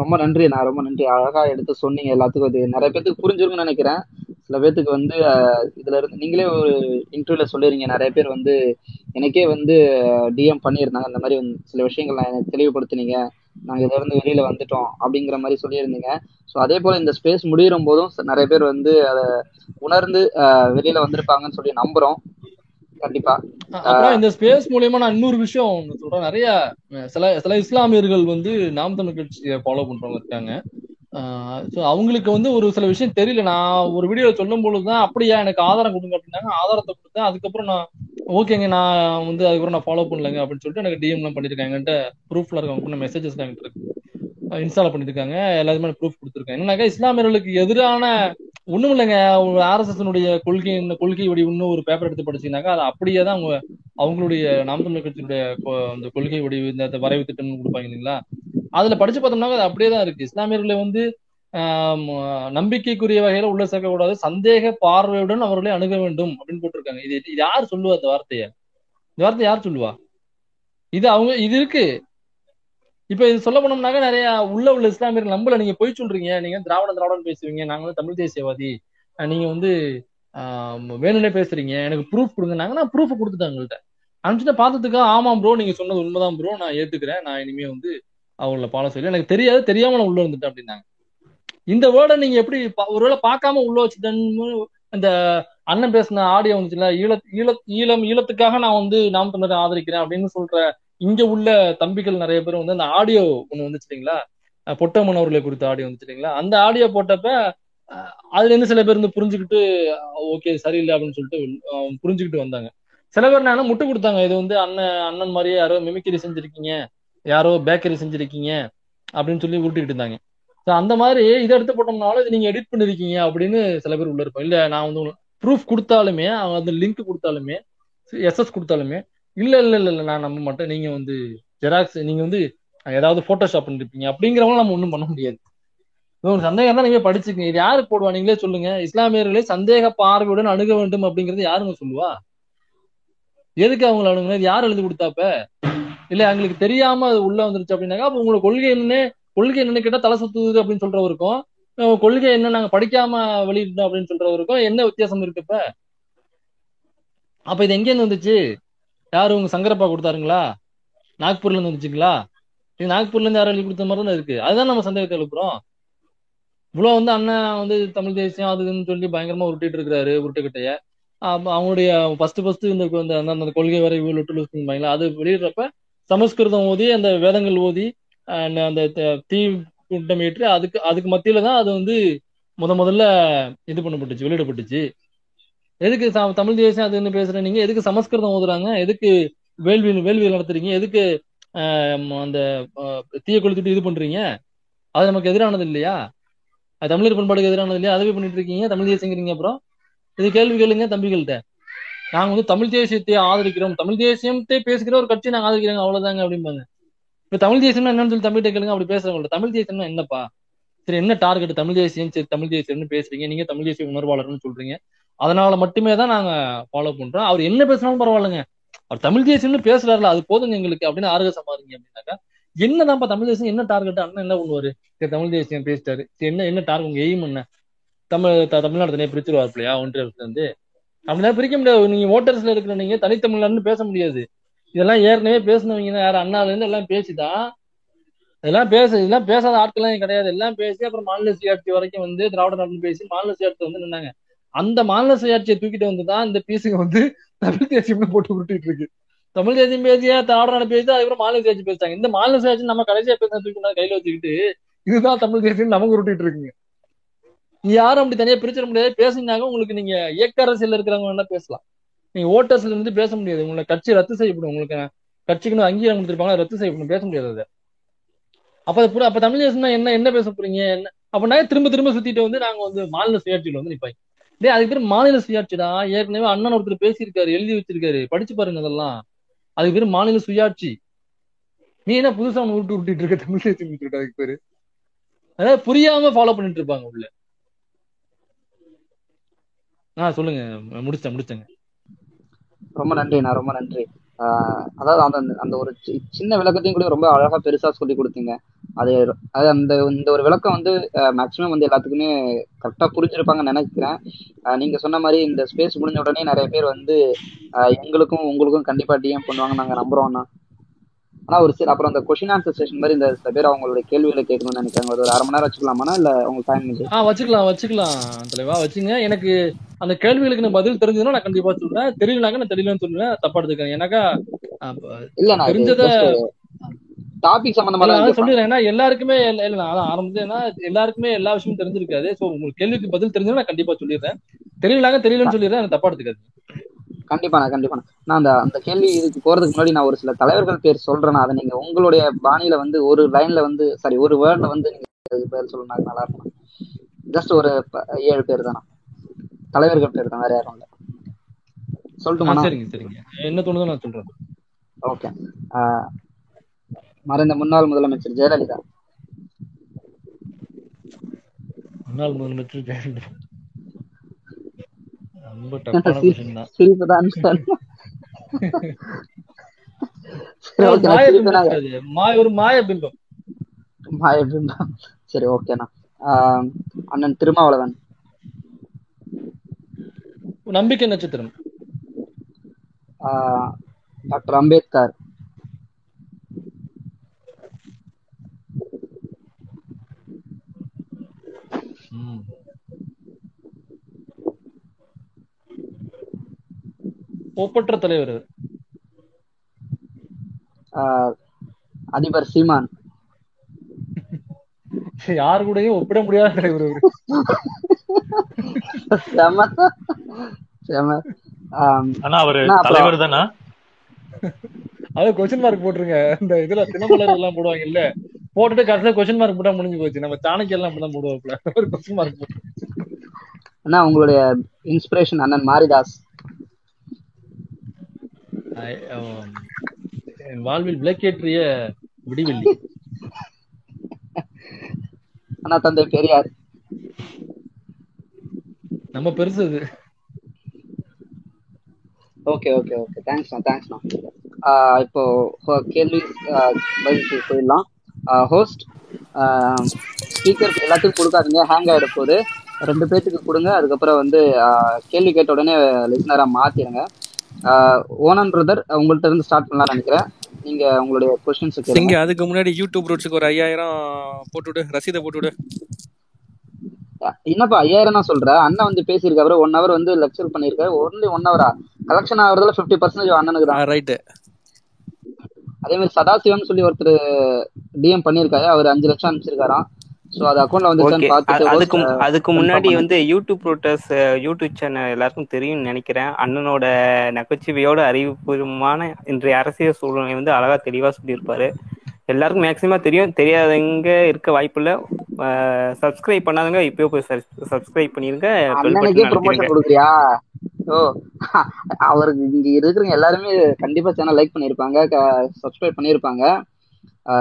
ரொம்ப நன்றி. நான் ரொம்ப நன்றி, அழகா எடுத்து சொன்னீங்க. எல்லாத்துக்கும் இது நிறைய பேத்துக்கு புரிஞ்சிருக்குன்னு நினைக்கிறேன். சில பேர்த்துக்கு வந்து இதுல இருந்து நீங்களே ஒரு இன்டர்வியூல சொல்லிருங்க. நிறைய பேர் வந்து எனக்கே வந்து டிஎம் பண்ணியிருந்தாங்க, அந்த மாதிரி சில விஷயங்கள் நான் எனக்கு தெளிவுபடுத்தினீங்க, நாங்க இதுல இருந்து வெளியில வந்துட்டோம் அப்படிங்கிற மாதிரி சொல்லியிருந்தீங்க. ஸோ அதே போல இந்த ஸ்பேஸ் முடிகிற போதும் நிறைய பேர் வந்து அதை உணர்ந்து வெளியில வந்திருப்பாங்கன்னு சொல்லி நம்புறோம். கண்டிப்பா இந்த ஸ்பேஸ் மூலமா நான் இன்னொரு விஷயம் சொல்றேன். நிறைய சில இஸ்லாமியர்கள் வந்து நாம் தமிழ் கட்சியை ஃபாலோ பண்றவங்க இருக்காங்க. அவங்களுக்கு வந்து ஒரு சில விஷயம் தெரியல. நான் ஒரு வீடியோ சொல்லும் பொழுதுதான் அப்படியா எனக்கு ஆதாரம் கொடுங்க அப்படின்னாங்க, ஆதாரத்தை கொடுத்தேன். அதுக்கப்புறம் நான் ஓகேங்க நான் வந்து அதுக்கப்புறம் நான் ஃபாலோ பண்ணலங்க அப்படின்னு சொல்லிட்டு எனக்கு டிஎம் எல்லாம் பண்ணிருக்காங்க. என்கிட்ட ப்ரூஃப்ல இருக்காங்க, மெசேஜஸ் இருக்கு, இன்ஸ்டால் பண்ணிருக்காங்க, எல்லாருமே ப்ரூஃப் கொடுத்துருக்காங்க. என்னன்னாக்கா இஸ்லாமியர்களுக்கு எதிரான ஒண்ணும் இல்லைங்க, ஆர்எஸ்எஸ்னுடைய கொள்கை வடி ஒண்ணு ஒரு பேப்பர் எடுத்து படிச்சீங்கன்னாக்கா அது அப்படியே தான் அவங்க அவங்களுடைய நாம் தமிழர் கட்சியினுடைய அந்த கொள்கை வடிவு இந்த வரைவு திட்டம்னு கொடுப்பாங்க இல்லைங்களா, அதுல படிச்சு பார்த்தோம்னாக்கா அது அப்படியே தான் இருக்கு. இஸ்லாமியர்களை வந்து நம்பிக்கைக்குரிய வகையில உள்ள சேர்க்கக்கூடாது, சந்தேக பார்வையுடன் அவர்களை அணுக வேண்டும் அப்படின்னு போட்டிருக்காங்க. இது யார் சொல்லுவா இந்த வார்த்தையை? இந்த வார்த்தை யார் சொல்லுவா? இது அவங்க இது இருக்கு. இப்ப இது சொல்ல போனோம்னாக்கா நிறைய உள்ள இஸ்லாமியர்கள் நம்பல, நீங்க போய் சொல்றீங்க, நீங்க திராவிடம் பேசுவீங்க, நாங்க வந்து தமிழ் தேசியவாதி, நீங்க வந்து வேணும்னே பேசுறீங்க, எனக்கு ப்ரூஃப் கொடுங்கனாங்க. நான் ப்ரூஃப் கொடுத்துட்டேன் உங்கள்கிட்ட அனுப்பிச்சுட்டு பார்த்துக்கா. ஆமா ப்ரோ நீங்க சொன்னது உண்மைதான் ப்ரோ, நான் ஏத்துக்கிறேன், நான் இனிமே வந்து அவங்கள பாலம் சொல்லி எனக்கு தெரியாது, தெரியாம நான் உள்ள இருந்துட்டேன் அப்படின்னாங்க. இந்த வேர்டை நீங்க எப்படி ஒருவேளை பார்க்காம உள்ள வச்சுட்டேன்னு அந்த அண்ணன் பேசின ஆடியோ வந்துச்சுல, ஈழத்துக்காக நான் வந்து நாம் தமிழரை ஆதரிக்கிறேன் அப்படின்னு சொல்ற இங்க உள்ள தம்பிகள் நிறைய பேர் வந்து அந்த ஆடியோ ஒண்ணு வந்துச்சுட்டீங்களா, பொட்டமன் அவர்களை குறித்த ஆடியோ வந்துச்சுட்டீங்களா, அந்த ஆடியோ போட்டப்ப அதுல இருந்து சில பேர் வந்து புரிஞ்சுக்கிட்டு ஓகே சரியில்லை அப்படின்னு சொல்லிட்டு புரிஞ்சுக்கிட்டு வந்தாங்க. சில பேர் நான் முட்டு கொடுத்தாங்க, இது வந்து அண்ணன் மாதிரியே யாரோ மிமிக்கிரி செஞ்சிருக்கீங்க, யாரோ பேக்கரி செஞ்சிருக்கீங்க அப்படின்னு சொல்லி உருட்டிக்கிட்டு இருந்தாங்க. ஸோ அந்த மாதிரி இதை எடுத்து போட்டோம்னாலும் இது நீங்க எடிட் பண்ணிருக்கீங்க அப்படின்னு சில பேர் உள்ள இருப்போம். இல்ல நான் வந்து ப்ரூஃப் கொடுத்தாலுமே, அந்த லிங்க் கொடுத்தாலுமே, எஸ்எஸ் கொடுத்தாலுமே இல்ல இல்ல இல்ல இல்ல நான் நம்ப மாட்டேன், நீங்க வந்து ஜெராக்ஸ், நீங்க வந்து ஏதாவது போட்டோஷாப் பண்ணிருப்பீங்க அப்படிங்கிறவங்க நம்ம ஒண்ணும் பண்ண முடியாது. ஒரு சந்தேகம் தான் நீங்க படிச்சுக்கீங்க, இது யாரு போடுவா? நீங்களே சொல்லுங்க. இஸ்லாமியர்களே சந்தேக பார்வையுடன் அணுக வேண்டும் அப்படிங்கறது யாருங்க சொல்லுவா? எதுக்கு அவங்களை அணுகுனா? இது யார் எழுதி கொடுத்தாப்ப? இல்ல அவங்களுக்கு தெரியாம அது உள்ள வந்துருச்சு அப்படின்னாக்கா அப்ப உங்களோட கொள்கை என்னன்னு கேட்டா தலை சுத்துது அப்படின்னு சொல்றவருக்கும், கொள்கை என்ன நாங்க படிக்காம வெளியிட்டோம் அப்படின்னு சொல்றவருக்கும் என்ன வித்தியாசம் இருக்குப்ப? அப்ப இது எங்க இருந்து வந்துச்சு? யாரு உங்க சங்கரப்பா கொடுத்தாருங்களா? நாக்பூர்ல இருந்து வந்துச்சுங்களா? இது நாக்பூர்ல இருந்து யாரும் எழுதி கொடுத்த மாதிரி தான் இருக்கு. அதுதான் நம்ம சந்தேகத்தை எழுப்புறோம். இவ்வளவு வந்து அண்ணன் வந்து தமிழ் தேசியம் அதுன்னு சொல்லி பயங்கரமா உருட்டிட்டு இருக்கிறாரு உருட்டுக்கிட்டைய. அவங்களுடைய ஃபர்ஸ்ட் இந்த கொள்கை வரை லொட்டு பாங்களா, அது வெளியிடுறப்ப சமஸ்கிருதம் ஓதி அந்த வேதங்கள் ஓதி அந்த தீ கூட்டமிட்டு அதுக்கு மத்தியில தான் அது வந்து முதல்ல இது பண்ணப்பட்டுச்சு, வெளியிடப்பட்டுச்சு. எதுக்கு தமிழ் தேசியம் அதுன்னு பேசுறேன் நீங்க? எதுக்கு சமஸ்கிருதம் ஓதுறாங்க? எதுக்கு வேள்வி நடத்துறீங்க? எதுக்கு அந்த தீய கொளுத்துட்டு இது பண்றீங்க? அது நமக்கு எதிரானது இல்லையா? அது தமிழர் பண்பாடுக்கு எதிரானது இல்லையா? அதை பண்ணிட்டு இருக்கீங்க, தமிழ் தேசியங்கிறீங்க. அப்புறம் இது கேள்வி கேளுங்க தம்பிகள்கிட்ட. நாங்க வந்து தமிழ் தேசியத்தை ஆதரிக்கிறோம், தமிழ் தேசியத்தை பேசுகிற ஒரு கட்சி நாங்க ஆதரிக்கிறோம், அவ்வளவுதாங்க அப்படிம்பாங்க. இப்ப தமிழ் தேசியம்னா என்னன்னு சொல்லி தமிழ்கிட்ட கேளுங்க. அப்படி பேசுறவங்கள்ட்ட தமிழ் தேசியம்னா என்னப்பா, சரி என்ன டார்கெட், தமிழ் தேசியம், சரி தமிழ் தேசியம்னு பேசுறீங்க நீங்க, தமிழ் தேசிய உணர்வாளர்னு சொல்றீங்க, அதனால மட்டுமே தான் நாங்க ஃபாலோ பண்றோம், அவர் என்ன பேசினாலும் பரவாயில்லைங்க, அவர் தமிழ் தேசியம்னு பேசுறாருல அது போதுங்க எங்களுக்கு அப்படின்னு ஆர்கசமா இருக்கீங்க அப்படின்னாக்கா என்னதான்ப்பா தமிழ் தேசியம் என்ன டார்கெட்? அண்ணன் என்ன பண்ணுவாரு, சரி தமிழ் தேசியம் பேசிட்டாரு, சரி என்ன என்ன டார்கெட், உங்க எய்ம் என்ன? தமிழ்நாடு தனியாக பிரிச்சிருவார் இல்லையா ஒன்றிய அரசுல இருந்து? அப்படின்னா பிரிக்க முடியாது. நீங்க ஓட்டர்ஸ்ல இருக்கிற நீங்க தனித்தமிழ்நாடுன்னு பேச முடியாது. இதெல்லாம் ஏற்கனவே பேசினவங்கன்னா யார் அண்ணால இருந்து எல்லாம் பேசிதான், இதெல்லாம் பேசாத ஆட்கள்லாம் கிடையாது. எல்லாம் பேசி அப்புறம் மாநில சுயாட்சி வரைக்கும் வந்து திராவிட நாடுன்னு பேசி மாநில சுயாட்சி வந்து நின்னாங்க. அந்த மாநில சுயாட்சியை தூக்கிட்டு வந்துதான் இந்த பீஸுக்கு வந்து தமிழ் தேசியம் போட்டு விட்டுட்டு இருக்கு. தமிழ் தேசியம் பேசியா திராவிட நாடு பேசி அதுக்கப்புறம் மாநில சுயாட்சி பேசிட்டாங்க. இந்த மாநில சுயாட்சி நம்ம கடைசியா பேசினா தூக்கிட்டு கையில வச்சுக்கிட்டு இதுதான் தமிழ் தேசியம் நமக்கு விட்டுட்டு இருக்குங்க. யாரும் அப்படி தனியா பிரிச்சிட முடியாது. பேசினாங்க உங்களுக்கு நீங்க இயக்க அரசியல் இருக்கிறவங்க வேணா பேசலாம், நீங்க ஓட்டர்ஸ்ல இருந்து பேச முடியாது. உங்களை கட்சி ரத்து செய்யப்படும், உங்களுக்கு கட்சிக்குன்னு அங்கீகாரம் கொடுத்துருப்பாங்க, ரத்து செய்யப்படும், பேச முடியாது. அதை அப்ப தமிழ் தேசம்னா என்ன, என்ன பேச போறீங்க என்ன அப்படின்னா திரும்ப திரும்ப சுத்திட்டு வந்து நாங்க வந்து மாநில சுயாட்சியில வந்து நிப்பாங்க. டே அதுக்கு பேர் மாநில சுயாட்சிடா, ஏற்கனவே அண்ணன் ஒருத்தர் பேசியிருக்காரு, எழுதி வச்சிருக்காரு, படிச்சு பாருங்க அதெல்லாம். அதுக்கு பேர் மாநில சுயாட்சி. நீ என்ன புதுசா ஒன்று விட்டுட்டு இருக்க தமிழ் தேசியம் விட்டுட்டு, அதுக்கு பேரு. அதாவது புரியாம ஃபாலோ பண்ணிட்டு இருப்பாங்க உள்ள. சொல்லுங்க, முடிச்சேங்க. ரொம்ப நன்றி. அதாவது அந்த ஒரு சின்ன விளக்கத்தையும் கூட ரொம்ப அழகா பெருசா சொல்லி கொடுத்தீங்க. அது அந்த இந்த ஒரு விளக்கம் வந்து மேக்சிமம் வந்து எல்லாத்துக்குமே கரெக்டா புரிஞ்சிருப்பாங்கன்னு நினைக்கிறேன். நீங்க சொன்ன மாதிரி இந்த ஸ்பேஸ் முடிஞ்ச உடனே நிறைய பேர் வந்து எங்களுக்கும் உங்களுக்கும் கண்டிப்பா டிஎம் பண்ணுவாங்க, நாங்க நம்புறோம்னா. ஆனா ஒரு சில அப்புறம் அந்த கொஸ்டின் ஆன்சர் செஷன் மாதிரி இந்த சில பேர் அவங்களுடைய கேள்விகளை கேட்கணும்னு நினைக்கிறாங்க. ஒரு அரை மணி நேரம் வச்சுக்கலாமா இல்ல உங்களுக்கு டைம்? வச்சுக்கலாம் தலைவா, வச்சுங்க. எனக்கு அந்த கேள்விகளுக்கு நான் பதில் தெரிஞ்சதுன்னா நான் கண்டிப்பா சொல்றேன், தெரியலனாக்க நான் தெரியலன்னு சொல்லுவேன், தப்பா எடுத்துக்கேன். எனக்கா இல்ல தெரிஞ்சத டாபிக் சம்பந்தமா சொல்லிடுறேன். ஏன்னா எல்லாருக்குமே ஆரம்பிச்சேன்னா எல்லாருக்குமே எல்லா விஷயமும் தெரிஞ்சிருக்காது. சோ உங்களுக்கு கேள்விக்கு பதில் தெரிஞ்சதுன்னா நான் கண்டிப்பா சொல்லிடுறேன், தெரியலனாக்க தெரியலன்னு சொல்லிடுறேன், எனக்கு தப்பா எடுத்துக்காது. கண்டிப்பா நான் அந்த கேள்வி இதுக்கு போறதுக்கு முன்னாடி நான் ஒரு சில தலைவர்கள் பேர் சொல்றேன்னா அதை நீங்க உங்களுடைய பாணியில வந்து ஒரு லைன்ல வந்து ஒரு வேர்ட்ல வந்து நீங்க பேர் சொல்லணும், நல்லா இருக்கும். ஜஸ்ட் ஒரு 7 பேர் தானா தலைவர்கள் பேர் தான், வேற யாரும் இல்ல. சொல்லட்டுமா? என்ன தோணுதோ நான் சொல்றேன். ஓகே. மறைந்த முன்னாள் முதலமைச்சர் ஜெயலலிதா. முன்னாள் முதலமைச்சர் ஜெயலலிதா மாயபிம்பம். சரி, ஓகேண்ணா. அண்ணன் திருமாவளவன். நம்பிக்கை நட்சத்திரம். டாக்டர் அம்பேத்கர். ஒப்பற்ற தலைவர். அதிபர் சீமான். யாரு கூடயும் ஒப்பிட முடியாத தலைவர். போட்டுருங்க இந்த இதுல தினமலர் எல்லாம் போடுவாங்க இல்ல, போட்டுட்டு கடைசியில கொஸ்டின் மார்க் போட்டா முடிஞ்சு போச்சு. நம்ம சாணக்கியம் எல்லாம் அப்படிதான் போடுவோம்ல, ஒரு கொஸ்டின் மார்க் போட்டு. அண்ணா உங்களுடைய இன்ஸ்பிரேஷன்? அண்ணன் மாரிதாஸ். என் வாழ்வில் விளக்கேற்றிய விடிவெள்ளி. அண்ணா தந்தை பெரியார். நம்ம பெருசு அது. ஓகே தேங்க்ஸ்ண்ணா. இப்போ கேள்வி பதில் போயிடலாம். ஹோஸ்ட் ஸ்பீக்கர் எல்லாத்துக்கும் கொடுக்காதீங்க, ஹேங் ஆகிட போது. 2 பேர்த்துக்கு கொடுங்க, அதுக்கப்புறம் வந்து கேள்வி கேட்ட உடனே லிசனரா மாத்திடுங்க. ஓனன் பிரதர் உங்கள்ட்ட இருந்து ஸ்டார்ட் பண்ணலாம் நினைக்கிறேன். நீங்க உங்களுடைய क्वेश्चंस கேளுங்க. நீங்க அதுக்கு முன்னாடி யூடியூப் ரூட்ஸ்க்கு ஒரு 5000 போட்டுடு, ரசீதை போட்டுடு. என்னப்பா 5000 நான் சொல்றேன். அண்ணா வந்து பேசியிருக்காரு 1 ஹவர் வந்து லெக்சர் பண்ணியிருக்காரு. ஒன்லி 1 ஹவரா கலெக்ஷன் ஆவறதுல 50% அண்ணனுக்கு தான். ரைட். அதே மாதிரி சதாசிவம் சொல்லி ஒருத்தர் டிஎம் பண்ணியிருக்காரு, அவர் 5 லட்சம் அனுப்பிச்சிருக்காராம். சோ அது அக்கவுண்ட்ல வந்து பார்த்துட்டு அதுக்கு முன்னாடி வந்து யூடியூப் ரோட்டர்ஸ் யூடியூப் சேனல் எல்லாருக்கும் தெரியும் நினைக்கிறேன். அண்ணனோட நகைச்சுவையோட அறிவுபூர்வமான இன்றைய அரசியல் சூழ்நிலை வந்து அழகா தெளிவா சொல்லியிருப்பாரு. எல்லாருக்கும் மேக்ஸிமம் தெரியும், தெரியாதவங்க இருக்க வாய்ப்பு இல்லை. சப்ஸ்கிரைப் பண்ணாதவங்க இப்பயோ போய் சப்ஸ்கிரைப் பண்ணிருங்க. அவருக்கு இங்க இருக்கிறவங்க எல்லாருமே கண்டிப்பா சேனல் லைக் பண்ணிருப்பாங்க, சப்ஸ்கிரைப் பண்ணிருப்பாங்க.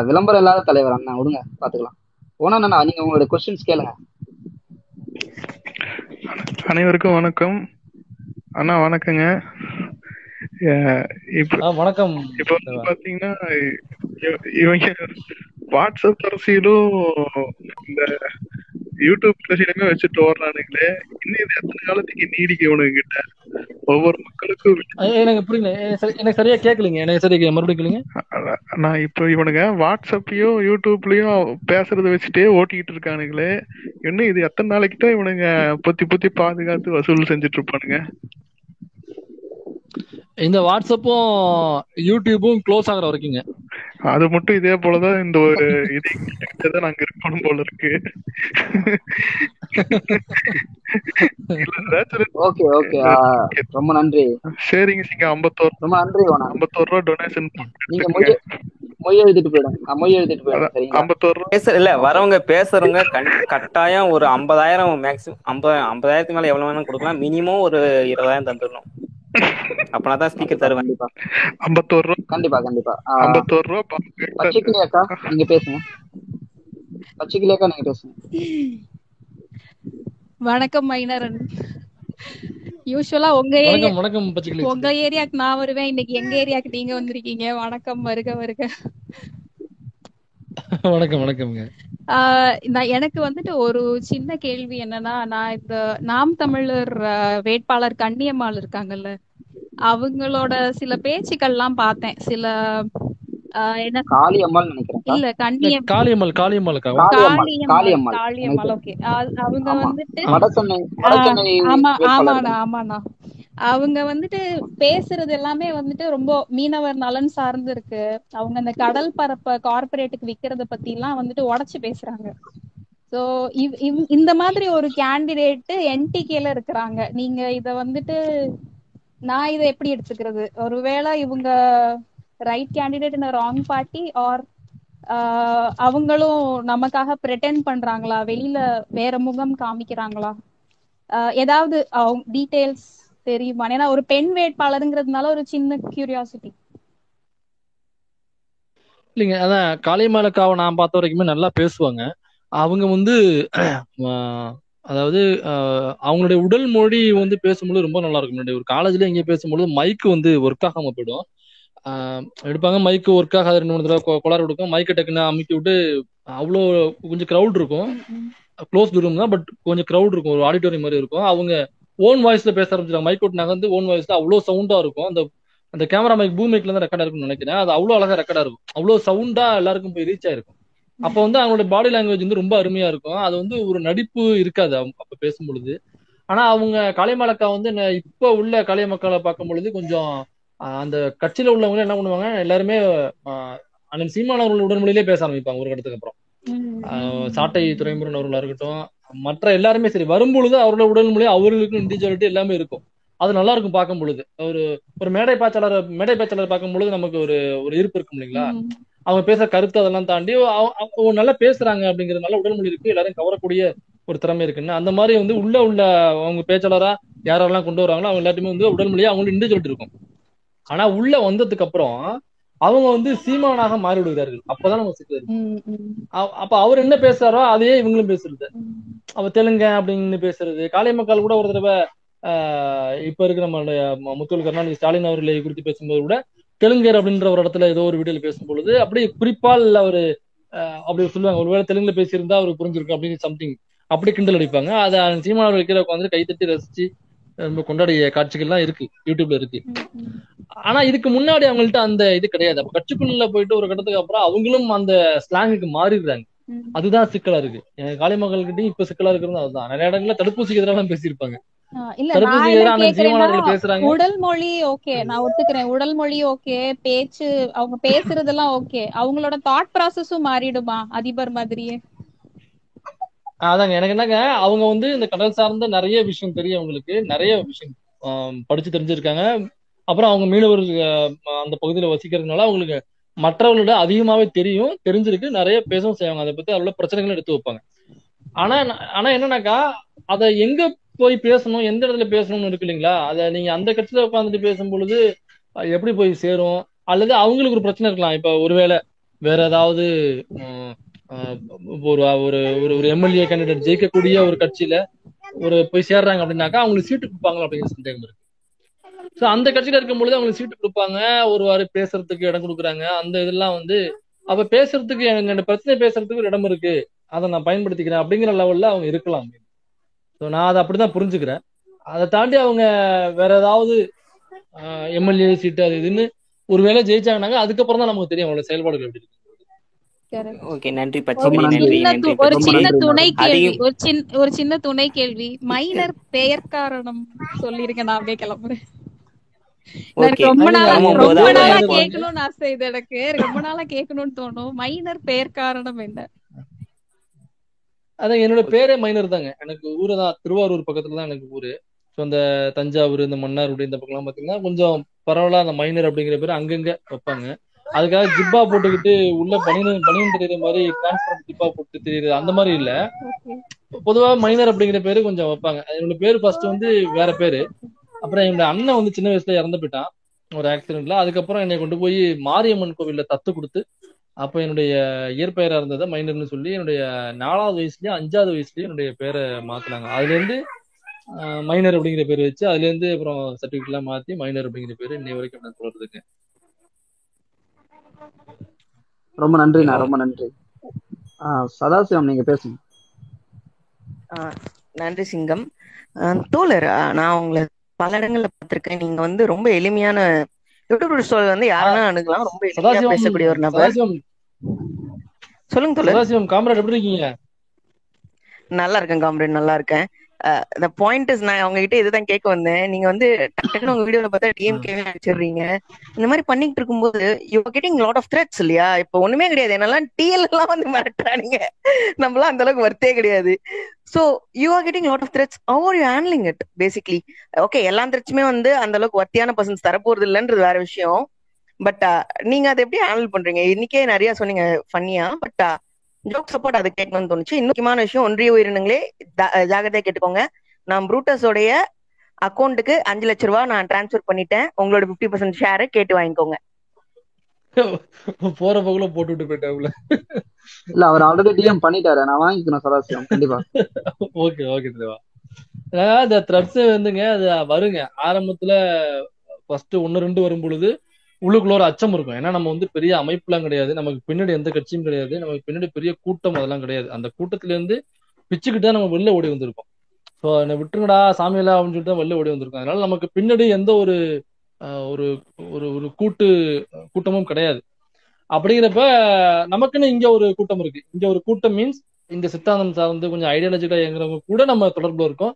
விளம்பரம் இல்லாத தலைவர் அண்ணா விடுங்க, பாத்துக்கலாம். ஓனா அண்ணா நீங்க உங்களோட क्वेश्चंस கேளுங்க. அனைவருக்கும் வணக்கம் அண்ணா. வணக்கங்க. வணக்கம். இப்போ பாத்தீங்கன்னா இவங்க வாட்ஸ்அப் அரசியலும் இந்த யூடியூப் அரசியலுமே வச்சுட்டு ஓடுறானுங்களே, இன்னும் இது எத்தனை காலத்துக்கு நீடிக்க உனக்கிட்ட ஒவ்வொரு மக்களுக்கும் எனக்கு புரியல. எனக்கு சரியா கேட்கலீங்க, எனக்கு சரியா மறுபடியும் கேளுங்க. நான் இப்போ இவனுங்க வாட்ஸ்அப்லயும் யூடியூப்லயும் பேசுறத வச்சுட்டே ஓட்டிக்கிட்டு இருக்கானுங்களே, இன்னும் இது எத்தனை நாளைக்குதான் இவனுங்க பொத்தி பொத்தி பாதுகாத்து வசூல் செஞ்சுட்டு இருப்பானுங்க? இந்த வாட்ஸ்அப்பும் யூடியூபும் க்ளோஸ் ஆகுற வரைக்குங்க அது மட்டும் இதே போலதான். இந்த ஒரு இதை நாங்க இருக்கணும் போல இருக்கு. ரொம்ப நன்றி. சரிங்க சிங்க. 51 ரூபா டொனேஷன் மொய் எழுதிட்டு போயிடுங்க. மொய் எழுதிட்டு போயிடுங்க. 51 ரூபா இல்ல வரவங்க பேசுறவங்க கட்டாயம் ஒரு 50,000 மேக்ஸிமம் 50,000 மேல எவ்வளவு வேணாலும் கொடுக்கலாம். மினிமம் ஒரு 20,000 தந்துடணும். அப்பனாதான் ஸ்பீக்கர் தருவேன். கண்டிப்பா 51 ரூபா. கண்டிப்பா கண்டிப்பா 51 ரூபா. பச்சைக்கிளியாக்கா நீங்க பேசுங்க. பச்சைக்கிளியாக்கா நீங்க பேசுங்க. வணக்கம் மைனரன். யூசுவலா உங்க ஏரியாக்கு நான் வருவேன், இன்னைக்கு எங்க ஏரியாக்கு நீங்க வந்திருக்கீங்க. வணக்கம், வருக வருக. வணக்கம் வணக்கம்ங்க. எனக்கு வந்துட்டு ஒரு சின்ன கேள்வி என்னன்னா, நான் இந்த நாம் தமிழர் வேட்பாளர் கண்ணியம்மாள் இருக்காங்கல்ல, அவங்களோட சில பேச்சுக்கள்லாம் பார்த்தேன். சில என்ன காளியம்மாள் நினைக்கிறேன், இல்ல கண்ணியம் காளியம்மாள், காளியம்மாள். ஓகே, அவங்க வந்துட்டு ஆமாண்ணா அவங்க வந்துட்டு பேசுறது எல்லாமே வந்துட்டு ரொம்ப மீனவர் நலன் சார்ந்து இருக்கு. அவங்க அந்த கடல் பரப்பை கார்பரேட்டுக்கு விக்கிறத பத்தி எல்லாம் வந்துட்டு உடைச்சு பேசுறாங்க. சோ இந்த மாதிரி ஒரு கேண்டிடேட் என்டிகேல இருக்கிறாங்க. நீங்க இத வந்துட்டு நான் இதை எப்படி எடுத்துக்கிறது? ஒருவேளை இவங்க right candidate in wrong party, or அவங்களும் நமக்காக பிரிட்டெண்ட் பண்றாங்களா, வெளியில வேற முகம் காமிக்கிறாங்களா? ஏதாவது டீடைல்ஸ் தெரியுமா? ஏன்னா ஒரு பெண் வேட்பாளருங்கிறதுனால ஒரு சின்ன கியூரியாசிட்டி. இல்லைங்க, அதான் காளியம்மாளுக்காவை நான் பார்த்த வரைக்குமே நல்லா பேசுவாங்க. அவங்க வந்து அதாவது அவங்களுடைய உடல் மொழி வந்து பேசும்போது ரொம்ப நல்லா இருக்கும். முன்னாடி ஒரு காலேஜ்ல எங்கேயே பேசும்போது மைக்கு வந்து ஒர்க் ஆகாம போயிடும். எடுப்பாங்க மைக்கு ஒர்க் ஆகாத 2-3 தடவை கொளாறு கொடுக்கும், மைக்கை டக்குன்னு அமுக்கி விட்டு. அவ்வளோ கொஞ்சம் க்ரௌட் இருக்கும், க்ளோஸ் ரூம் தான், பட் கொஞ்சம் க்ரௌட் இருக்கும், ஒரு ஆடிட்டோரியம் மாதிரி இருக்கும். அவங்க ஓன் வாய்ஸ்ல பேச ஆரம்பிச்சிருக்காங்க, மைக் விட்டு நகர்ந்து ஓன் வாய்ஸ்ல அவ்வளோ சவுண்டா இருக்கும். அந்த கேமரா மைக் பூ மைக்ல தான் ரெக்கார்டா இருக்கும்னு நினைக்கிறேன். அது அவ்வளோ அழகா ரெக்கார்டா இருக்கும், அவ்வளோ சவுண்டா எல்லாருக்கும் போய் ரீச் ஆயிருக்கும். அப்ப வந்து அவங்களோட பாடி லாங்குவேஜ் வந்து ரொம்ப அருமையா இருக்கும். அது வந்து ஒரு நடிப்பு இருக்காது அவங்க அப்ப பேசும்பொழுது. ஆனா அவங்க காளியம்மாளக்கா வந்து இப்ப உள்ள காளியம்மாக்களை பார்க்கும் பொழுது கொஞ்சம் அந்த கட்சியில உள்ளவங்க என்ன பண்ணுவாங்க, எல்லாருமே அண்ணன் சீமான் அவர்கள் உடன்மொழியிலே பேச ஆரம்பிப்பாங்க ஒரு கட்டத்துக்கு அப்புறம். சாட்டை துறைமுருகன் அவர்களா இருக்கட்டும், மற்ற எல்லாருமே சரி வரும்பொழுது அவரோட உடல்மொழி, அவர்களுக்கு இண்டிவிஜுவாலிட்டி எல்லாமே இருக்கும். அது நல்லா இருக்கும் பார்க்கும் பொழுது. ஒரு மேடை பேச்சாளர் பார்க்கும் பொழுது நமக்கு ஒரு ஈர்ப்பு இருக்கும் இல்லைங்களா? அவங்க பேசுற கருத்து அதெல்லாம் தாண்டி நல்லா பேசுறாங்க அப்படிங்கறதுனால உடல்மொழி இருக்கு, எல்லாரும் கவரக்கூடிய ஒரு திறமை இருக்குன்னு. அந்த மாதிரி வந்து உள்ள அவங்க பேச்சாளரா யாரெல்லாம் கொண்டு வராங்களோ அவங்க எல்லாருமே வந்து உடல்மொழியா அவங்களுக்கு இண்டிவிஜுவாலிட்டி இருக்கும். ஆனா உள்ள வந்ததுக்கு அப்புறம் அவங்க வந்து சீமானாக மாறி விடுகிறார்கள். அப்பதான் நமக்கு சிக்கல் இருக்கு. அப்ப அவர் என்ன பேசுறாரோ அதையே இவங்களும் பேசுறது. அவ தெலுங்க அப்படின்னு பேசுறது. காளியம்மாள் கூட ஒரு தடவை இப்ப இருக்கிற நம்மளுடைய முத்துவேல் கருணாநிதி ஸ்டாலின் அவர்களை குறித்து பேசும்போது கூட தெலுங்கர் அப்படின்ற ஒரு இடத்துல ஏதோ ஒரு வீடியோல பேசும்பொழுது அப்படி குறிப்பால் அவரு அப்படி சொல்லுவாங்க, ஒருவேளை தெலுங்குல பேசியிருந்தா அவருக்கு புரிஞ்சிருக்கும் அப்படின்னு சம்திங் அப்படி கிண்டல் அடிப்பாங்க. அதை சீமான் அவர்கள் கீழே உட்காந்து கைத்தட்டி ரசிச்சு ரொம்ப கொண்டாடிய காட்சிகள்லாம் இருக்கு, யூடியூப்ல இருக்கு. ஆனா இதுக்கு முன்னாடி அவங்கள்ட்ட அந்த இது கிடையாது. அப்ப கட்சிக்குள்ள போயிட்டு ஒரு கட்டத்துக்கு அப்புறம் அவங்களும் அந்த ஸ்லாங்குக்கு மாறிடுறாங்க. அதுதான் சிக்கலா இருக்கு. காளியம்மாள் கிட்டையும் இப்ப சிக்கலா இருக்கிறது அதுதான். நிறைய இடங்கள்ல தடுப்பூசிக்கு எதிராக பேசியிருப்பாங்க. உடல் மொழி ஓகே, நான் ஒத்துக்கிறேன். உடல் மொழி ஓகே, பேச்சு அவங்க பேசுறதெல்லாம் ஓகே. அவங்களோட தாட் ப்ராசஸும் மாறிடுமா அதிபர் மாதிரியே? அதாங்க எனக்கு என்னங்க, அவங்க வந்து இந்த கடல் சார்ந்த நிறைய விஷயம் தெரியும், அவங்களுக்கு நிறைய விஷயம் படிச்சு தெரிஞ்சிருக்காங்க. அப்புறம் அவங்க மீனவர் அந்த பகுதியில வசிக்கிறதுனால அவங்களுக்கு மற்றவர்களோட அதிகமாவே தெரியும், தெரிஞ்சிருக்கு, நிறைய பேசவும் செய்வாங்க, அதை பத்தி அவ்வளவு பிரச்சனைகளும் எடுத்து வைப்பாங்க. ஆனா ஆனா என்னன்னாக்கா அதை எங்க போய் பேசணும், எந்த இடத்துல பேசணும்னு இருக்கு இல்லைங்களா, அதை நீங்க அந்த கட்சியில உட்காந்துட்டு பேசும் பொழுது எப்படி போய் சேரும்? அல்லது அவங்களுக்கு ஒரு பிரச்சனை இருக்கலாம், இப்ப ஒருவேளை வேற ஏதாவது ஒரு எம்எல்ஏ கேண்டிடேட் ஜெயிக்கக்கூடிய ஒரு கட்சியில ஒரு போய் சேர்றாங்க அப்படின்னாக்கா அவங்களுக்கு சீட்டு கொடுப்பாங்களா அப்படிங்கிற சந்தேகம் இருக்கு. ஸோ அந்த கட்சியில இருக்கும் பொழுது அவங்களுக்கு சீட்டு கொடுப்பாங்க, ஒரு வாரம் பேசுறதுக்கு இடம் கொடுக்குறாங்க, அந்த இதெல்லாம் வந்து அப்ப பேசுறதுக்கு எங்க பிரச்சனை பேசுறதுக்கு ஒரு இடம் இருக்கு, அதை நான் பயன்படுத்திக்கிறேன் அப்படிங்கிற லெவல்ல அவங்க இருக்கலாம். ஸோ நான் அதை அப்படிதான் புரிஞ்சுக்கிறேன். அதை தாண்டி அவங்க வேற ஏதாவது எம்எல்ஏ சீட்டு அது இதுன்னு ஒருவேளை ஜெயிச்சாங்கன்னாங்க அதுக்கப்புறம் தான் நமக்கு தெரியும் அவங்களோட செயல்பாடுகள் எப்படி இருக்கு. மைனர் பெயர் காரணம் சொல்லிருக்கேன், நான் அப்படியே கிளம்புறேன். கேட்கணும்னு ஆசை, இது எனக்கு ரொம்ப நாளா கேட்கணும்னு தோணும். மைனர் பெயர் காரணம் என்ன? அதான் என்னோட பேரே மைனர் தாங்க. எனக்கு ஊரு தான், திருவாரூர் பக்கத்துல தான் எனக்கு ஊரு. ஸோ அந்த தஞ்சாவூர், இந்த மன்னார்குடி, இந்த பக்கம்லாம் பாத்தீங்கன்னா கொஞ்சம் பரவலா அந்த மைனர் அப்படிங்கிற பேர் அங்கங்க வைப்பாங்க. அதுக்காக ஜிப்பா போட்டுக்கிட்டு உள்ள பணியின் தெரியுற மாதிரி டிரான்ஸ்பரண்ட் ஜிப்பா போட்டு தெரியுது அந்த மாதிரி இல்ல, பொதுவா மைனர் அப்படிங்கிற பேரு கொஞ்சம் வைப்பாங்க. என்னோட பேரு ஃபர்ஸ்ட் வந்து வேற பேரு. அப்புறம் என்னோட அண்ணன் வந்து சின்ன வயசுல இறந்து போயிட்டான் ஒரு ஆக்சிடென்ட்ல. அதுக்கப்புறம் என்னை கொண்டு போய் மாரியம்மன் கோவில்ல தத்து கொடுத்து அப்ப என்னுடைய இயற்பெயரா இருந்ததை மைனர்னு சொல்லி என்னுடைய 4வது வயசுலயே 5வது வயசுலயே என்னுடைய பேரை மாத்தினாங்க. அதுல இருந்து மைனர் அப்படிங்கிற பேர் வச்சு அதுல இருந்து அப்புறம் சர்டிபிகேட் எல்லாம் மாத்தி மைனர் அப்படிங்கிற பேரு இன்னை வரைக்கும் நான் சொல்றதுக்கு. ரொம்ப நன்றி, ரொம்ப நன்றி. சதாசிவம், நீங்க பேசுங்க. நன்றி சிங்கம் தோழர். நான் உங்களை பல இடங்கள்ல பார்த்திருக்கேன். நீங்க வந்து ரொம்ப எளிமையான வந்து யாரும் அணுகலாம், ரொம்ப எளிமையா பேசக்கூடிய ஒரு நபர். சொல்லுங்க தோழர். சதாசிவம் காம்ரேட், எப்படி இருக்கீங்க? நல்லா இருக்கேன் காம்ரேட், நல்லா இருக்கேன். The point is, நான் அவங்ககிட்ட இதுதான் கேட்க வந்தேன். நீங்க வந்து டக்குன்னு உங்க வீடியோல பார்த்தா டிஎம்கே அடிச்சிடுறீங்க. இந்த மாதிரி பண்ணிட்டு இருக்கும்போது you are getting lot of threats இல்லையா? இப்ப ஒண்ணுமே கிடையாது, என்னெல்லாம் டிஎல் எல்லாம் வந்து மிரட்டுறாங்க, நம்மளாம் அந்த அளவுக்கு வர்த்தே கிடையாது. So you are getting a lot of threats. How are you handling it basically? Okay, எல்லா த்ரெட்ஸுமே வந்து அந்த அளவுக்கு வர்த்தியான பர்சன்ஸ் தரப்போறது இல்லைன்றது வேற விஷயம். பட் நீங்க அதை எப்படி ஹேண்டில் பண்றீங்க? இன்னைக்கே நிறைய சொன்னீங்க ஃபன்னியா, பட் ஜோக் சப்போர்ட் அதை கேட்கணும்னு தோணுச்சு. இன்னும் முக்கியமான விஷயம், ஒன்றிய உயிரினங்களே ஜாகிரதையா கேட்டுக்கோங்க. நான் ப்ரூட்டஸோடைய அக்கௌண்ட்டுக்கு 5 லட்ச ரூபா நான் டிரான்ஸ்பர் பண்ணிட்டேன். உங்களோட 50% ஷேரை கேட்டு வாங்கிக்கோங்க. போற பகுல போட்டுட்டு போயிட்டாங்களே. இல்ல, அவர் ஆல்ரெடி டிஎம் பண்ணிட்டாரு, நான் வாங்கிக்கிறேன் சதாசிவம். கண்டிப்பா. Okay okay Deva. இந்த த்ரெட்ஸ் வந்துங்க, அது வருங்க ஆரம்பத்துல ஃபர்ஸ்ட் 1-2 வரும் பொழுது உள்ளுக்குள்ள ஒரு அச்சம் இருக்கும். ஏன்னா நம்ம வந்து பெரிய அமைப்புலாம் கிடையாது, நமக்கு பின்னாடி எந்த கட்சியும் கிடையாது, நமக்கு பின்னாடி பெரிய கூட்டம் அதெல்லாம் கிடையாது. அந்த கூட்டத்துல இருந்து பிச்சுக்கிட்டு தான் நம்ம வெளில ஓடி வந்திருக்கோம். ஸோ என்னை விட்டுருங்கடா சாமியெல்லாம் அப்படின்னு சொல்லிட்டு தான் வெளில ஓடி வந்திருக்கோம். அதனால நமக்கு பின்னாடி எந்த ஒரு ஒரு கூட்டமும் கிடையாது. அப்படிங்கிறப்ப நமக்குன்னு இங்க ஒரு கூட்டம் இருக்கு. இங்க ஒரு கூட்டம் மீன்ஸ் இந்த சித்தாந்தம் சார்ந்து கொஞ்சம் ஐடியாலஜிக்கலா இயங்குறவங்க கூட நம்ம தொடர்புல இருக்கோம்.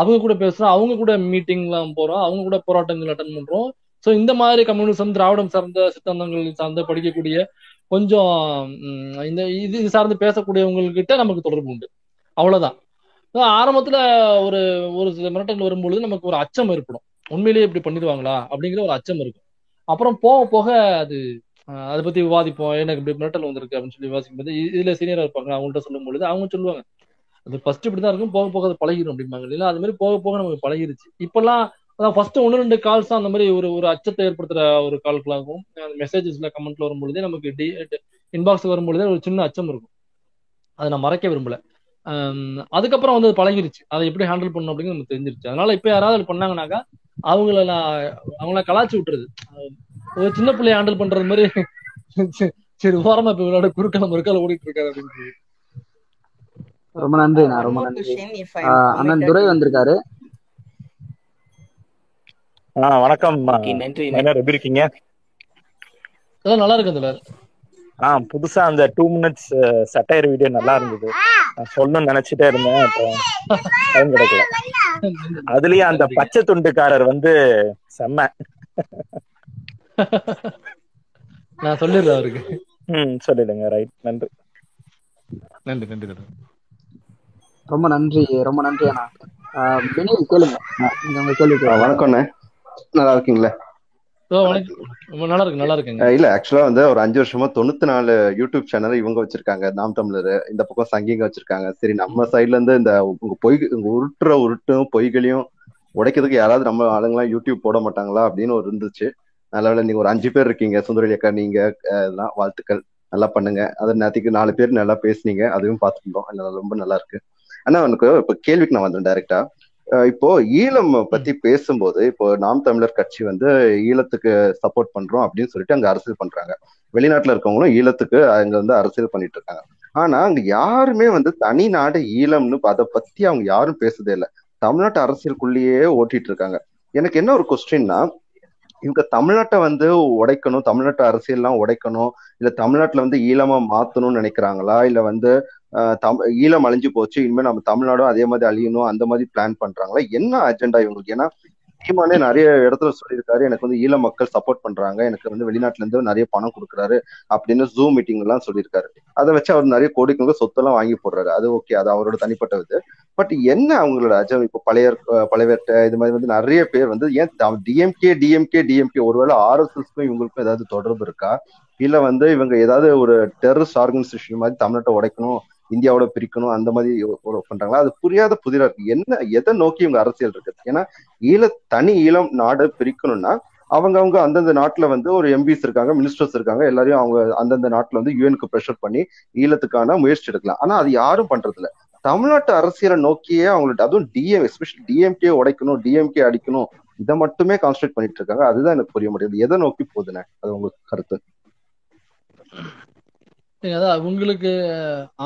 அவங்க கூட பேசுறோம், அவங்க கூட மீட்டிங்லாம் போறோம், அவங்க கூட போராட்டங்கள் அட்டன் பண்றோம். ஸோ இந்த மாதிரி கம்யூனிசம், திராவிடம் சார்ந்த சித்தாந்தங்கள் சார்ந்து படிக்கக்கூடிய கொஞ்சம் இந்த இது சார்ந்து பேசக்கூடியவங்ககிட்ட நமக்கு தொடர்பு உண்டு, அவ்வளோதான். ஸோ ஆரம்பத்தில் ஒரு ஒரு சில மிரட்டல் வரும்பொழுது நமக்கு ஒரு அச்சம் ஏற்படும், உண்மையிலேயே இப்படி பண்ணிடுவாங்களா அப்படிங்கிற ஒரு அச்சம் இருக்கும். அப்புறம் போக போக அதை பற்றி விவாதிப்போம். எனக்கு இப்படி மிரட்டல் வந்திருக்கு அப்படின்னு சொல்லி விவாதிக்கும் போது இதில் சீனியராக இருப்பாங்க, அவங்கள்ட்ட சொல்லும் பொழுது அவங்க சொல்லுவாங்க அது ஃபர்ஸ்ட் இப்படி தான் இருக்கும், போக போக அது பழகிடும் அப்படிம்பாங்க இல்லையா? அது மாதிரி போக போக நமக்கு பழகிருச்சு. இப்போல்லாம் அதான் ஃபர்ஸ்ட் 1-2 கால்ஸ் தான் அந்த மாதிரி ஒரு ஒரு அச்சத்தை ஏற்படுத்துற ஒரு கால்களாகவும் மெசேஜஸ்ல கமெண்ட்ல வரும்பொழுதே நமக்கு இன்பாக்ஸ் வரும்பொழுதே ஒரு சின்ன அச்சம் இருக்கும். அதை நான் மறைக்க விரும்பல. அதுக்கப்புறம் வந்து பழகிருச்சு, அதை எப்படி ஹேண்டில் பண்ணணும் அப்படிங்கிறது நமக்கு தெரிஞ்சிருச்சு. அதனால இப்ப யாராவது பண்ணாங்கன்னாக்கா அவங்கள கலாச்சி விட்டுறது, ஒரு சின்ன பிள்ளைய ஹேண்டில் பண்றது மாதிரி. சரி, ஓரமா இப்ப இவரோட குறுக்கல முறுக்கால ஓடிட்டு இருக்காரு அப்படின்னு. ரொம்ப நன்றி. ரொம்ப நன்றி. அண்ணன் துரை வந்திருக்காரு. வணக்கம். எப்படி இருக்கீங்க? நல்லா இருக்கேன். புதுசா அந்த 2 minutes சட்டையர் வீடியோ நல்லா இருந்தது, சொல்லணும்னு நினைச்சிட்டே இருந்தேன், அப்புறம் டைம் கிடைக்கல. அதுலயே அந்த பச்சை துண்டுக்காரர் வந்து செம்ம. நான் சொல்லிடுறேன் அவருக்கு. சொல்லிடுங்க. ரைட், நன்றி நன்றி நன்றி. ரொம்ப நன்றி, ரொம்ப நன்றி அண்ணா. கேளுங்க, கேள்வி. வணக்கம். நல்லா இருக்கீங்களா? இல்ல ஆக்சுவலா வந்து ஒரு 5 வருஷமா 94 யூடியூப் சேனல் இவங்க வச்சிருக்காங்க. நாம் தமிழர் இந்த பக்கம் சங்கிங்க வச்சிருக்காங்க. சரி, நம்ம சைட்ல இருந்து இந்த பொய் உருட்டும் பொய்களையும் உடைக்கிறதுக்கு யாராவது நம்ம ஆளுங்களாம் யூடியூப் போட மாட்டாங்களா அப்படின்னு ஒரு இருந்துச்சு. நல்லவேளை நீங்க ஒரு 5 பேர் இருக்கீங்க. சுந்தரவெளி அக்கா, நீங்க இதெல்லாம் வாழ்த்துக்கள், நல்லா பண்ணுங்க. அது நேரத்துக்கு 4 பேர் நல்லா பேசுனீங்க, அதுவும் பார்த்துக்கிட்டோம், ரொம்ப நல்லா இருக்கு. ஆனா எனக்கு இப்ப கேள்விக்கு நான் வந்தேன் டைரக்டா. இப்போ ஈழம் பத்தி பேசும்போது, இப்போ நாம் தமிழர் கட்சி வந்து ஈழத்துக்கு சப்போர்ட் பண்றோம் அப்படின்னு சொல்லிட்டு அங்க அரசியல் பண்றாங்க. வெளிநாட்டுல இருக்கவங்களும் ஈழத்துக்கு அங்க வந்து அரசியல் பண்ணிட்டு இருக்காங்க. ஆனா அங்க யாருமே வந்து தனி நாடு ஈழம்னு அதை பத்தி அவங்க யாரும் பேசுதே இல்லை. தமிழ்நாட்டு அரசியலுக்குள்ளேயே ஓட்டிட்டு இருக்காங்க. எனக்கு என்ன ஒரு கொஸ்டின்னா, இவங்க தமிழ்நாட்டை வந்து உடைக்கணும், தமிழ்நாட்டு அரசியல் எல்லாம் உடைக்கணும், இல்ல தமிழ்நாட்டுல வந்து ஈழமா மாத்தணும்னு நினைக்கிறாங்களா? இல்ல வந்து ஈழம் அழிஞ்சு போச்சு, இனிமேல் நம்ம தமிழ்நாடும் அதே மாதிரி அழியணும் அந்த மாதிரி பிளான் பண்றாங்களா? என்ன அஜெண்டா இவங்களுக்கு? ஏன்னா சீமானே நிறைய இடத்துல சொல்லியிருக்காரு, எனக்கு வந்து ஈழ மக்கள் சப்போர்ட் பண்றாங்க, எனக்கு வந்து வெளிநாட்டுல இருந்து நிறைய பணம் கொடுக்குறாரு அப்படின்னு ஜூம் மீட்டிங் எல்லாம் சொல்லியிருக்காரு. அதை வச்சு அவர் நிறைய கோடிக்கணக்க சொத்தெல்லாம் வாங்கி போடுறாரு. அது ஓகே, அது அவரோட தனிப்பட்ட இது. பட் என்ன அவங்களோட அஜெண்டா? இப்போ பழையவர்கிட்ட இது மாதிரி வந்து நிறைய பேர் வந்து ஏன் டிஎம்கே ஒருவேளை ஆர்எஸ்எஸ்க்கும் இவங்களுக்கும் ஏதாவது தொடர்பு இருக்கா? இல்ல வந்து இவங்க ஏதாவது ஒரு டெரரிஸ்ட் ஆர்கனைசேஷன் மாதிரி தமிழ்நாட்டை உடைக்கணும், இந்தியாவோட பிரிக்கணும் அந்த மாதிரி பண்றாங்களா? அது புரியாத புதிரா இருக்கு. என்ன, எதை நோக்கி இவங்க அரசியல் இருக்குது? ஏன்னா தனி ஈழம் நாடு பிரிக்கணும்னா அவங்க அந்தந்த நாட்டுல வந்து ஒரு எம்பிஸ் இருக்காங்க, மினிஸ்டர்ஸ் இருக்காங்க, எல்லாரையும் அவங்க அந்தந்த நாட்டுல வந்து யூஎனுக்கு ப்ரெஷர் பண்ணி ஈழத்துக்கான முயற்சி எடுக்கலாம். ஆனா அது யாரும் பண்றது இல்ல. தமிழ்நாட்டு அரசியலை நோக்கியே அவங்கள்ட்ட, அதுவும் எஸ்பெஷலி டிஎம்கே உடைக்கணும், டிஎம்கே அடிக்கணும், இதை மட்டுமே கான்சன்ட்ரேட் பண்ணிட்டு இருக்காங்க. அதுதான் எனக்கு புரிய முடியாது, எதை நோக்கி போகுதுன்னு. அது உங்களுக்கு கருத்து? அதான் உங்களுக்கு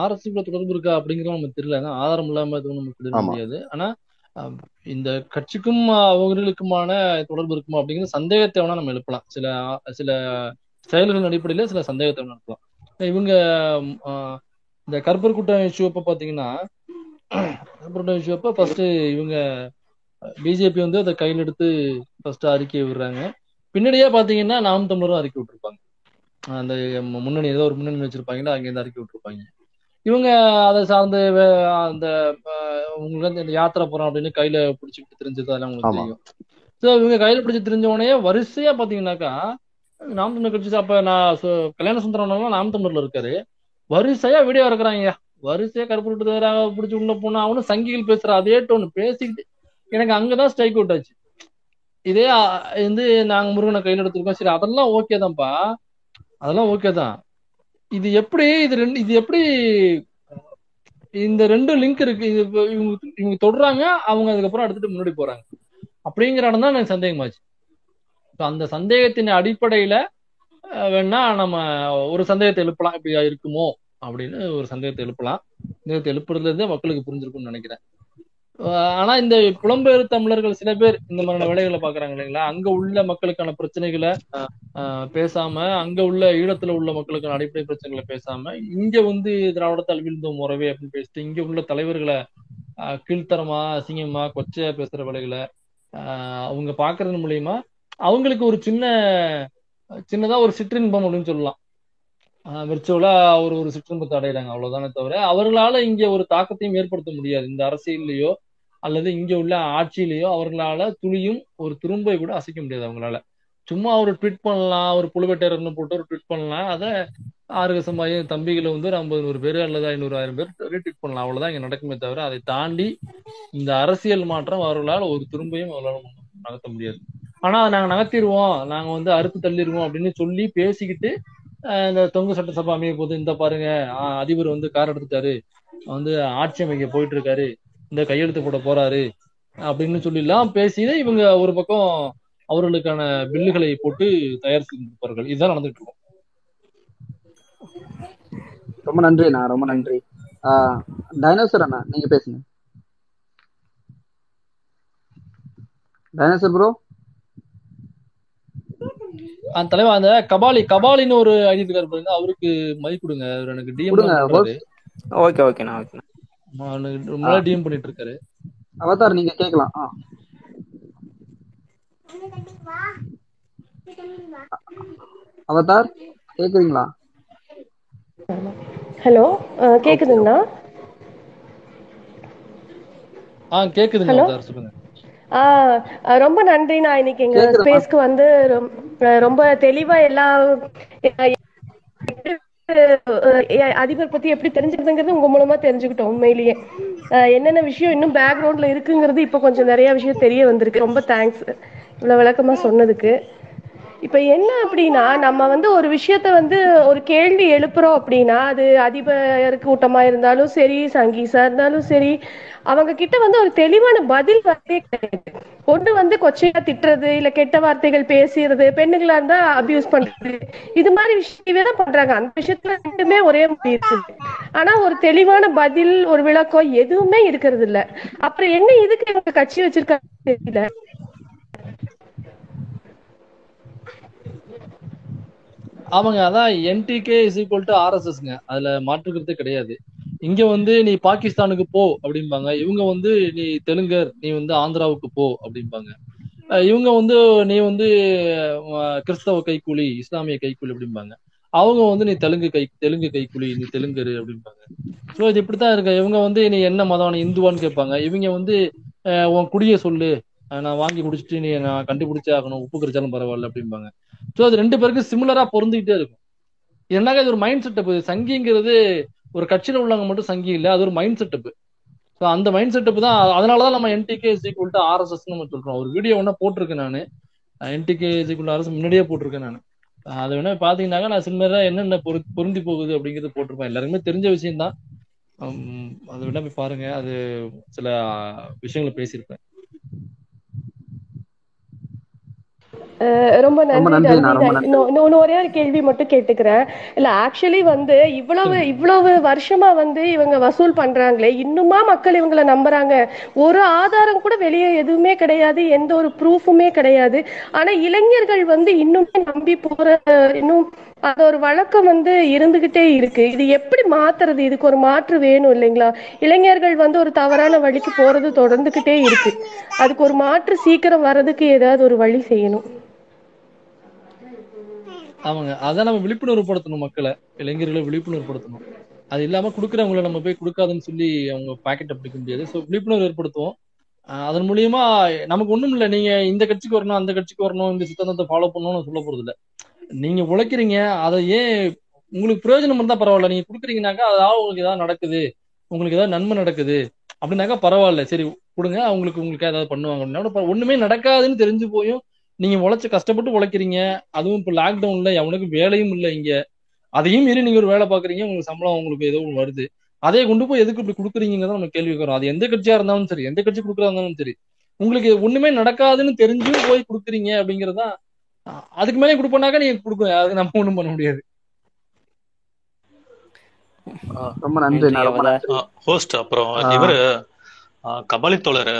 ஆர்எஸ்எஸ் தொடர்பு இருக்கா அப்படிங்கிறத நமக்கு தெரியல. ஏன்னா ஆதாரம் இல்லாம நமக்கு தெரிய முடியாது. ஆனா இந்த கட்சிக்கும் அவங்களுக்குமான தொடர்பு இருக்குமா அப்படிங்கிற சந்தேகத்தை வேணா நம்ம எழுப்பலாம். சில செயல்களின் அடிப்படையில சில சந்தேகத்தை வேணா எழுப்பலாம். இவங்க இந்த கருப்பர் கூட்டம் இஷ்யூ அப்ப பாத்தீங்கன்னா, கருப்பர் கூட்டம் இஷ்யூ அப்ப ஃபர்ஸ்ட் இவங்க பிஜேபி வந்து அதை கையில் எடுத்து ஃபர்ஸ்ட் அறிக்கையை விடுறாங்க. பின்னாடியே பாத்தீங்கன்னா நாம் தமிழரும் அறிக்கை விட்டுருப்பாங்க. அந்த முன்னணி, ஏதோ ஒரு முன்னணி வச்சிருப்பாங்களா, அங்கேருந்து அறிக்கை விட்டுருப்பாங்க. இவங்க அதை சார்ந்து அந்த உங்களுக்கு இந்த யாத்திரை போறோம் அப்படின்னு கையில பிடிச்சிக்கிட்டு தெரிஞ்சது, அதெல்லாம் உங்களுக்கு தெரியும். ஸோ இவங்க கையில பிடிச்சி தெரிஞ்ச உடனே வரிசையா பாத்தீங்கன்னாக்கா நாம் தமிழர் கட்சி, அப்ப நான் கல்யாண சுந்தரம் நாம் தமிழர்ல இருக்காரு, வரிசையா வீடியோ இருக்கிறாங்க, வரிசையா கருப்புறாக பிடிச்சி உள்ள போனா அவனும் சங்கிகள் பேசுற அதே டோன்னு பேசிக்கிட்டு எனக்கு அங்கதான் ஸ்ட்ரைக் அவுட் ஆச்சு. இதே வந்து நாங்க முருகனை கையில எடுத்துருக்கோம். சரி, அதெல்லாம் ஓகே தான்ப்பா, அதெல்லாம் ஓகே தான். இது எப்படி இந்த ரெண்டும் லிங்க் இருக்கு. இது இவங்க தொடுறாங்க, அவங்க அதுக்கப்புறம் எடுத்துட்டு முன்னாடி போறாங்க அப்படிங்கிற இடம் தான் எனக்கு சந்தேகமாச்சு. அந்த சந்தேகத்தின் அடிப்படையில வேணா நம்ம ஒரு சந்தேகத்தை எழுப்பலாம், இப்படி இருக்குமோ அப்படின்னு ஒரு சந்தேகத்தை எழுப்பலாம். சந்தேகத்தை எழுப்புறதுல இருந்தே மக்களுக்கு புரிஞ்சிருக்கும்னு நினைக்கிறேன். ஆனா இந்த புலம்பெயர் தமிழர்கள் சில பேர் இந்த மாதிரியான வேலைகளை பாக்குறாங்க இல்லைங்களா, அங்க உள்ள மக்களுக்கான பிரச்சனைகளை பேசாம, அங்க உள்ள ஈழத்துல உள்ள மக்களுக்கான அடிப்படை பிரச்சனைகளை பேசாம, இங்க வந்து திராவிடத்தால் வீழ்ந்த முறவே அப்படின்னு பேசிட்டு இங்க உள்ள தலைவர்களை கீழ்த்தரமா, அசிங்கமா, கொச்சையா பேசுற வேலைகளை அவங்க பாக்குறது மூலியமா அவங்களுக்கு ஒரு சின்னதா ஒரு சிற்றின்பம் அப்படின்னு சொல்லலாம். விர்ச்சுவலா அவர் ஒரு சிற்றம்பத்தை அடையிறாங்க, அவ்வளவுதானே தவிர அவர்களால இங்க ஒரு தாக்கத்தையும் ஏற்படுத்த முடியாது. இந்த அரசியல்லையோ அல்லது இங்க உள்ள ஆட்சியிலேயோ அவர்களால துளியும் ஒரு துரும்பை கூட அசைக்க முடியாது. அவங்களால சும்மா ஒரு ட்விட் பண்ணலாம், ஒரு புழுவேட்டையர்னு போட்டு ஒரு ட்விட் பண்ணலாம், அதை ஆர்கசமாக தம்பிகளை வந்து ஒரு 50-100 பேர் அல்லது 500-1000 பேர் ரீட்வீட் பண்ணலாம், அவ்வளவுதான் இங்க நடக்குமே தவிர அதை தாண்டி இந்த அரசியல் மாற்றம் அவர்களால் ஒரு துரும்பையும் அவர்களால் நகர்த்த முடியாது. ஆனா நாங்க நகர்த்திடுவோம், நாங்க வந்து அறுத்து தள்ளிடுவோம் அப்படின்னு சொல்லி பேசிக்கிட்டு இந்த தொங்கு சட்டசபா அமைய போது இந்த பாருங்க அதிபர் வந்து கார் எடுத்துட்டாரு, வந்து ஆட்சி அமைக்க போயிட்டு இருக்காரு, இந்த கையெழுத்து போட போறாரு அப்படின்னு சொல்லிலாம் பேசி இவங்க ஒரு பக்கம் அவர்களுக்கான பில்லுகளை போட்டு தயார் செய்திருப்பார்கள். இதுதான் நடந்துட்டு இருக்கும். ரொம்ப நன்றி அண்ணா, ரொம்ப நன்றி. டைனோசர் அண்ணா, நீங்க பேசுங்க. டைனோசர் ப்ரோ, அந்த தலைவா அந்த கபாலின்னு ஒரு ஐடி இருக்காரு பாருங்க, அவருக்கு மைக் கொடுங்க. எனக்கு டிஎம் பண்ணிட்டு இருக்காரு. அவதார், நீங்க கேக்கலாம். அவதார் கேக்குறீங்களா? ஹலோ, கேக்குதுங்களா? கேக்குதுங்க. சொல்லுங்க. ரொம்ப நன்றி. நான் இன்னைக்கு எங்க ஸ்பேஸ்க்கு வந்து ரொம்ப தெளிவா எல்லா அதிபர் பத்தி எப்படி தெரிஞ்சுக்கிறதுங்கிறது உங்க மூலமா தெரிஞ்சுக்கிட்டோம். உண்மையிலேயே என்னென்ன விஷயம் இன்னும் பேக்ரவுண்ட்ல இருக்குங்கிறது இப்ப கொஞ்சம் நிறைய விஷயம் தெரிய வந்திருக்கு. ரொம்ப தேங்க்ஸ் இவ்வளவு விளக்கமா சொன்னதுக்கு. இப்ப என்ன அப்படின்னா, நம்ம ஒரு விஷயத்த ஒரு கேள்வி எழுப்புறோம் அப்படின்னா, அது அதிபர் கூட்டமா இருந்தாலும் சரி, சங்கீசா இருந்தாலும் சரி, அவங்க கிட்ட ஒரு தெளிவான பதில் வார்த்தையே கிடையாது. ஒண்ணு கொச்சையா திட்டுறது, இல்ல கெட்ட வார்த்தைகள் பேசுறது, பெண்ணுகளா இருந்தா அபியூஸ் பண்றது, இது மாதிரி விஷயமே தான் பண்றாங்க. அந்த விஷயத்துல ரெண்டுமே ஒரே மாதிரி இருக்குது. ஆனா ஒரு தெளிவான பதில், ஒரு விளக்கம் எதுவுமே இருக்கிறது இல்ல. அப்புறம் என்ன இதுக்கு இவங்க கட்சி வச்சிருக்காங்கன்னு தெரியல. ஆமாங்க, அதான் என்டிகே இஸ் ஈக்குவல் டு ஆர்எஸ்எஸ்ங்க, அதுல மாற்றுக்கிறது கிடையாது. இங்க நீ பாகிஸ்தானுக்கு போ அப்படிம்பாங்க, இவங்க நீ தெலுங்கர், நீ ஆந்திராவுக்கு போ அப்படிம்பாங்க. இவங்க நீ கிறிஸ்தவ கைக்கூலி, இஸ்லாமிய கைக்கூலி அப்படிம்பாங்க. அவங்க நீ தெலுங்கு கைக்கூலி, நீ தெலுங்கரு அப்படிம்பாங்க. ஸோ இது இப்படித்தான் இருக்கு. இவங்க நீ என்ன மதம், இந்துவான்னு கேட்பாங்க. இவங்க உன் குடிய சொல்லு, நான் வாங்கி குடிச்சிட்டு நீ நான் கண்டுபிடிச்சே ஆகணும், உப்பு கரிச்சாலும் பரவாயில்ல அப்படிம்பாங்க. ஸோ அது ரெண்டு பேருக்கும் சிமிலரா பொருந்துகிட்டே இருக்கும். என்னங்க இது ஒரு மைண்ட் செட்டப். சங்கிங்கிறது ஒரு கட்சியில உள்ளவங்க மட்டும் சங்கி இல்லை, அது ஒரு மைண்ட் செட்டப். ஸோ அந்த மைண்ட் செட்டப் தான். அதனாலதான் நம்ம NTK is equal to ஆர்எஸ்எஸ் நம்ம சொல்றோம். ஒரு வீடியோ வேணா போட்டிருக்கேன் நான், NTK is equal to ஆர்எஸ்எஸ் முன்னாடியே போட்டிருக்கேன் நான். அது வேணா பாத்தீங்கன்னாக்கா நான் சிமிலரா என்னென்ன பொருந்தி போகுது அப்படிங்கிறது போட்டிருப்பேன். எல்லாருக்குமே தெரிஞ்ச விஷயம்தான், அதை வேணா போய் பாருங்க. அது சில விஷயங்களை பேசியிருப்பேன். ரொம்ப நன்றி. இன்னொன்னு ஒரே ஒரு கேள்வி மட்டும் கேட்டுக்கிறேன். இல்ல ஆக்சுவலி இவ்வளவு வருஷமா இவங்க வசூல் பண்றாங்களே, இன்னுமா மக்கள் இவங்களை நம்புறாங்க? ஒரு ஆதாரம் கூட வெளியே எதுவுமே கிடையாது, எந்த ஒரு ப்ரூஃபுமே கிடையாது. ஆனா இளைஞர்கள் இன்னுமே நம்பி போற, இன்னும் அது ஒரு வழக்கம் இருந்துகிட்டே இருக்கு. இது எப்படி மாத்துறது? இதுக்கு ஒரு மாற்று வேணும் இல்லைங்களா? இளைஞர்கள் ஒரு தவறான வழிக்கு போறது தொடர்ந்துகிட்டே இருக்கு. அதுக்கு ஒரு மாற்று சீக்கிரம் வர்றதுக்கு ஏதாவது ஒரு வழி செய்யணும். ஆமாங்க, அதான் நம்ம விழிப்புணர்வு படுத்தணும், மக்களை, இளைஞர்களை விழிப்புணர்வு படுத்தணும். அது இல்லாம குடுக்கறவங்களை நம்ம போய் கொடுக்காதுன்னு சொல்லி அவங்க பாக்கெட்டை பிடிக்க முடியாது. ஸோ விழிப்புணர்வு ஏற்படுத்துவோம். அதன் மூலியமா நமக்கு ஒண்ணும் இல்லை, நீங்க இந்த கட்சிக்கு வரணும், அந்த கட்சிக்கு வரணும், இந்த சித்தாந்தத்தை ஃபாலோ பண்ணணும்னு சொல்ல போறது இல்லை. நீங்க உழைக்கிறீங்க, அதை ஏன் உங்களுக்கு பிரயோஜனம் இருந்தா பரவாயில்ல. நீங்க கொடுக்குறீங்கன்னாக்கா அதாவது உங்களுக்கு ஏதாவது நடக்குது, உங்களுக்கு ஏதாவது நன்மை நடக்குது அப்படின்னாக்கா பரவாயில்ல, சரி கொடுங்க, அவங்களுக்கு உங்களுக்கு ஏதாவது பண்ணுவாங்க அப்படின்னா. ஒண்ணுமே நடக்காதுன்னு தெரிஞ்சு போயும் நீங்க உழைச்சு கஷ்டப்பட்டு உழைக்கிறீங்க. அதுவும் இப்போ லாக்டவுன்ல அவனுக்கு வேலையும் இல்லை இங்க, அதையும் மீறி நீங்க ஒரு வேலை பாக்குறீங்க, உங்களுக்கு சம்பளம் உங்களுக்கு ஏதோ ஒன்று வருது, அதே கொண்டு போய் எதுக்கு இப்படி கொடுக்குறீங்கிறத நம்ம கேள்வி கேட்கறோம். அது எந்த கட்சியா இருந்தாலும் சரி, எந்த கட்சி கொடுக்குறதா இருந்தாலும் சரி, உங்களுக்கு ஒண்ணுமே நடக்காதுன்னு தெரிஞ்சும் போய் கொடுக்குறீங்க அப்படிங்கிறதா. அதுக்கு மேலே கொடுப்போம்னாக்கா நீங்க கொடுக்க, அது நம்ம ஒண்ணும் பண்ண முடியாது. ரொம்ப நன்றி. ஹோஸ்ட் அப்புறம் இவரு கபாலித்தோழர்,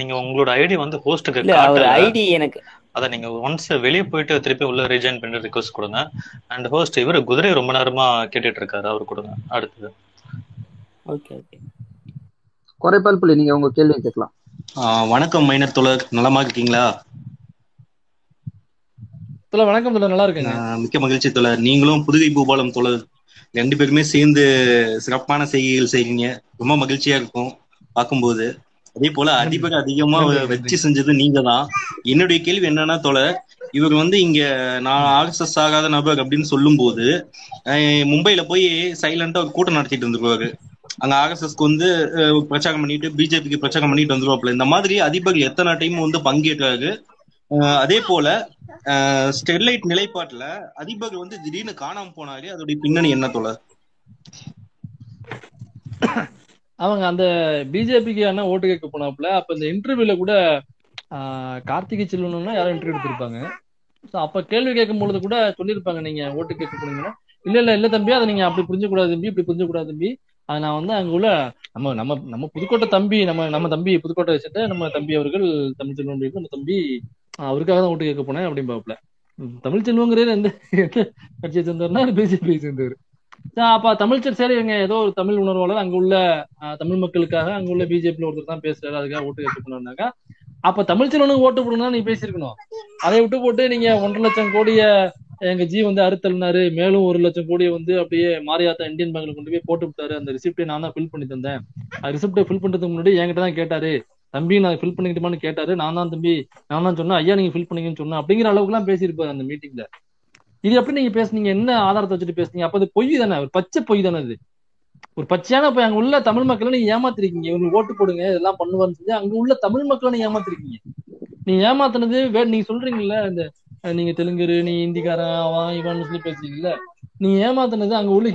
நீங்க உங்களோட ஐடி ஹோஸ்டுக்கு எனக்கு அத நீங்க ஒன்ஸ் வெளியே போயிட்டு திருப்பி உள்ள ரீஜாயின் பண்ணி ரிக்வெஸ்ட் கொடுங்க. அண்ட் ஹோஸ்ட் இவர் குதிரை ரொம்ப நேரமா கேட்டுட்டு இருக்காரு, அவரு கொடுங்க. அடுத்தது குறைபால் புள்ளி, நீங்க உங்க கேள்வி கேட்கலாம். வணக்கம் மைனர் தோழர், நலமா இருக்கீங்களா? தோழர் வணக்கம் தோழர், நல்லா இருக்கேங்க. மிக்க மகிழ்ச்சி தோழர். நீங்களும் புதுகை பூபாலம் தோழர் ரெண்டு பேருமே சேர்ந்து சிறப்பான செய்கைகள் செய்வீங்க, ரொம்ப மகிழ்ச்சியா இருக்கும் பார்க்கும்போது. அதே போல அதிபர் அதிகமா வச்சு செஞ்சது நீங்க தான். என்னுடைய கேள்வி என்னன்னா தோழர், இவர் இங்க நான் ஆர்எஸ்எஸ் ஆகாத நபர் அப்படின்னு சொல்லும் போது மும்பையில போய் சைலண்டா ஒரு கூட்டம் நடத்திட்டு வந்துருவாரு. அங்க ஆர்எஸ்எஸ்க்கு பிரச்சாரம் பண்ணிட்டு, பிஜேபிக்கு பிரச்சாரம் பண்ணிட்டு வந்துருவாப்புல. இந்த மாதிரி அதிபர் எத்தனை டைம் பங்கேற்றாரு. அதே போல ஸ்டெர்லைட் நிலைப்பாட்டுல அதிபர் திடீர்னு காணாம போனாரு, அதோடைய பின்னணி என்ன தோழர்? அவங்க அந்த பிஜேபிக்கு ஆனா ஓட்டு கேட்க போனாப்புல. அப்ப இந்த இன்டர்வியூல கூட கார்த்திகை செல்வனும்னா யாரும் இன்டர்வியூ எடுத்திருப்பாங்க. ஸோ அப்ப கேள்வி கேட்கும் பொழுது கூட சொல்லியிருப்பாங்க, நீங்க ஓட்டு கேட்க போனீங்கன்னா இல்ல இல்ல இல்ல தம்பி, அதை நீங்க அப்படி புரிஞ்சக்கூடாது தம்பி, இப்படி புரிஞ்சக்கூடாது தம்பி, அதை நான் அங்க உள்ள நம்ம நம்ம நம்ம புதுக்கோட்டை தம்பி, நம்ம தம்பி புதுக்கோட்டை வச்சுட்டு நம்ம தம்பி அவர்கள் தமிழ்ச்செல்வன், நம்ம தம்பி அவருக்காக தான் ஓட்டு கேட்க போனேன் அப்படின்பாப்புல. தமிழ்ச்செல்வங்கிறது எந்த கட்சியை சேர்ந்தவர்னா பிஜேபியை சேர்ந்தவர். அப்ப தமிழ்ச்சர் சரி, இவங்க ஏதோ ஒரு தமிழ் உணர்வாளர், அங்க உள்ள தமிழ் மக்களுக்காக அங்க உள்ள பிஜேபியில ஒருத்தர் தான் பேசுறாரு, அதுக்காக ஓட்டு கேட்க போனாக்கா அப்ப தமிழ்ச்சர் ஓட்டு போடணும்னா நீ பேசிருக்கணும். அதை விட்டு போட்டு நீங்க 1,00,000 கோடிய எங்க ஜி அறுத்தல்னாரு, மேலும் 1,00,000 கோடியை அப்படியே மாரியாத்தா இந்தியன் பேங்க்ல கொண்டு போய் போட்டு விட்டாரு, அந்த ரிசிப்டை நான் தான் ஃபில் பண்ணி தந்தேன், ரிசிப்டை ஃபில் பண்றதுக்கு முன்னாடி என்கிட்ட தான் கேட்டாரு, தம்பி நான் ஃபில் பண்ணிக்கிட்டோமான்னு கேட்டாரு. நான் தான் சொன்னேன் ஐயா நீங்க ஃபில் பண்ணிக்கன்னு சொன்னேன் அப்படிங்கிற அளவுக்கு எல்லாம் பேசியிருப்பாரு அந்த மீட்டிங்ல. இது எப்படி நீங்க பேசுனீங்க, என்ன ஆதாரத்தை வச்சுட்டு பேசுனீங்க? அப்ப அது பொய் தானே, ஒரு பச்சை பொய் தானே அது, ஒரு பச்சையான பொய். அங்க உள்ள தமிழ் மக்களை நீங்க ஏமாத்திருக்கீங்க, இவங்களுக்கு ஓட்டு போடுங்க இதெல்லாம் பண்ணுவான்னு சொல்லி அங்க உள்ள தமிழ் மக்களை நீங்க ஏமாத்திருக்கீங்க. நீங்க ஏமாத்தினது நீங்க சொல்றீங்கல்ல, இந்த நீங்க தெலுங்கு நீ ஹிந்திக்காரன் அவன் இவான்னு சொல்லி பேசுறீங்கல்ல, நீங்க ஏமாத்தினது அங்க உள்ள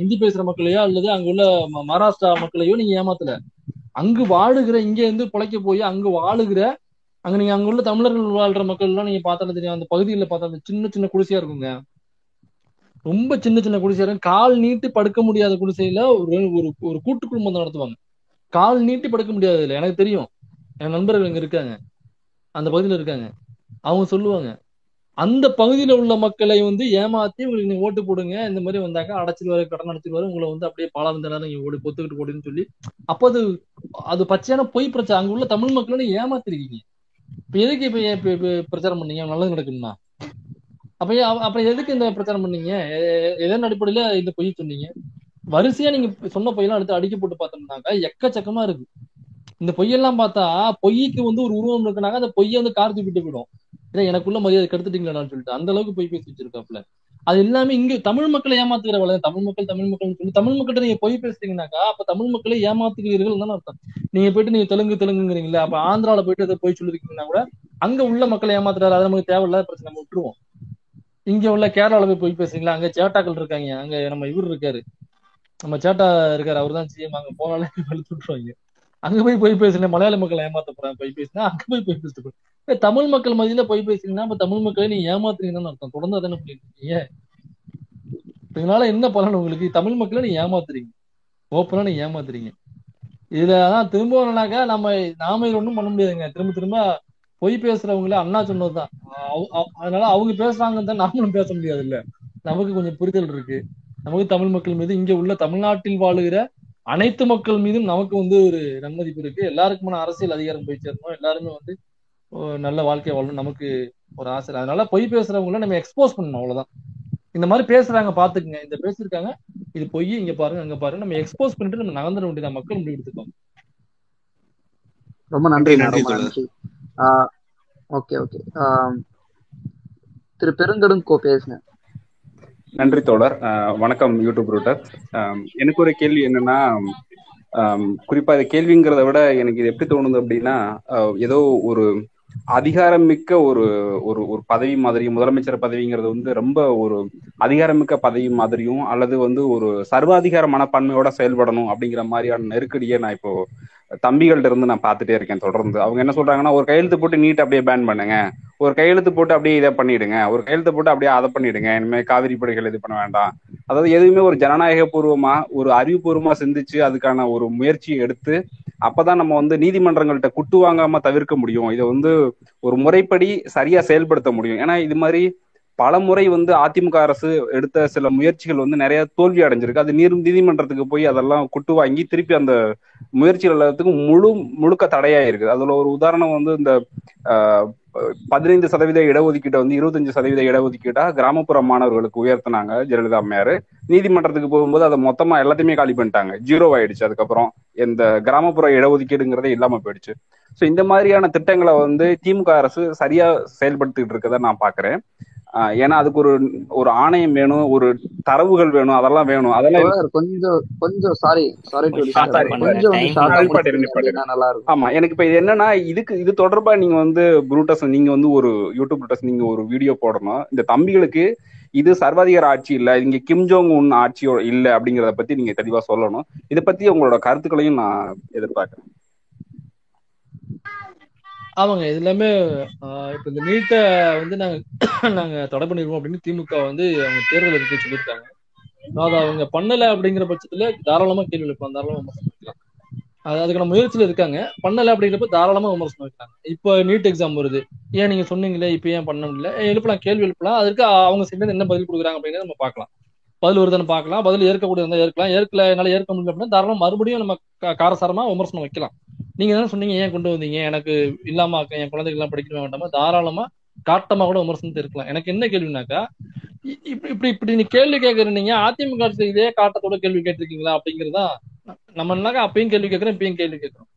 ஹிந்தி பேசுற மக்களையோ அல்லது அங்க உள்ள மகாராஷ்டிரா மக்களையோ நீங்க ஏமாத்தல. அங்கு வாழுகிற, இங்க இருந்து பிழைக்க போய் அங்கு வாழுகிற, அங்க நீங்க அங்க உள்ள தமிழர்கள் வாழ்ற மக்கள் எல்லாம் நீங்க பார்த்தாலும் தெரியும். அந்த பகுதியில பார்த்தா சின்ன சின்ன குடிசையா இருக்குங்க, ரொம்ப சின்ன சின்ன குடிசையா இருக்கும். கால் நீட்டு படுக்க முடியாத குடிசையில ஒரு கூட்டு குடும்பம் நடத்துவாங்க. கால் நீட்டி படுக்க முடியாது, இல்லை எனக்கு தெரியும், என் நண்பர்கள் இங்க இருக்காங்க, அந்த பகுதியில இருக்காங்க, அவங்க சொல்லுவாங்க. அந்த பகுதியில உள்ள மக்களை ஏமாத்தி உங்களுக்கு நீங்க ஓட்டு போடுங்க, இந்த மாதிரி வந்தாக்கா அடைச்சிடுவாரு, கடன் அடைச்சிடுவாரு, உங்களை அப்படியே பாலம் தராரு, நீங்க ஓடி பொத்துக்கிட்டு போடுன்னு சொல்லி. அப்போ அது பச்சையான பொய் பிரச்சாரம். அங்க உள்ள தமிழ் மக்களை நீங்க ஏமாத்திருக்கீங்க. இப்ப எதுக்கு இப்ப பிரச்சாரம் பண்ணீங்க? நல்லது நடக்கும்னா அப்ப எதுக்கு இந்த பிரச்சாரம் பண்ணீங்க? எதன் அடிப்படையில இந்த பொய் சொன்னீங்க? வரிசையா நீங்க சொன்ன பொய்யெல்லாம் எடுத்து அடிக்க போட்டு பார்த்தோம்னாக்கா எக்கச்சக்கமா இருக்கு. இந்த பொய்யெல்லாம் பார்த்தா பொய்க்கு ஒரு உருவம் இருக்குனாக்கா அந்த பொய்யை கார்த்தி விட்டு போயிடும். இதான் எனக்குள்ள மரியாதை கெடுத்துட்டீங்களான்னு சொல்லிட்டு அந்த அளவுக்கு பொய் பேசி வச்சிருக்காப்ல. அது எல்லாமே இங்க தமிழ் மக்களை ஏமாத்துக்கிற வேலை. தமிழ் மக்கள்னு சொல்லி தமிழ் மக்கள்கிட்ட நீங்க பொய் பேசுறீங்கன்னாக்கா அப்ப தமிழ் மக்களை ஏமாத்துக்கிறீர்கள் தான் அர்த்தம். நீங்க போயிட்டு நீங்க தெலுங்குங்கிறீங்களா, அப்ப ஆந்திரால போயிட்டு அதை பொய் சொல்லிருக்கீங்கன்னா கூட அங்க உள்ள மக்களை ஏமாத்துறாரு, அது நமக்கு தேவையில்லாத பிரச்சனை, நம்ம விட்டுருவோம். இங்க உள்ள கேரளால போய் பொய் பேசுறீங்களா, அங்க சேட்டாக்கள் இருக்காங்க, அங்க நம்ம இவர் இருக்காரு, நம்ம சேட்டா இருக்காரு, அவரு தான் சிஎம், அங்க போனாலே வலித்து விட்டுருவாங்க. அங்க போய் பொய் பேசுனேன் மலையாள மக்களை ஏமாத்த போறாங்க, பொய் பேசினா அங்க போய் பொய் பேசிட்டு போறேன். தமிழ் மக்கள் மதியில பொய் பேசுறீங்கன்னா அப்ப தமிழ் மக்களை நீ ஏமாத்துறீங்கன்னு அர்த்தம். தொடர்ந்து அதான பண்ணிட்டு இருக்கீங்க, இதனால என்ன பலன் உங்களுக்கு? தமிழ் மக்களை நீ ஏமாத்துறீங்க, ஓப்பனா நீ ஏமாத்துறீங்க. இதுலதான் திரும்ப வரனாக்கா நாம இது ஒண்ணும் பண்ண முடியாதுங்க. திரும்ப திரும்ப பொய் பேசுறவங்கள அண்ணா சொன்னதுதான், அதனால அவங்க பேசுறாங்கன்னு தான் நாமளும் பேச முடியாது இல்ல. நமக்கு கொஞ்சம் புரிதல் இருக்கு, நமக்கு தமிழ் மக்கள் மீது, இங்க உள்ள தமிழ்நாட்டில் வாழுகிற அனைத்து மக்கள் மீதும் நமக்கு ஒரு நன்மதிப்பு இருக்கு. எல்லாருக்குமான அரசியல் அதிகாரம் போய் சேரணும், எல்லாருமே நல்ல வாழ்க்கை வாழணும், நமக்கு ஒரு ஆசை. அதனால பொய் பேசுறவங்கள நம்ம எக்ஸ்போஸ் பண்ணணும், அவ்வளவுதான். இந்த மாதிரி பேசுறாங்க பாத்துக்குங்க, இந்த பேசிருக்காங்க, இது பொய், இங்க பாருங்க அங்க பாருங்க, நம்ம எக்ஸ்போஸ் பண்ணிட்டு நம்ம நகர்ந்துட வேண்டியதான். மக்கள் முடிவு எடுத்துக்கோங்க. ரொம்ப நன்றி. ஓகே திரு பெருங்கடும் கோ பேசுங்க. நன்றி தோழர். வணக்கம் யூடியூப் ரூட்டர். எனக்கு ஒரு கேள்வி என்னன்னா, குறிப்பா இது கேள்விங்கிறத விட எனக்கு இது எப்படி தோணுது அப்படின்னா, ஏதோ ஒரு அதிகாரமிக்க ஒரு ஒரு பதவி மாதிரி, முதலமைச்சர் பதவிங்கிறது ரொம்ப ஒரு அதிகாரமிக்க பதவி மாதிரியும் அல்லது ஒரு சர்வாதிகார மனப்பான்மையோட செயல்படணும் அப்படிங்கிற மாதிரியான நெருக்கடியை நான் இப்போ தம்பிகள்ட்ட இருந்து நான் பார்த்துட்டே இருக்கேன் தொடர்ந்து. அவங்க என்ன சொல்றாங்கன்னா, ஒரு கையெழுத்து போட்டு நீட் அப்படியே பேன் பண்ணுங்க, ஒரு கையெழுத்து போட்டு அப்படியே இதை பண்ணிடுங்க, ஒரு கையெழுத்து போட்டு அப்படியே அதை பண்ணிடுங்க, இனிமேல் காவிரி படைகள் இது பண்ண வேண்டாம். அதாவது எதுவுமே ஒரு ஜனநாயக பூர்வமா ஒரு அறிவுபூர்வமா சிந்திச்சு அதுக்கான ஒரு முயற்சியை எடுத்து அப்பதான் நம்ம நீதிமன்றங்கள்ட்ட குட்டு வாங்காம தவிர்க்க முடியும், இதை ஒரு முறைப்படி சரியா செயல்படுத்த முடியும். ஏன்னா இது மாதிரி பல முறை அதிமுக அரசு எடுத்த சில முயற்சிகள் நிறைய தோல்வி அடைஞ்சிருக்கு. அது நீதிமன்றத்துக்கு போய் அதெல்லாம் குட்டு வாங்கி திருப்பி அந்த முயற்சிகள் எல்லாத்துக்கும் முழுக்க தடையாயிருக்கு. அதுல ஒரு உதாரணம் இந்த 15% இடஒதுக்கீட்டை 25% இடஒதுக்கீட்டா கிராமப்புற மாணவர்களுக்கு உயர்த்தினாங்க ஜெயலலிதா அம்மையாரு. நீதிமன்றத்துக்கு போகும்போது அதை மொத்தமா எல்லாத்தையுமே காலி பண்ணிட்டாங்க, ஜீரோ ஆயிடுச்சு. அதுக்கப்புறம் இந்த கிராமப்புற இடஒதுக்கீடுங்கிறதே இல்லாம போயிடுச்சு. ஸோ இந்த மாதிரியான திட்டங்களை திமுக அரசு சரியா செயல்படுத்திட்டு இருக்கதை நான் பாக்குறேன். ஏன்னா அதுக்கு ஒரு ஆணையம் வேணும், ஒரு தரவுகள் வேணும், அதெல்லாம் வேணும். அதெல்லாம் கொஞ்சம் ஆமா. எனக்கு இப்ப இது என்னன்னா, இது தொடர்பா நீங்க புரூட்டஸ், நீங்க ஒரு யூடியூப் புரூட்டஸ், நீங்க ஒரு வீடியோ போடணும். இந்த தம்பிகளுக்கு இது சர்வாதிகார ஆட்சி இல்ல, இங்க கிம் ஜோங் உன் ஆட்சியோ இல்ல அப்படிங்கறத பத்தி நீங்க தெளிவா சொல்லணும். இதை பத்தி உங்களோட கருத்துக்களையும் நான் எதிர்பார்க்கிறேன். ஆமாங்க, இது எல்லாமே இப்ப இந்த நீட்டை நாங்க தடை பண்ணிடுவோம் அப்படின்னு திமுக அவங்க தேர்தல் எடுத்து சொல்லியிருக்காங்க. அதாவது அவங்க பண்ணலை அப்படிங்கிற பட்சத்துல தாராளமா கேள்வி எழுப்பலாம், தாராளமா விமர்சனம் வைக்கலாம். அதுக்கான முயற்சியில இருக்காங்க. பண்ணலை அப்படிங்கிறப்ப தாராளமா விமர்சனம் வைக்கிறாங்க. இப்போ நீட் எக்ஸாம் வருது, ஏன் நீங்க சொன்னீங்களே இப்போ ஏன் பண்ண முடியல, எழுப்பலாம் கேள்வி எழுப்பலாம். அதுக்கு அவங்க சேர்ந்து என்ன பதில் கொடுக்குறாங்க அப்படிங்கிறத நம்ம பார்க்கலாம். பதில் வருதுன்னு பார்க்கலாம், பதில் ஏற்கக்கூடிய இருந்தா ஏற்கலாம், ஏற்கல என்னால ஏற்க முடியல அப்படின்னா தாராளமா மறுபடியும் நம்ம காரசாரமா விமர்சனம் வைக்கலாம். நீங்க தானே சொன்னீங்க, ஏன் கொண்டு வந்தீங்க, எனக்கு இல்லாம என் குழந்தைகள் எல்லாம் படிக்கவே வேண்டாமா, தாராளமா காட்டமா கூட விமர்சனத்தை இருக்கலாம். எனக்கு என்ன கேள்வினாக்கா, இப்படி நீ கேள்வி கேட்கறீங்க, அதிமுக இதே காட்டத்தோட கேள்வி கேட்டிருக்கீங்களா அப்படிங்கிறதான் நம்ம என்னக்கா அப்பயும் கேள்வி கேட்கறோம், இப்பயும் கேள்வி கேட்கறோம்.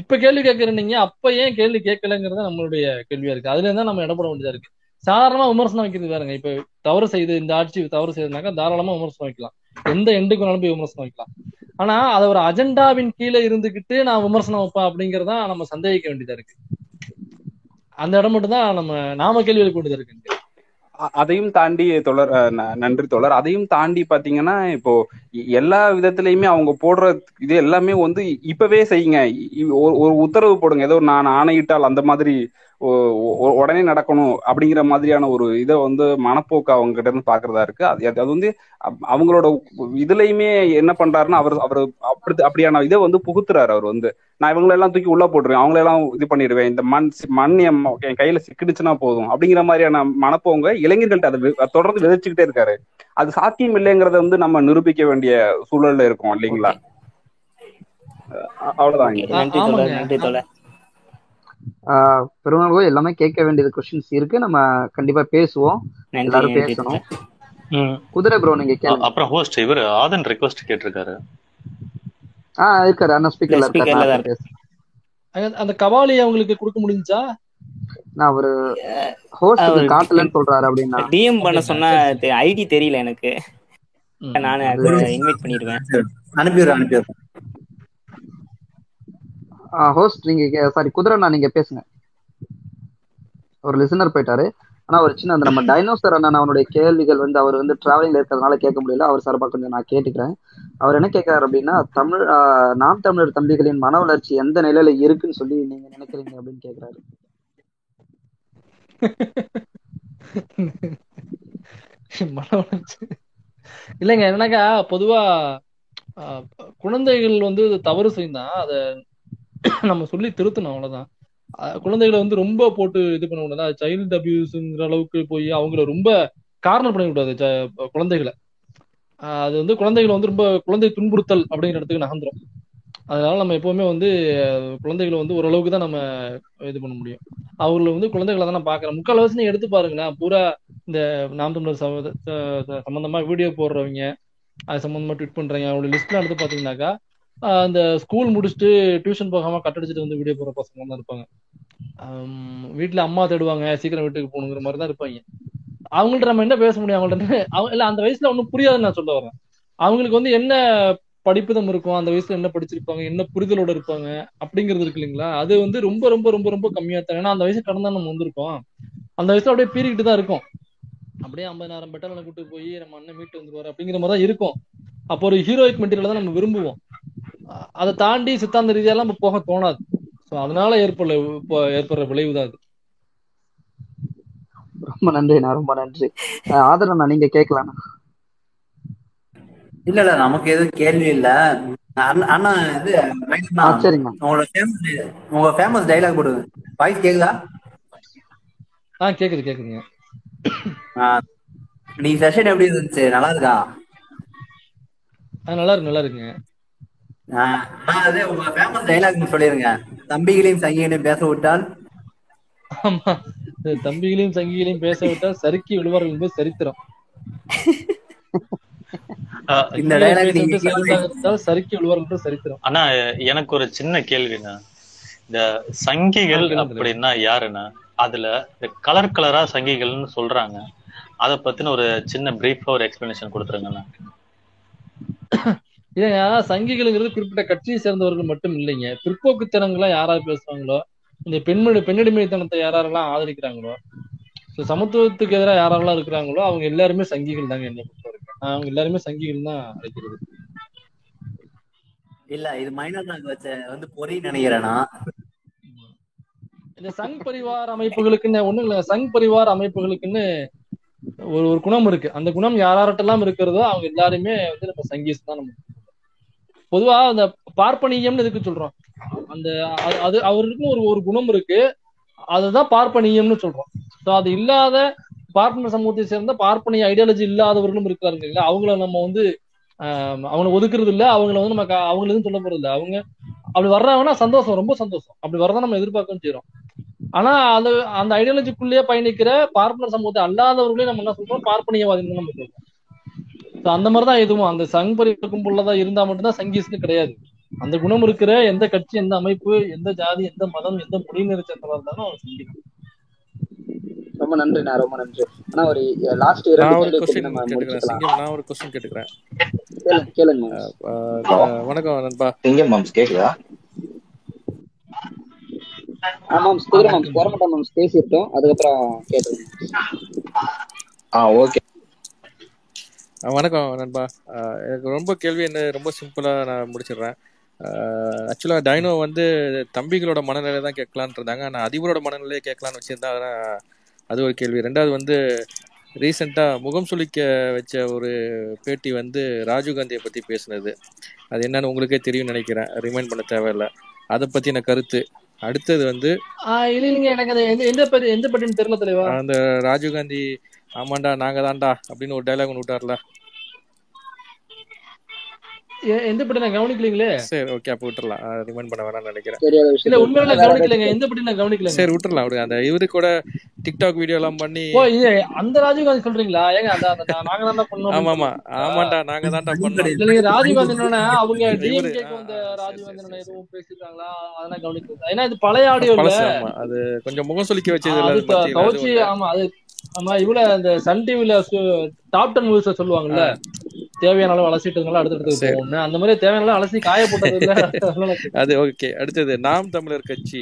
இப்ப கேள்வி கேட்கறேன் நீங்க, அப்ப ஏன் கேள்வி கேட்கலங்கிறத நம்மளுடைய கேள்வியா இருக்கு. அதுல இருந்தா நம்ம இடப்பட வேண்டியதா இருக்கு. சாதாரணமா விமர்சனம் வைக்கிறது பாருங்க, இப்ப தவறு செய்து இந்த ஆட்சி தவறு செய்யுதுனாக்கா தாராளமா விமர்சனம் வைக்கலாம், எந்த எண்டுக்கு வேணாலும் போய் விமர்சனம் வைக்கலாம். ஆனா அதை ஒரு அஜெண்டாவின் கீழே இருந்துகிட்டு நான் விமர்சனம் வைப்பேன் அப்படிங்கறதா நம்ம சந்தேகிக்க வேண்டியதா இருக்கு. அந்த இடம் மட்டும்தான் நாம கேள்வி எழுப்ப வேண்டியதா இருக்கு. அதையும் தாண்டி தொடர் நன்றி தொடர், அதையும் தாண்டி பாத்தீங்கன்னா இப்போ எல்லா விதத்திலயுமே அவங்க போடுற இது எல்லாமே வந்து இப்பவே செய்யுங்க, ஒரு உத்தரவு போடுங்க, ஏதோ நான் ஆணையிட்டால் அந்த மாதிரி உடனே நடக்கணும் அப்படிங்கிற மாதிரியான ஒரு இதை வந்து மனப்போக்கு அவங்க கிட்ட இருந்து பாக்குறதா இருக்கு. அது வந்து அவங்களோட இதுலயுமே என்ன பண்றாருன்னா அவர் அப்படியான இதை வந்து புகுத்துறாரு. அவர் வந்து நான் இவங்களெல்லாம் தூக்கி உள்ள போட்டுருவேன், அவங்களெல்லாம் இது பண்ணிடுவேன், இந்த மண் என் கையில சிக்கிடுச்சுன்னா போதும் அப்படிங்கிற மாதிரியான மனப்போங்க இளைஞர்கள்ட்ட அதை தொடர்ந்து விதைச்சுக்கிட்டே இருக்காரு. அது சாத்தியம் இல்லைங்கிறத வந்து நம்ம நிரூபிக்க வேண்டிய சூழல்ல இருக்கோம் இல்லைங்களா? அவ்வளவுதான். பெரும்பாலும் எல்லாமே கேட்க வேண்டியது கொஸ்டின்ஸ் இருக்கு, நம்ம கண்டிப்பா பேசுவோம், எல்லாரும் பேசணும். குதிரை ப்ரோ நீங்க கேளுங்க. அப்புறம் ஹோஸ்ட் இவர் ஆதன் ரிக்வெஸ்ட் கேட்டிருக்காரு. இருக்காரு, அண்ணா ஸ்பீக்கர்ல இருக்காரு. அந்த கபாலி அவங்களுக்கு கொடுக்க முடிஞ்சா நான் ஒரு ஹோஸ்ட் காட்டலன்னு சொல்றாரு அப்படினா டிஎம் பண்ண சொன்னா ஐடி தெரியல எனக்கு, நான் இன்வைட் பண்ணிடுவேன், அனுப்பிடுறேன். ஹோஸ்ட் நீங்க சாரி குதிரைண்ணா நீங்க பேசுங்க. ஒரு லிசனர் போயிட்டாரு. ஆனா ஒரு சின்ன அந்த நம்ம டைனோசர் அண்ணா அவனுடைய கேள்விகள் வந்து அவர் வந்து டிராவலிங்ல இருக்கிறதுனால கேட்க முடியல, அவர் சார்பாக கொஞ்சம் நான் கேட்டுக்கிறேன். அவர் என்ன கேட்கிறாரு அப்படின்னா, தமிழ் நாம் தமிழர் தம்பிகளின் மன வளர்ச்சி எந்த நிலையில இருக்குன்னு சொல்லி நீங்க நினைக்கிறீங்க அப்படின்னு கேட்கிறாரு. மன வளர்ச்சி இல்லைங்க, என்னக்கா பொதுவா குழந்தைகள் வந்து தவறு செய்யுந்தா அதை நம்ம சொல்லி திருத்தணும், அவ்வளவுதான். குழந்தைகளை வந்து ரொம்ப போட்டு இது பண்ண கூடாது, சைல்டு அபியூஸ்ங்கிற அளவுக்கு போய் அவங்கள ரொம்ப கார்னர் பண்ண கூடாது குழந்தைகளை. அது வந்து குழந்தைகளை வந்து ரொம்ப குழந்தை துன்புறுத்தல் அப்படிங்கிற இடத்துக்கு நகர்ந்துடும். அதனால நம்ம எப்பவுமே வந்து குழந்தைகளை வந்து ஓரளவுக்கு தான் நம்ம இது பண்ண முடியும். அவங்களை வந்து குழந்தைகளை தான் நான் பாக்குறேன். முக்கால்வாசி நீங்க எடுத்து பாருங்கன்னா பூரா இந்த நாம் தமிழர் சம்பந்தமா வீடியோ போடுறவங்க, அது சம்பந்தமா ட்வீட் பண்றவங்க, அவங்களோட லிஸ்ட்லாம் எடுத்து பாத்தீங்கன்னாக்கா இந்த ஸ்கூல் முடிச்சுட்டு டியூஷன் போகாம கட்டடிச்சுட்டு வந்து வீடியோ போற பசங்க தான் இருப்பாங்க. வீட்டுல அம்மா தேடுவாங்க, சீக்கிரம் வீட்டுக்கு போகணுங்கிற மாதிரி தான் இருப்பாங்க. அவங்கள்ட்ட நம்ம என்ன பேச முடியும்? அவங்கள்ட்ட இல்ல, அந்த வயசுல ஒன்னும் புரியாதுன்னு நான் சொல்ல வரேன். அவங்களுக்கு வந்து என்ன படிப்புதம் இருக்கும், அந்த வயசுல என்ன படிச்சிருப்பாங்க, என்ன புரிதலோட இருப்பாங்க அப்படிங்கிறது இருக்கு இல்லைங்களா? அது வந்து ரொம்ப ரொம்ப ரொம்ப ரொம்ப கம்மியா தான். ஏன்னா அந்த வயசு கடந்தா நம்ம வந்திருக்கோம், அந்த வயசுல அப்படியே பீறிக்கிட்டு தான் இருக்கும். அப்படியே 50,000 பெட்ரோலை கூட்டு போய் நம்ம அண்ணன் மீட்டு வந்துருவாரு அப்படிங்கிற மாதிரி தான் இருக்கும். அப்போ ஒரு ஹீரோயிக் மெட்டீரியல் தான் நம்ம விரும்புவோம். அதை தாண்டி சித்தாந்த ரீதியெல்லாம் நம்ம போக தோணாது. ஸோ அதனால ஏற்படுற விளைவு தான் அது. ரொம்ப நன்றிண்ணா, ரொம்ப நன்றி. ஆதரண்ணா நீங்க கேட்கலாம். இல்ல நமக்கு எதுவும் கேள்வி இல்ல. ஆனா இது சரிங்க, உங்களோட ஃபேமஸ் டயலாக் போடுங்க. வாய்ஸ் கேக்குதா? கேக்குது கேக்குதுங்க. நீ செஷன் எப்படி இருந்துச்சு? நல்லா இருக்கா? நல்லா இருக்குங்க. உங்க ஃபேமஸ் டயலாக் சொல்லிருங்க. தம்பிகளையும் சங்கிகளையும் பேச விட்டால் சறுக்கி விழுவார்கள் என்பது சரித்திரம். இந்த டயலாக் சறுக்கி விழுவார்கள் என்பது சரித்திரம். ஆனா எனக்கு ஒரு சின்ன கேள்விண்ணா, இந்த சங்கிகள் அப்படின்னா யாருன்னா அதுல இந்த கலர் கலரா சங்கிகள்னு சொல்றாங்க, அதை பத்தின ஒரு சின்ன பிரீஃபா ஒரு எக்ஸ்பிளனேஷன் கொடுத்துருங்கண்ணா. இல்லைங்க, சங்கிகளுங்கிறது குறிப்பிட்ட கட்சியை சேர்ந்தவர்கள் மட்டும் இல்லைங்க. பிற்போக்குத்தனங்களாம் யாராவது பேசுறாங்களோ, இந்த பெண்ணடிமைத்தனத்தை யாரெல்லாம் ஆதரிக்கிறாங்களோ, சமத்துவத்துக்கு எதிராக யாரெல்லாம் இருக்கிறாங்களோ அவங்க எல்லாருமே சங்கிகள் தாங்க. என்ன பொறுத்தவரைக்கும் அவங்க எல்லாருமே சங்கிகள் தான் அழைக்கிறது. இல்ல இது மைனர் நாங்க வச்ச வந்து பொறி நினைக்கிறேன்னா இந்த சங் பரிவார் அமைப்புகளுக்குன்னு ஒண்ணும் இல்ல. சங் பரிவார் அமைப்புகளுக்குன்னு ஒரு குணம் இருக்கு. அந்த குணம் யாராட்டெல்லாம் இருக்கிறதோ அவங்க எல்லாருமே வந்து நம்ம சங்கீஸ் தான். நம்ம பொதுவா அந்த பார்ப்பனியம்னு எதுக்கு சொல்றோம்? அந்த அது அவருக்குன்னு ஒரு குணம் இருக்கு, அதுதான் பார்ப்பனியம்னு சொல்றோம். ஸோ அது இல்லாத பார்ப்பன சமூகத்தை சேர்ந்த பார்ப்பனிய ஐடியாலஜி இல்லாதவர்களும் இருக்கிறாங்க இல்லைங்களா? அவங்கள நம்ம வந்து அவங்களை ஒதுக்குறது இல்லை, அவங்கள வந்து நம்ம அவங்கள எதுவும் சொல்ல போறது இல்லை. அவங்க அப்படி வர்றாங்கன்னா சந்தோஷம், ரொம்ப சந்தோஷம். அப்படி வர்றதை நம்ம எதிர்பார்க்கவும் செய்யறோம். ஆனா அது அந்த ஐடியாலஜிக்குள்ளேயே பயணிக்கிற பார்ப்பனர் சமூகத்தை அல்லாதவர்களையும் நம்ம என்ன சொல்றோம்? பார்ப்பனியவாதின்னு நம்ம சொல்றோம். அந்த மாதிரிதான் இதுவும் அந்த சங் பரிவார கும்புள்ளதான் இருந்தா மட்டும்தான் சங்கீஸ்னு கிடையாது. அந்த குணம் இருக்கிற எந்த கட்சி, எந்த அமைப்பு, எந்த ஜாதி, எந்த மதம், எந்த மொழியினரை சேர்ந்தவா இருந்தாலும் அவன் சங்கீதம். ரொம்ப நன்றி. நான் ரொம்ப நன்றி. ஆனா ஒரு லாஸ்ட் இயர் ஒரு क्वेश्चन கேக்குறேன். கேளுங்க. வணக்கம் நண்பா. சிங்கம் மாம்ஸ் கேக்குதா? ஆமாம் ஸ்டீர் மாம்ஸ் போறமட்ட மாம்ஸ் பேசிட்டோம். அதுக்கு அப்புறம் கேளுங்க. ஓகே. வணக்கம் நண்பா. எனக்கு ரொம்ப கேள்வி என்ன, ரொம்ப சிம்பிளா நான் முடிச்சிடுறேன். ஆக்சுவலாக டைனோ வந்து தம்பிகளோட மனநிலையை தான் கேட்கலான் இருந்தாங்க. ஆனால் அதிபரோட மனநிலையை கேட்கலான்னு வச்சுருந்தா அது ஒரு கேள்வி. ரெண்டாவது வந்து ரீசெண்டாக முகம் சுளிக்க வச்ச ஒரு பேட்டி வந்து ராஜீவ்காந்தியை பற்றி பேசுனது, அது என்னன்னு உங்களுக்கே தெரியும்னு நினைக்கிறேன், ரிமைண்ட் பண்ண தேவையில்லை. அதை பற்றின கருத்து. அடுத்தது வந்து அந்த ராஜீவ்காந்தி ஆமாண்டா நாங்கள் தான்டா அப்படின்னு ஒரு டைலாக் ஒன்று விட்டார்ல, எந்த படி நான் கவனிக்கலீங்களே. சரி ஓகே, அப்போ விட்டுறலாம், ரிமைண்ட் பண்ண வேணாம்னு நினைக்கிறேன். இல்ல உண்மையில கவனிக்கலங்க, எந்த படி நான் கவனிக்கல. சரி விட்டுறலாம் விடுங்க. அந்த இவரு கூட டிக்டாக் வீடியோ எல்லாம் பண்ணி அந்த ராஜீவ்காந்தி சொல்றீங்களா? ஏங்க நாங்க தான்டா பண்ணோம். ஆமாமா ஆமாண்டா நாங்க தான்டா பண்ணோம். இல்லைங்க ராஜீவ்காந்தினோட அவங்க டிஎம்கேக்கு வந்த ராஜீவ்காந்தினோட எதுவும் பேசிட்டாங்களா? அதெல்லாம் கவனிக்கல. ஏன்னா இது பழைய ஆடியோ இல்ல, அது கொஞ்சம் முகம் சுளிக்க வச்சது இல்ல கவுச்சி. ஆமா அது ஆமா இவள அந்த சன் டிவில டாப் 10 மூவிஸ சொல்லுவாங்கல்ல, தேவையான அளவு அலசிட்டதுனால அடுத்தடுத்து போகணும். அந்த மாதிரி தேவையான அலசி காய போட்டதுல அது ஓகே. அடுத்தது நாம் தமிழர் கட்சி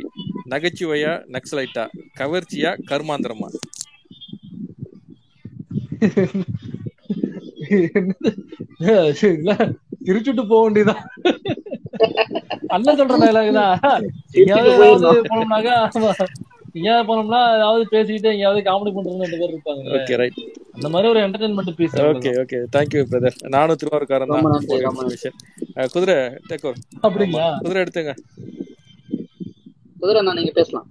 நகைச்சுவையா நக்சலைட்டா, கவர்ச்சியா கர்மாந்திரமா? திருச்சுட்டு போக வேண்டியதான். அண்ணன் சொல்ற டைலாக் தான். எங்கேயாவது போனோம்னா ஏதாவது பேசிக்கிட்டு எங்கேயாவது காமெடி பண்றதுன்னு ரெண்டு பேர் இருப்பாங்க. Okay right. அந்த மாதிரி ஒரு entertainment piece. Okay okay, thank you brother. நானும் திருவாரூர்காரன் தான். குதிரை டேக் ஓவர். அப்படிங்களா? குதிரை எடுத்துங்க. குதிரை நான் நீங்க பேசலாம்.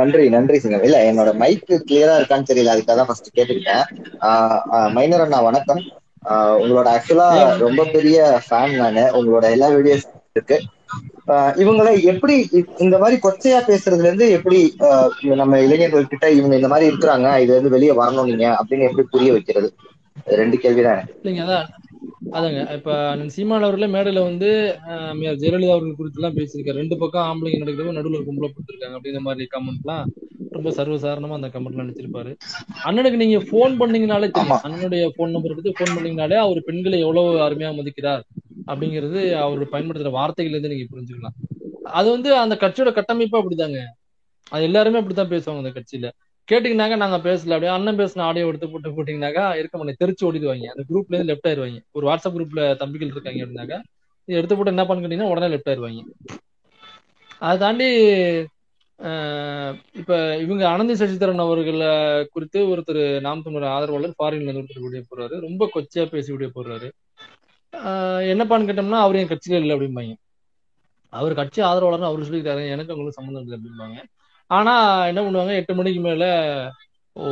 நன்றி நன்றி சிங்கம். இல்ல என்னோட மைக் கிளியரா இருக்கான்னு தெரியல, அதுக்காக ஃபர்ஸ்ட் கேட்டுக்கிட்டேன். மைனர் அண்ணா வணக்கம். உங்களோட ஆக்சுவலா ரொம்ப பெரிய ஃபேன் நானு, உங்களோட எல்லா வீடியோஸ் இருக்கு. இவங்கள எப்படி இந்த மாதிரி கொச்சையா பேசுறதுல இருந்து எப்படி நம்ம இளைஞர்கள் கிட்ட இவங்க இந்த மாதிரி இருக்கிறாங்க, இதுல இருந்து வெளியே வரணும் நீங்க அப்படின்னு எப்படி புரிய வைக்கிறது? ரெண்டு கேள்விதான். இல்லைங்க அதான் அதாங்க இப்ப சீமான் அவர்களே மேடையில வந்து ஜெயலலிதா அவர்கள் குறித்து எல்லாம் பேசியிருக்காரு. ரெண்டு பக்கம் ஆம்பளைங்க நடக்கிறவங்க நடுவில் ஒரு கும்பல கொடுத்துருக்காங்க அப்படிங்கிற மாதிரி கமெண்ட் எல்லாம் ரொம்ப சர்வசாரணமா அந்த கமெண்ட்லாம் நினைச்சிருப்பாரு. அண்ணனுக்கு நீங்க போன் பண்ணீங்கனாலே தெரியும், அண்ணனுடைய போன் நம்பர் எடுத்து போன் பண்ணீங்கனாலே அவர் பெண்களை எவ்வளவு அருமையா மதிக்கிறார் அப்படிங்கிறது அவரோட பயன்படுத்துற வார்த்தைகள்ல இருந்து நீங்க புரிஞ்சுக்கலாம். அது வந்து அந்த கட்சியோட கட்டமைப்பு அப்படிதாங்க, அது எல்லாருமே அப்படித்தான் பேசுவாங்க. அந்த கட்சியில கேட்டீங்கன்னாக்கா நாங்க பேசல அப்படியே அண்ணன் பேசின ஆடியோ எடுத்து போட்டு போட்டீங்கன்னாக்கா இருக்க மாட்டேன், தெரிச்சு ஓடிடுவாங்க. அந்த குரூப்ல இருந்து லெஃப்ட் ஆயிடுவாங்க. ஒரு வாட்ஸ்அப் குரூப்ல தம்பிகள் இருக்காங்க அப்படின்னாக்கா இது எடுத்து போட்டு என்ன பண்ணிக்கிட்டீங்கன்னா உடனே லெஃப்ட் ஆயிடுவாங்க. அதை தாண்டி இப்ப இவங்க அனந்தி சசிதரன் அவர்களை குறித்து ஒருத்தர் நாம் தமிழர் ஆதரவாளர் ஃபாரின்ல இருந்து ஒருத்தர் வீடியோ போடுறாரு, ரொம்ப கொச்சையா பேசி வீடியோ போடுறாரு. என்னப்பான்னு கேட்டோம்னா அவர் என் கட்சியில இல்லை அப்படிம்பாங்க. அவர் கட்சி ஆதரவாளர்னு அவரு சொல்லிக்கிறாரு, எனக்கு அவங்களுக்கு சம்மந்தம் இல்லை அப்படிம்பாங்க. ஆனா என்ன பண்ணுவாங்க, 8 மணிக்கு மேல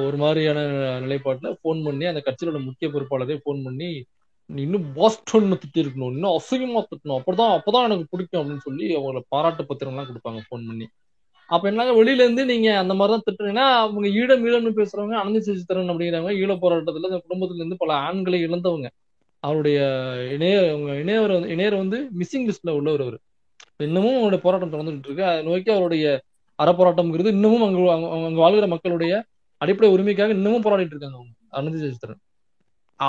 ஒரு மாதிரியான நிலைப்பாட்டுல போன் பண்ணி அந்த கட்சியோட முக்கிய பொறுப்பாளரே போன் பண்ணி இன்னும் பாஸ்டோன்னு திட்டி இருக்கணும், இன்னும் அசிங்கமா திட்டணும், அப்பதான் எனக்கு பிடிக்கும் அப்படின்னு சொல்லி அவங்கள பாராட்டு பத்திரம்லாம் கொடுப்பாங்க போன் பண்ணி. அப்ப என்னாங்க வெளியில இருந்து நீங்க அந்த மாதிரிதான் திட்டுறீங்கன்னா அவங்க ஈழம் ஈழம்னு பேசுறவங்க, அனந்தி சசிதரன் அப்படிங்கிறவங்க ஈழ போராட்டத்துல அந்த குடும்பத்துல இருந்து பல ஆண்களை இழந்தவங்க. அவருடைய இணையர் வந்து மிஸ்ஸிங் லிஸ்ட்ல உள்ளவர். அவர் இன்னமும் அவருடைய போராட்டம் தொடர்ந்துட்டு இருக்கு. அதை நோக்கி அவருடைய அறப்போராட்டம்ங்கிறது இன்னமும் அங்கு அங்க வாழ்கிற மக்களுடைய அடிப்படை உரிமைக்காக இன்னமும் போராடிட்டு இருக்காங்க அவங்க. அனந்தி சசிதரன்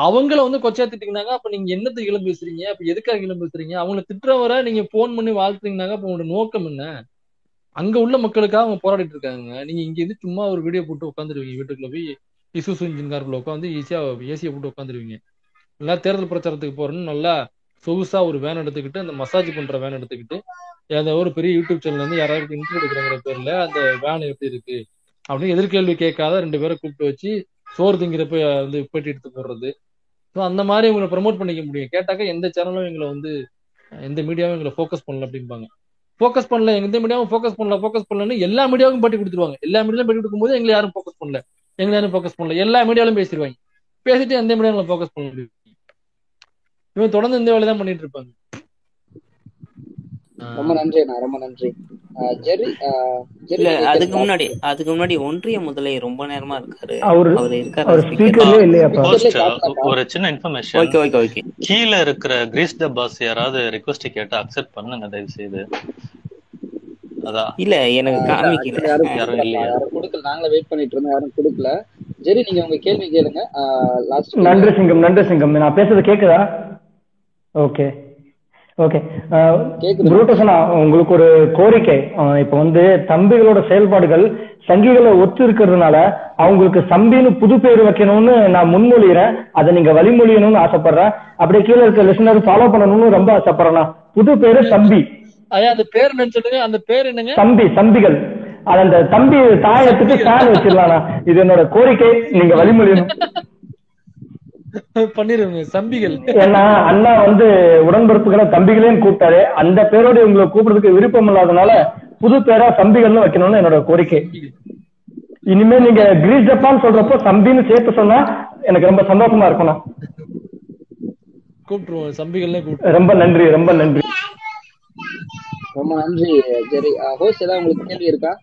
அவங்கள வந்து கொச்சையா திட்டிங்கனாக்கா அப்ப நீங்க என்னத்துக்கு இளம் பேசுறீங்க, அப்ப எதுக்காக இளம் பேசுறீங்க? அவங்களை திட்டுறவரை நீங்க போன் பண்ணி வாழ்த்துறீங்கனாக்கா அப்ப உங்களோட நோக்கம் என்ன? அங்க உள்ள மக்களுக்காக அவங்க போராடிட்டு இருக்காங்க. நீங்க இங்க இருந்து சும்மா ஒரு வீடியோ போட்டு உட்காந்துருவீங்க, வீட்டுக்குள்ள போய் இசூசு இன்ஜின் கார்க்குள்ள உட்காந்து ஈஸியா ஏசியை போட்டு உட்காந்துருவீங்க. நல்லா தேர்தல் பிரச்சாரத்துக்கு போறேன்னு நல்லா சொகுசா ஒரு வேன் எடுத்துக்கிட்டு, அந்த மசாஜ் பண்ற வேன் எடுத்துக்கிட்டு, ஏதாவது ஒரு பெரிய யூடியூப் சேனல் வந்து யாராவது இன்ட்ரோ எடுக்கிற பேர்ல அந்த வேன் எப்படி இருக்கு அப்படின்னு எதிர்கேள்வி கேட்காத 2 பேரை கூப்பிட்டு வச்சு சோறு திங்கிறப்ப வந்து பேட்டி எடுத்து போடுறது. ஸோ அந்த மாதிரி இவங்களை ப்ரமோட் பண்ணிக்க முடியும். கேட்டாக்கா எந்த சேனலும் எங்களை வந்து எந்த மீடியாவும் எங்களை ஃபோக்கஸ் பண்ணல அப்படிம்பாங்க. ஃபோக்கஸ் பண்ணல, எந்த மீடியாவும் ஃபோக்கஸ் பண்ணலன்னு எல்லா மீடியாவுக்கும் பேட்டி கொடுத்துருவாங்க. எல்லா மீடியாவும் பேட்டி கொடுக்கும்போது எங்களை யாரும் ஃபோக்கஸ் பண்ணல, எல்லா மீடியாலும் பேசிடுவாங்க. பேசிட்டு எந்த மீடியாவும் ஃபோக்கஸ் பண்ண முடியும். இவன் தொடர்ந்து இந்த வேலைதான் பண்ணிட்டு இருப்பாங்க. ரொம்ப நன்றி அண்ணா, ரொம்ப நன்றி. அதுக்கு முன்னாடி ஒன்றிய முதலை ரொம்ப நேரமா இருக்காரு. ஒரு சின்ன இன்ஃபர்மேஷன், கீழ இருக்கிற கிரீஸ் தி பாஸ் யாராவது ரிக்வெஸ்ட் கேட்டா அக்செப்ட் பண்ணுங்க தயவு செய்து. அதான் இல்ல எனக்கு காமிக்கல, யாரும் இல்ல, யாரும் கொடுக்கல, நாங்களே வெயிட் பண்ணிட்டு இருந்தோம், யாரும் கொடுக்கல. ஜெரி நீங்க உங்க கேள்வி கேளுங்க. நன்றி சிங்கம், நன்றி சிங்கம். நான் பேசுறது கேக்குதா? Okay okay. குருட்டசனா, உங்களுக்கு ஒரு கோரிக்கை. இப்ப வந்து தம்பிகளோட செயல்பாடுகள் சங்கிகளை ஒத்து இருக்கிறதுனால அவங்களுக்கு சம்பின்னு புது பேர் வைக்கணும்னு நான் முன்மொழிகிறேன். அதை நீங்க வழிமொழியணும்னு ஆசைப்படுறேன். அப்படியே கீழே இருக்க லிசனர் ஃபாலோ பண்ணணும்னு ரொம்ப ஆசைப்படுறேன்னா புது பேரு சம்பி. அந்த பேர் சொல்லுங்க, அந்த பேர் என்னங்க? சம்பி, சம்பிகள். அந்த தம்பி தாயத்துக்கு சாணி வச்சிடலாம். இது என்னோட கோரிக்கை, நீங்க வழிமொழியணும். சம்பிகள் ஏன்னா அண்ணா வந்து உடன்பிறப்புகளை தம்பிகளே கூப்பிட்டாரு. அந்த பேரோட உங்களை கூப்பிடுறதுக்கு விருப்பம் இல்லாதனால புது பேரா சம்பிகள்னு வைக்கணும்னு என்னோட கோரிக்கை. இனிமே நீங்க கிரீஸ் ஜப்பான் சொல்றப்போ சம்பின்னு சேர்த்து சொன்னா எனக்கு ரொம்ப சந்தோஷமா இருக்கணும். கூப்பிட்டுருவோம், சம்பிகள்னே கூப்பிட்டு. ரொம்ப நன்றி, ரொம்ப நன்றி, ரொம்ப நன்றி. சரி ஹோஸ்ட், ஏதாவது உங்களுக்கு கேள்வி இருக்கா?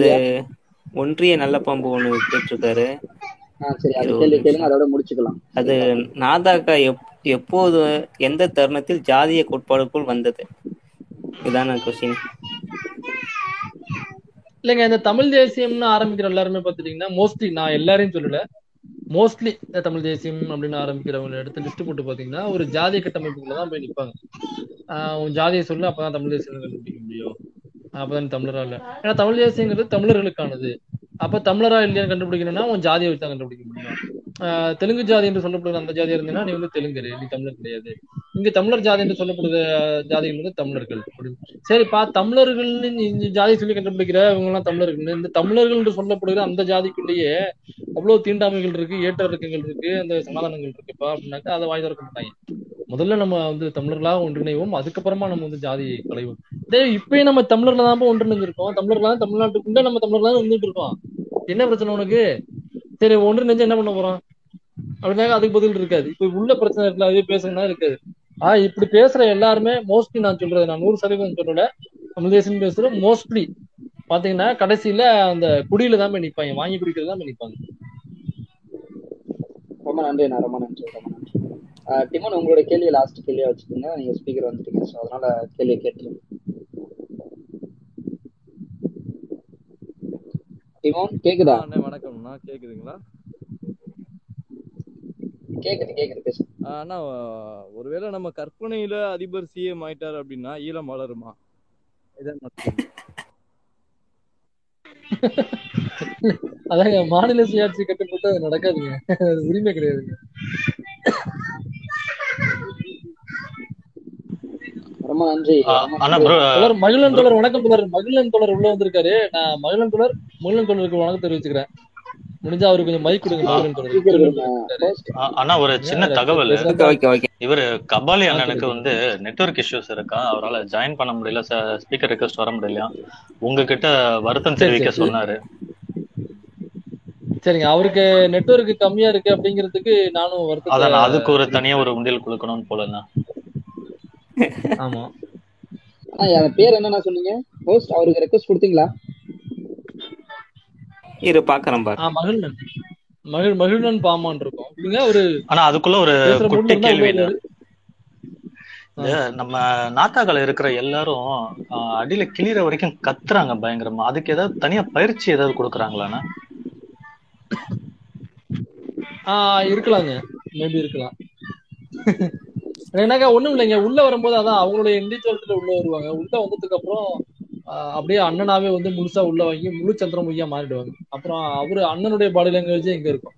இது ஒன்றிய நல்ல பாம்பு ஒண்ணு கேட்டிருக்காரு. அது நாதாக்கா எப்போது எந்த தருணத்தில் ஜாதிய கோட்பாடுக்குள் வந்தது? இதான கொஸ்டின் இல்லைங்க. இந்த தமிழ் தேசியம்னு ஆரம்பிக்கிற எல்லாருமே பாத்துட்டீங்கன்னா மோஸ்ட்லி, நான் எல்லாரையும் சொல்லல, மோஸ்ட்லி இந்த தமிழ் தேசியம் அப்படின்னு ஆரம்பிக்கிறவங்களை எடுத்து லிஸ்ட் போட்டு பாத்தீங்கன்னா ஒரு ஜாதிய கட்டமைப்புக்குள்ளதான் போய் நிப்பாங்க. ஜாதியை சொல்லு, அப்பதான் தமிழ் தேசியம் கண்டுபிடிக்க முடியும், அப்பதான் தமிழரா இல்ல. ஏன்னா தமிழ் தேசியங்கிறது தமிழர்களுக்கானது. அப்ப தமிழரா இல்லையான்னு கண்டுபிடிக்கணும்னா உன் ஜாதியை வச்சு தான் கண்டுபிடிக்க முடியும். தெலுங்கு ஜாதி என்று சொல்லப்படுற அந்த ஜாதியா இருந்தீங்கன்னா நீ வந்து தெலுங்கரு, நீ தமிழர் கிடையாது. இங்க தமிழர் ஜாதி என்று சொல்லப்படுற ஜாதிகள் வந்து தமிழர்கள் அப்படின்னு. சரிப்பா, தமிழர்கள்னு நீ ஜாதி சொல்லி கண்டுபிடிக்கிற இவங்க எல்லாம் தமிழர்கள். இந்த தமிழர்கள் என்று சொல்லப்படுகிற அந்த ஜாதிக்குள்ளேயே அவ்வளவு தீண்டாமைகள் இருக்கு, ஏற்ற இறக்கங்கள் இருக்கு, அந்த சமாதானங்கள் இருக்குப்பா அப்படின்னாக்கா அதை வாய் திறக்க மாட்டாங்க. முதல்ல நம்ம வந்து தமிழர்களாக ஒன்றிணைவோம், அதுக்கப்புறமா நம்ம வந்து ஜாதியை களைவோம். இதே இப்பயும் நம்ம தமிழர்ல தான் ஒன்றிணைஞ்சிருக்கோம், தமிழர்களா தமிழ்நாட்டுக்குள்ள நம்ம தமிழர்களா இருந்துட்டு இருக்கோம். என்ன பிரச்சனை உனக்கு? சரி, ஒன்றிணைஞ்சு என்ன பண்ண போறோம் அப்படின்னாக்க அதுக்கு பதில் இருக்காது. இப்ப உள்ள பிரச்சனை இருக்குல்ல, அதே பேசுறதுனா இருக்காது. இப்படி பேசுற எல்லாருமே மோஸ்ட்லி, நான் சொல்றது நான் 100% சொல்லல, தமிழ் தேசம் பேசுறேன், மோஸ்ட்லி பாத்தீங்கன்னா கடைசியில அந்த குடியில தான் போய் நிப்பாங்க, வாங்கி குடிக்கிறது தான் போய் நிப்பாங்க. ரொம்ப நன்றி, ரொம்ப நன்றி, ரொம்ப நன்றி. டிமன், உங்களோட கேள்வியை லாஸ்ட் கேள்வியா வச்சுக்கோங்க. நீங்க ஸ்பீக்கர் வந்துட்டீங்க, ஸோ அதனால கேள்வியை கேட்டுருங்க. டிமன் கேக்குதா? வணக்கம்ண்ணா, கேக்குதுங்களா? கேக்குது, கேக்குது, பேசு. அண்ணா, ஒருவேளை நம்ம கற்பனையில அதிபர் சிஎம் ஆயிட்டாரு அப்படின்னா ஈழம் வளருமா? அதாங்க, மாநில சுயாட்சி கட்டுப்பட்டு அது நடக்காதுங்க, உரிமை கிடையாதுங்க. ரொம்ப நன்றி. மகிழன் தொடர் வணக்கம் தொடர், மகிழன் தொடர் உள்ள வந்திருக்காரு. நான் மகிழன் தொடருக்கு வணக்கம் தெரிவிச்சுக்கிறேன். முடிஞ்சா அவரு கொஞ்சம் மைக் கொடுங்க. ஆனா ஒரு சின்ன தகவல், இவரு கபாலி அண்ணனுக்கு வந்து நெட்வொர்க் இஷ்யூஸ் இருக்கா, அவரால் ஜாயின் பண்ண முடியல, ஸ்பீக்கர் ரிக்வெஸ்ட் வர முடியல. உங்ககிட்ட வருத்தம் தெரிவிக்க சொன்னாரு. சரிங்க, அவருக்கு நெட்வொர்க் கம்மியா இருக்கு அப்படிங்கிறதுக்கு நானும் வருத்தம். அதான் அதுக்கு ஒரு தனியா ஒரு உண்டியல் கொடுக்கணும் போலண்ணா. ஆமா, பேர் என்னன்னா சொன்னீங்க ஹோஸ்ட்? அவருக்கு ரெக்வெஸ்ட் கொடுத்தீங்களா? இரு பாக்கறேன் பாரு. மகிழ்நன் பாமான் இருக்கும். இல்லங்க ஒரு, ஆனா அதுக்குள்ள ஒரு குட்டி கேள்வி. நம்ம நாத்தாக்கள் இருக்கிற எல்லாரும் அடியில கிளிற வரைக்கும் கத்துறாங்க பயங்கரமா. அதுக்கு ஏதாவது தனியா பயிற்சி ஏதாவது கொடுக்குறாங்களாண்ணா? இருக்கலாங்க, மேபி இருக்கலாம். ஏன்னாக்கா ஒண்ணும் இல்லைங்க, உள்ள வரும்போது அதான் அவங்களுடைய இண்டிவிஜுவல்ல உள்ள வருவாங்க. உள்ள வந்ததுக்கு அப்புறம் அப்படியே அண்ணனாவே வந்து முழுசா உள்ள வாங்கி முழு சந்திரமொழியா மாறிடுவாங்க. அப்புறம் அவரு அண்ணனுடைய பாடி லாங்குவேஜ் இங்க இருக்கும்,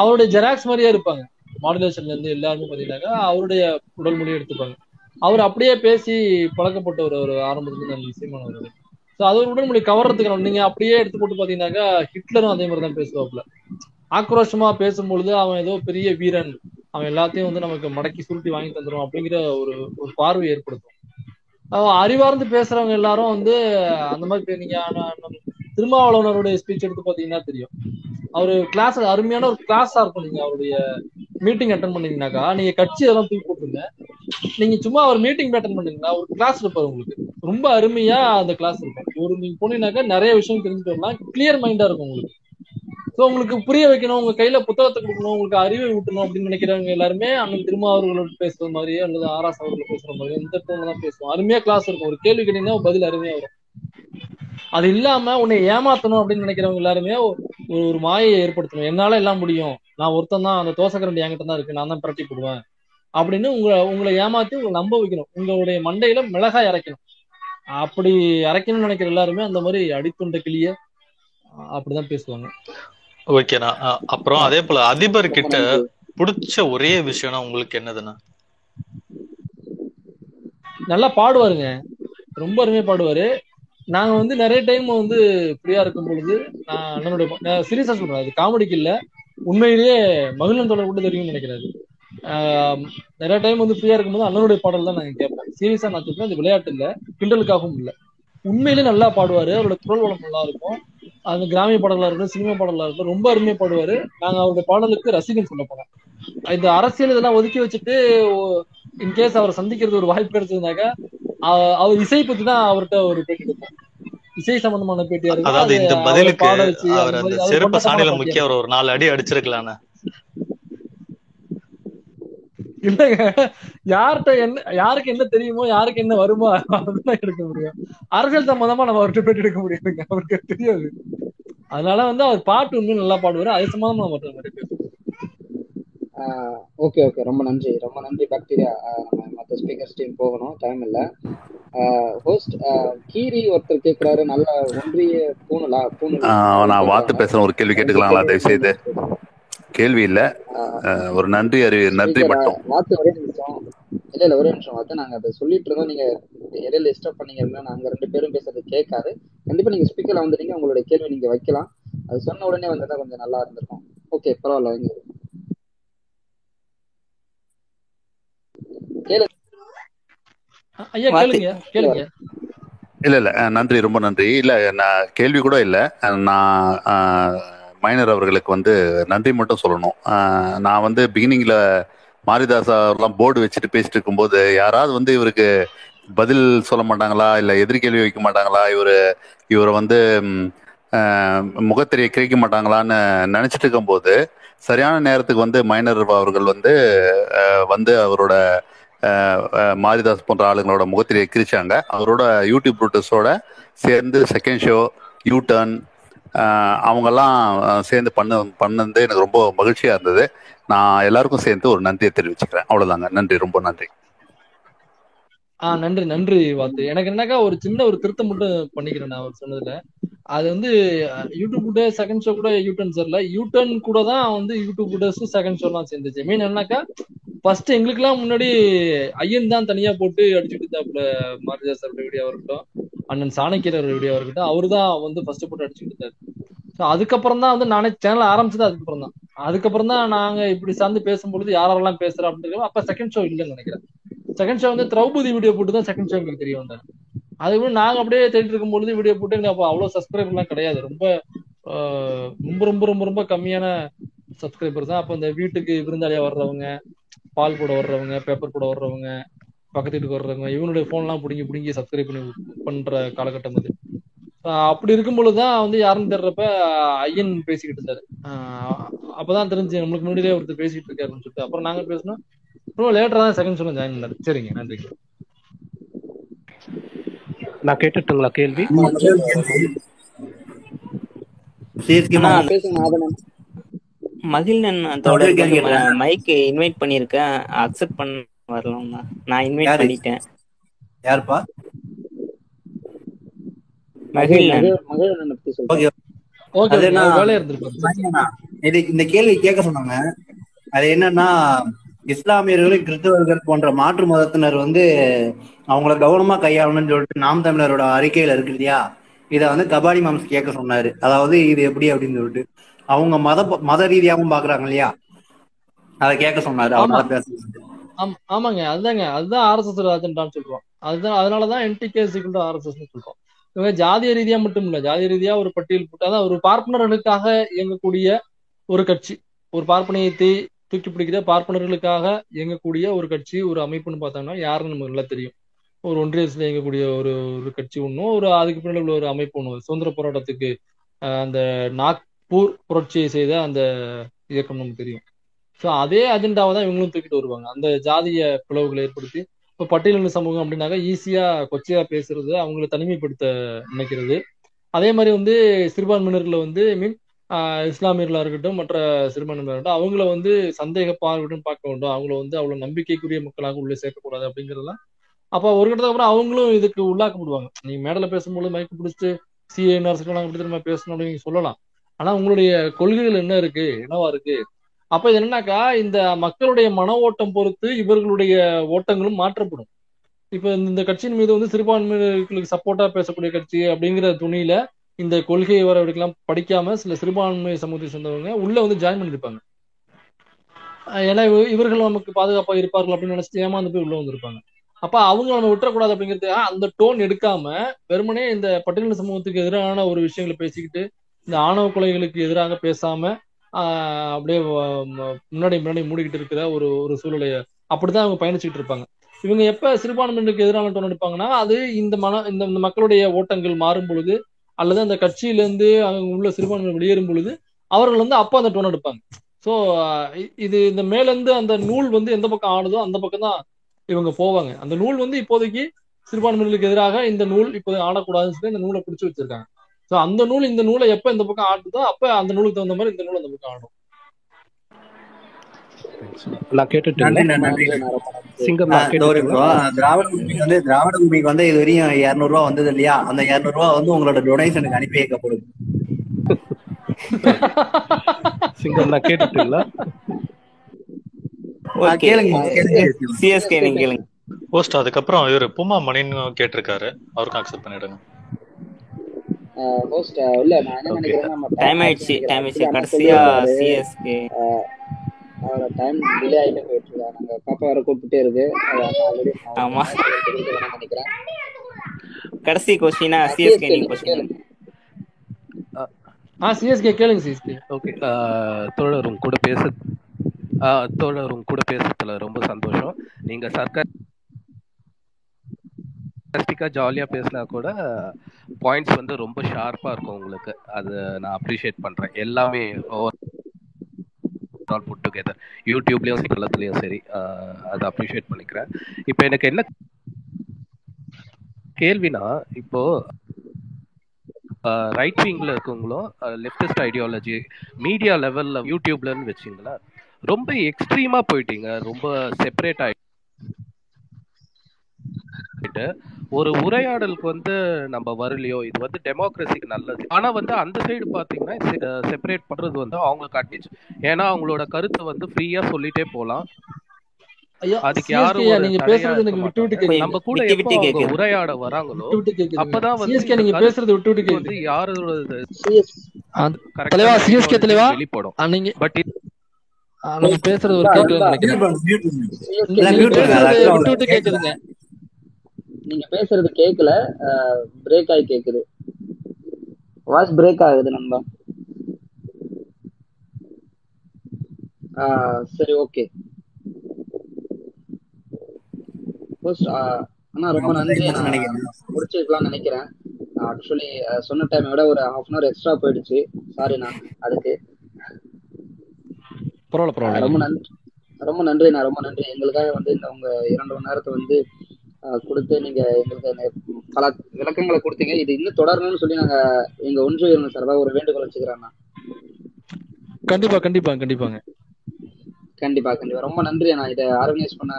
அவருடைய ஜெராக்ஸ் மாதிரியே இருப்பாங்க. மாடுலேஷன்ல இருந்து எல்லாருமே பாத்தீங்கன்னாக்கா அவருடைய உடல் மொழியை எடுத்துப்பாங்க. அவர் அப்படியே பேசி பழக்கப்பட்ட ஒரு ஆரம்பத்துல நல்ல சீமானவர். சோ அது உடல் மொழி கவர்றதுக்கு நீங்க அப்படியே எடுத்து போட்டு பாத்தீங்கன்னாக்கா ஹிட்லரும் அதே மாதிரிதான் பேசுவாப்புல. ஆக்ரோஷமா பேசும்பொழுது அவன் ஏதோ பெரிய வீரன், அவன் எல்லாத்தையும் வந்து நமக்கு மடக்கி சுருட்டி வாங்கி தந்துடும் அப்படிங்கிற ஒரு பார்வை ஏற்படுத்தும். அறிவார்ந்து பேசுறவங்க எல்லாரும் வந்து அந்த மாதிரி. நீங்க திருமாவளவனருடைய ஸ்பீச் எடுத்து பாத்தீங்கன்னா தெரியும், அவரு கிளாஸ் அருமையான ஒரு கிளாஸா இருக்கும். நீங்க அவருடைய மீட்டிங் அட்டன் பண்ணீங்கன்னாக்கா நீங்க கட்சி எல்லாம் தூக்கி போட்டுருங்க, நீங்க சும்மா ஒரு மீட்டிங் அட்டெண்ட் பண்ணீங்கன்னா ஒரு கிளாஸ் இருப்பாரு, உங்களுக்கு ரொம்ப அருமையா அந்த கிளாஸ் இருக்கும். ஒரு நீங்க போனீங்கன்னாக்கா நிறைய விஷயம் தெரிஞ்சுட்டு வரலாம், கிளியர் மைண்டா இருக்கும் உங்களுக்கு. ஸோ உங்களுக்கு புரிய வைக்கணும், உங்க கையில புத்தகத்தை கொடுக்கணும், உங்களுக்கு அறிவை ஊட்டணும் அப்படின்னு நினைக்கிறவங்க எல்லாருமே அண்ணன் திருமாவளவன் பேசுற மாதிரியே அல்லது ஆராஸ் அவர்கள் பேசுற மாதிரியோ இந்த டோன்ல தான் பேசுவோம். அருமையா கிளாஸ் இருக்கும், ஒரு கேள்வி கேட்டீங்கன்னா பதில் அருமையா வரும். அது இல்லாம உன்னை ஏமாத்தணும் அப்படின்னு நினைக்கிறவங்க எல்லாருமே ஒரு மாயை ஏற்படுத்தணும், என்னால எல்லாம் முடியும், நான் ஒருத்தன் தான், அந்த தோசைக்கரண்டி என்கிட்ட தான் இருக்கு, நான் தான் பிரட்டி போடுவேன் அப்படின்னு உங்களை ஏமாத்தி உங்களை நம்ப வைக்கணும். உங்களுடைய மண்டையில மிளகாய் அரைக்கணும். அப்படி அரைக்கணும்னு நினைக்கிற எல்லாருமே அந்த மாதிரி அடித்துண்ட கிளிய அப்படிதான் பேசுவாங்க. ஓகேண்ணா, அப்புறம் அதே போல அதிபர் கிட்ட பிடிச்ச ஒரே விஷயம்னா உங்களுக்கு என்னதுன்னா? நல்லா பாடுவாருங்க, ரொம்ப அருமையா பாடுவாரு. நாங்க வந்து நிறைய டைம் வந்து ஃப்ரீயா இருக்கும் பொழுது நான் அண்ணனுடைய சீரியஸா சொல்றேன், அது காமெடிக்கு இல்ல, உண்மையிலேயே மகிழ்நன் தொடர் கூட தெரியும்னு நினைக்கிறாரு. நிறைய டைம் வந்து ஃப்ரீயா இருக்கும்போது அண்ணனுடைய பாடல் தான் நாங்க கேட்போம். சீரியஸா நான் சொல்றேன், அது விளையாட்டு இல்ல, கிண்டலுக்காகவும் இல்ல, உண்மையிலேயே நல்லா பாடுவாரு. அவரோட குரல் வளம் நல்லா இருக்கும். அது கிராமிய பாடலா இருக்கட்டும், சினிமா பாடலா இருக்கட்டும், ரொம்ப அருமையா பாடுவாரு. நாங்க அவருடைய பாடலுக்கு ரசிகன் சொல்ல போனோம். இந்த அரசியல் இதெல்லாம் ஒதுக்கி வச்சுட்டு இன்கேஸ் அவரை சந்திக்கிறது ஒரு வாய்ப்பு கிடைச்சதுனாக்கா அவர் இசை பத்தி தான் அவர்கிட்ட ஒரு பேட்டி எடுப்போம். இசை சம்பந்தமான பேட்டியா இருக்கும். இல்லங்க, யார்கிட்ட என்ன, யாருக்கு என்ன தெரியுமோ, யாருக்கு என்ன வருமோ அதுதான் எடுக்க முடியும். அரசியல் சம்பந்தமா நம்ம அவர்கிட்ட பேட்டி எடுக்க முடியாதுங்க, அவருக்கு தெரியாது. அதனால வந்து அவர் பாட்டு உண்மையும் நல்லா பாடுவாரு, அது சம்பந்தமா நம்ம. ஓகே ஓகே, ரொம்ப நன்றி பாக்டீரியா. நம்ம மற்ற ஸ்பீக்கர்ஸ் டீம் போகணும், டைம் இல்லை. ஹோஸ்ட் கீரி ஒருத்தர் கேட்குறாரு, நல்ல ஒன்றிய பூணலா நான் வாத்து பேசுறேன், ஒரு கேள்வி கேட்டுக்கலாங்களா தயவு செய்து? கேள்வி இல்லை, ஒரு நன்றி மட்டும். வாத்து ஒரே நிமிஷம், இல்லை ஒரே நிமிஷம் வாத்து, நாங்கள் அதை சொல்லிட்டு இருந்தோம். நீங்கள் இடையில டிஸ்டர்ப் பண்ணீங்கன்னா நாங்கள் ரெண்டு பேரும் பேசுறது கேட்காது. கண்டிப்பாக நீங்கள் ஸ்பீக்கரில் வந்துட்டீங்க, உங்களுடைய கேள்வி நீங்கள் வைக்கலாம். அது சொன்ன உடனே வந்ததா கொஞ்சம் நல்லா இருந்திருக்கும். ஓகே, பரவாயில்ல, நன்றி, ரொம்ப நன்றி. இல்ல, நான் கேள்வி கூட இல்ல, நான் மைனர் அவர்களுக்கு வந்து நன்றி மட்டும் சொல்லணும். நான் வந்து பிகினிங்ல மாரிதாஸ் அவரெல்லாம் போர்டு வச்சுட்டு பேசிட்டு இருக்கும்போது யாராவது வந்து இவருக்கு பதில் சொல்ல மாட்டாங்களா, இல்ல எதிர்கேள்வி வைக்க மாட்டாங்களா, இவரை வந்து முகத்திரையை கிரைக்க மாட்டாங்களான்னு நினைச்சிட்டு இருக்கும் போது சரியான நேரத்துக்கு வந்து மைனர் அவர்கள் வந்து அவரோட மாரிதாஸ் போன்ற ஆளுங்களோட முகத்திரையை கிரிச்சாங்க. அவரோட யூடியூப் ரூட்டர்ஸோட சேர்ந்து செகண்ட் ஷோ, யூ டர்ன், அவங்கெல்லாம் சேர்ந்து பண்ணது எனக்கு ரொம்ப மகிழ்ச்சியாக இருந்தது. நான் எல்லாருக்கும் சேர்ந்து ஒரு நன்றியை தெரிவிச்சுக்கிறேன். அவ்வளோதாங்க, நன்றி, ரொம்ப நன்றி. நன்றி வாத்து. எனக்கு என்னக்கா ஒரு சின்ன ஒரு திருத்தம் மட்டும் பண்ணிக்கிறேன் நான் அவர் சொன்னதுல. அது வந்து யூடியூப் கூட செகண்ட் ஷோ கூட யூ டர்ன் சார்ல, யூ டர்ன் கூட தான் வந்து யூடியூப் கூட செகண்ட் ஷோலாம் சேர்ந்துச்சு. மீன் என்னன்னாக்கா ஃபர்ஸ்ட் எங்களுக்குலாம் முன்னாடி ஐயன் தான் தனியா போட்டு அடிச்சுட்டு இருந்தாப்புல. மாரிதாஸ் அவருடைய வீடியோவா இருக்கட்டும், அண்ணன் சாணக்கியர் அவருடைய வீடியோவா இருக்கட்டும், அவரு தான் வந்து ஃபர்ஸ்ட் போட்டு அடிச்சுட்டு இருந்தாரு. ஸோ அதுக்கப்புறம் தான் வந்து நானே சேனல் ஆரம்பிச்சது. அதுக்கப்புறம் தான் நாங்க இப்படி சார்ந்து பேசும்பொழுது யாரெல்லாம் பேசுறோம் அப்படின்னு. அப்ப செகண்ட் ஷோ இல்லைன்னு நினைக்கிறேன். செகண்ட் ஷோ வந்து திரௌபதி வீடியோ போட்டு தான் செகண்ட் ஷோ எங்களுக்கு தெரிய வந்தாரு. அதுக்கப்புறம் நாங்க அப்படியே தேடிட்டு இருக்கும்பொழுது வீடியோ போட்டு எங்களுக்கு அவ்வளவு சப்ஸ்கிரைபர்லாம் கிடையாது. ரொம்ப கம்மியான சப்ஸ்கிரைபர் தான். அப்போ இந்த வீட்டுக்கு விருந்தாளியா வர்றவங்க, பால் கூட வர்றவங்க, பேப்பர் கூட வர்றவங்க, பக்கத்து வீட்டுக்கு வர்றவங்க, இவனுடைய ஃபோன்லாம் பிடிங்கி சப்ஸ்கிரைப் பண்ணி பண்ற காலகட்டம் அது. அப்படி இருக்கும்பொழுதுதான் வந்து யாருன்னு தெரியறப்ப ஐயன் பேசிக்கிட்டு இருந்தாரு. அப்பதான் தெரிஞ்சு நம்மளுக்கு முன்னாடியே ஒருத்தர் பேசிக்கிட்டு இருக்காருன்னு சொல்லிட்டு அப்புறம் நாங்க பேசணும். அப்புறம் லேட்டரா தான் செகண்ட் சொல்ல ஜாயின் பண்ணாரு. சரிங்க, நன்றி. நான் கேட்டுட்டுங்களா கேள்வி? மகிழ்நன் மைக்கு இன்வைட் பண்ணிருக்கேன், அக்செப்ட் பண்ண வரலாம்ண்ணா. நான் இன்வைட் பண்ணிட்டேன். யாருப்பா? மகிழ்நன். ஓகே ஓகே, நான் வேலைய இருந்திருக்கேன். இந்த கேள்வி கேட்க சொன்னாங்க. அது என்னன்னா, இஸ்லாமியர்கள், கிறிஸ்தவர்கள் போன்ற மாற்று மதத்தினர் வந்து அவங்களை கவனமா கையாளணும்னு சொல்லிட்டு நாம் தமிழரோட அறிக்கையில இருக்கு இல்லையா, இத வந்து கபாடி மாம்ஸ் கேட்க சொன்னாரு. அதாவது இது எப்படி அப்படின்னு சொல்லிட்டு அவங்க மத ரீதியாகவும் பாக்குறாங்க இல்லையா, அதை கேட்க சொன்னாரு. ஆமாங்க, அதுதான் ஆர்எஸ்எஸ் அஜெண்டான்னு சொல்றோம். அதனாலதான் என்டிகேசிக்குள்ள ஆர்எஸ்எஸ்ன்னு சொல்றோம். இவங்க ஜாதிய ரீதியா மட்டும் இல்ல, ஜாதிய ரீதியா ஒரு பட்டியல் போட்டு, அதான் ஒரு பார்ப்பனர்களுக்காக இயங்கக்கூடிய ஒரு கட்சி, ஒரு பார்ப்பனையத்தை தூக்கி பிடிக்கிற பார்ப்பனர்களுக்காக இயங்கக்கூடிய ஒரு கட்சி, ஒரு அமைப்புன்னு பார்த்தோம்னா யாருன்னு நமக்கு நல்லா தெரியும். ஒரு ஒன்றியத்தில் இயங்கக்கூடிய ஒரு ஒரு கட்சி ஒன்றும், ஒரு அதுக்கு பின்னாடி உள்ள ஒரு அமைப்பு ஒன்று, சுதந்திர போராட்டத்துக்கு அந்த நாக்பூர் புரட்சியை செய்த அந்த இயக்கம் நமக்கு தெரியும். ஸோ அதே அஜெண்டாவை தான் இவங்களும் தூக்கிட்டு வருவாங்க, அந்த ஜாதிய பிளவுகளை ஏற்படுத்தி. இப்போ பட்டியலின சமூகம் அப்படின்னாக்கா ஈஸியாக கொச்சையாக பேசுறது, அவங்களை தனிமைப்படுத்த நினைக்கிறது. அதே மாதிரி வந்து சிறுபான்மையினர்களை வந்து மீன் இஸ்லாமியர்களாக இருக்கட்டும், மற்ற சிறுபான்மையினராக இருக்கட்டும், அவங்கள வந்து சந்தேக பார்வையுடன் பார்க்க வேண்டும், அவங்கள வந்து அவ்வளோ நம்பிக்கைக்குரிய மக்களாக உள்ளே சேர்க்கக்கூடாது அப்படிங்கிறதெல்லாம். அப்போ ஒரு கட்டத்துக்கு அப்புறம் அவங்களும் இதுக்கு உள்ளாக்கப்படுவாங்க. நீங்கள் மேடலை பேசும்போது மயக்க பிடிச்சிட்டு சிஏஎன்ஆர்ஸ்கெல்லாம் அப்படி திரும்ப பேசணும் அப்படின்னு சொல்லலாம், ஆனால் உங்களுடைய கொள்கைகள் என்ன இருக்கு, என்னவா இருக்கு? அப்போ இது என்னன்னாக்கா இந்த மக்களுடைய மன ஓட்டம் பொறுத்து இவர்களுடைய ஓட்டங்களும் மாற்றப்படும். இப்போ இந்த கட்சியின் மீது வந்து சிறுபான்மையினர்களுக்கு சப்போர்ட்டாக பேசக்கூடிய கட்சி அப்படிங்கிற துணியில இந்த கொள்கையை வரவர்களுக்கெல்லாம் படிக்காம சில சிறுபான்மை சமூகத்தை சேர்ந்தவங்க உள்ள வந்து ஜாயின் பண்ணியிருப்பாங்க. ஏன்னா இவர்கள் நமக்கு பாதுகாப்பாக இருப்பார்கள் அப்படின்னு நினைச்சிட்டு ஏமாந்து போய் உள்ள வந்திருப்பாங்க. அப்போ அவங்க நம்ம விட்டுறக்கூடாது அப்படிங்கிறதுக்காக அந்த டோன் எடுக்காம வெறுமனே இந்த பட்டியலின சமூகத்துக்கு எதிரான ஒரு விஷயங்களை பேசிக்கிட்டு, இந்த ஆணவ கொலைகளுக்கு எதிராக பேசாம அப்படியே முன்னாடி முன்னாடி மூடிக்கிட்டு இருக்கிற ஒரு ஒரு சூழலைய அப்படிதான் அவங்க பயணிச்சுக்கிட்டு இருப்பாங்க. இவங்க எப்ப சிறுபான்மையினருக்கு எதிரான டோன் எடுப்பாங்கன்னா, அது இந்த இந்த மக்களுடைய ஓட்டங்கள் மாறும் பொழுது, அல்லது அந்த கட்சியிலேருந்து அவங்க உள்ள சிறுபான்மையினர் வெளியேறும் பொழுது அவர்கள் வந்து அப்போ அந்த டோன் எடுப்பாங்க. ஸோ இது இந்த மேலேருந்து அந்த நூல் வந்து எந்த பக்கம் ஆடுதோ அந்த பக்கம் தான் இவங்க போவாங்க. அந்த நூல் வந்து இப்போதைக்கு சிறுபான்மையினருக்கு எதிராக இந்த நூல் இப்போ ஆடக்கூடாதுன்னு சொல்லி இந்த நூலை பிடிச்சி வச்சிருக்காங்க. ஸோ அந்த நூல் இந்த நூலை எப்போ இந்த பக்கம் ஆடுதோ அப்போ அந்த நூலுக்கு தகுந்த மாதிரி இந்த நூல் அந்த பக்கம் ஆடும். திராவிட பூமிக்கு வந்து இது வரையும் 200 ரூபா வந்தது இல்லையா, அந்த 200 ரூபா வந்து உங்களோட டொனேஷனுக்கு அனுப்பி வைக்கப்படுது. சிங்கம் நான் கேட்டுட்டீங்களா? அதுக்கப்புறம் இவரு பூமா மணின்னு கேட்டிருக்காரு, அவருக்கும் அக்செப்ட் பண்ணிடுங்க. அவரோட டைம் டிலே ஆகிட்டே போயிட்டு இருக்கா. நாங்கள் பாப்பா வர கூப்பிட்டே இருக்கு. ஆமாம் நினைக்கிறேன். கடைசி கொஸ்டினா சிஎஸ்கே கொஸ்டின். சிஎஸ்கே கேளுங்க. சிஎஸ்கே ஓகே. தோழர் உங்க கூட பேச தோழர் உங்க கூட பேசுறதுல ரொம்ப சந்தோஷம். நீங்க சர்க்காஸ்டிக்கா ஜாலியா பேசினா கூட பாயிண்ட்ஸ் வந்து ரொம்ப ஷார்ப்பா இருக்கும் உங்களுக்கு. அது நான் அப்ரிஷியேட் பண்றேன். எல்லாமே all put together YouTubeலயும் சரி எல்லாத்துலயும் சரி அத அப்ரிஷியேட் பண்ணிக்கிறேன். இப்போ எனக்கு என்ன கேள்வினா, இப்போ ரைட் விங்ல இருக்கவங்களோ லெஃப்டிஸ்ட் ஐடியாலஜி மீடியா லெவல்ல யூடியூப்லன்னு வச்சிங்களா, ரொம்ப எக்ஸ்ட்ரீமா போயிட்டீங்க, ரொம்ப செப்பரேட் ஆயிட்டு ஒரு உரையாடலுக்கு வந்து நம்ம வரலையோ. இது வந்து டெமோக்ரஸிக்கு நல்லது, ஆனா வந்து அந்த சைடு பாத்தீங்கன்னா செப்பரேட் பண்றது வந்து அவங்களுக்கு அட்வான்டேஜ். ஏன்னா அவங்களோட கருத்தை வந்து ஃப்ரீயா சொல்லிட்டே போலாம். அதுக்கு யாரும் நீங்க பேசுறது எனக்கு விட்டு விட்டு கேக்குது. நம்ம கூட எப்போ உரையாட வராங்களோ அப்பதான் வந்து சிஎஸ்கே நீங்க பேசுறது விட்டு விட்டு கேக்குது. யாரோட தலைவா சிஎஸ்கே தலைவா நீங்க பட் நீங்க பேசுறது ஒரு கேக்குது நினைக்கிறேன். விட்டு விட்டு கேக்குதுங்க. நீங்க பேசுறது கேட்கல, பிரேக் ஆகி கேக்குது. வாய்ஸ் பிரேக் ஆகுது. நம்ம சரி ஓகே. ஆனா ரொம்ப நன்றி. நான் முடிச்சிருக்கலாம்னு நினைக்கிறேன். ஆக்சுவலி சொன்ன டைமை விட ஒரு ஹாஃப் அன் அவர் எக்ஸ்ட்ரா போயிடுச்சு. சாரி நான் அதுக்கு. ரொம்ப நன்றி. எங்களுக்காக வந்து இந்த உங்க 2 மணி நேரத்தை வந்து கொடுத்து நீங்க எங்களுக்கு பல விளக்கங்களை கொடுத்தீங்க. இது இன்னும் தொடரணும்னு சொல்லி நாங்க எங்க ஒன்றிய சார்பாக ஒரு வேண்டுகோள் வச்சுக்கிறோம். கண்டிப்பா ரொம்ப நன்றி. நான் இதை ஆர்கனைஸ் பண்ண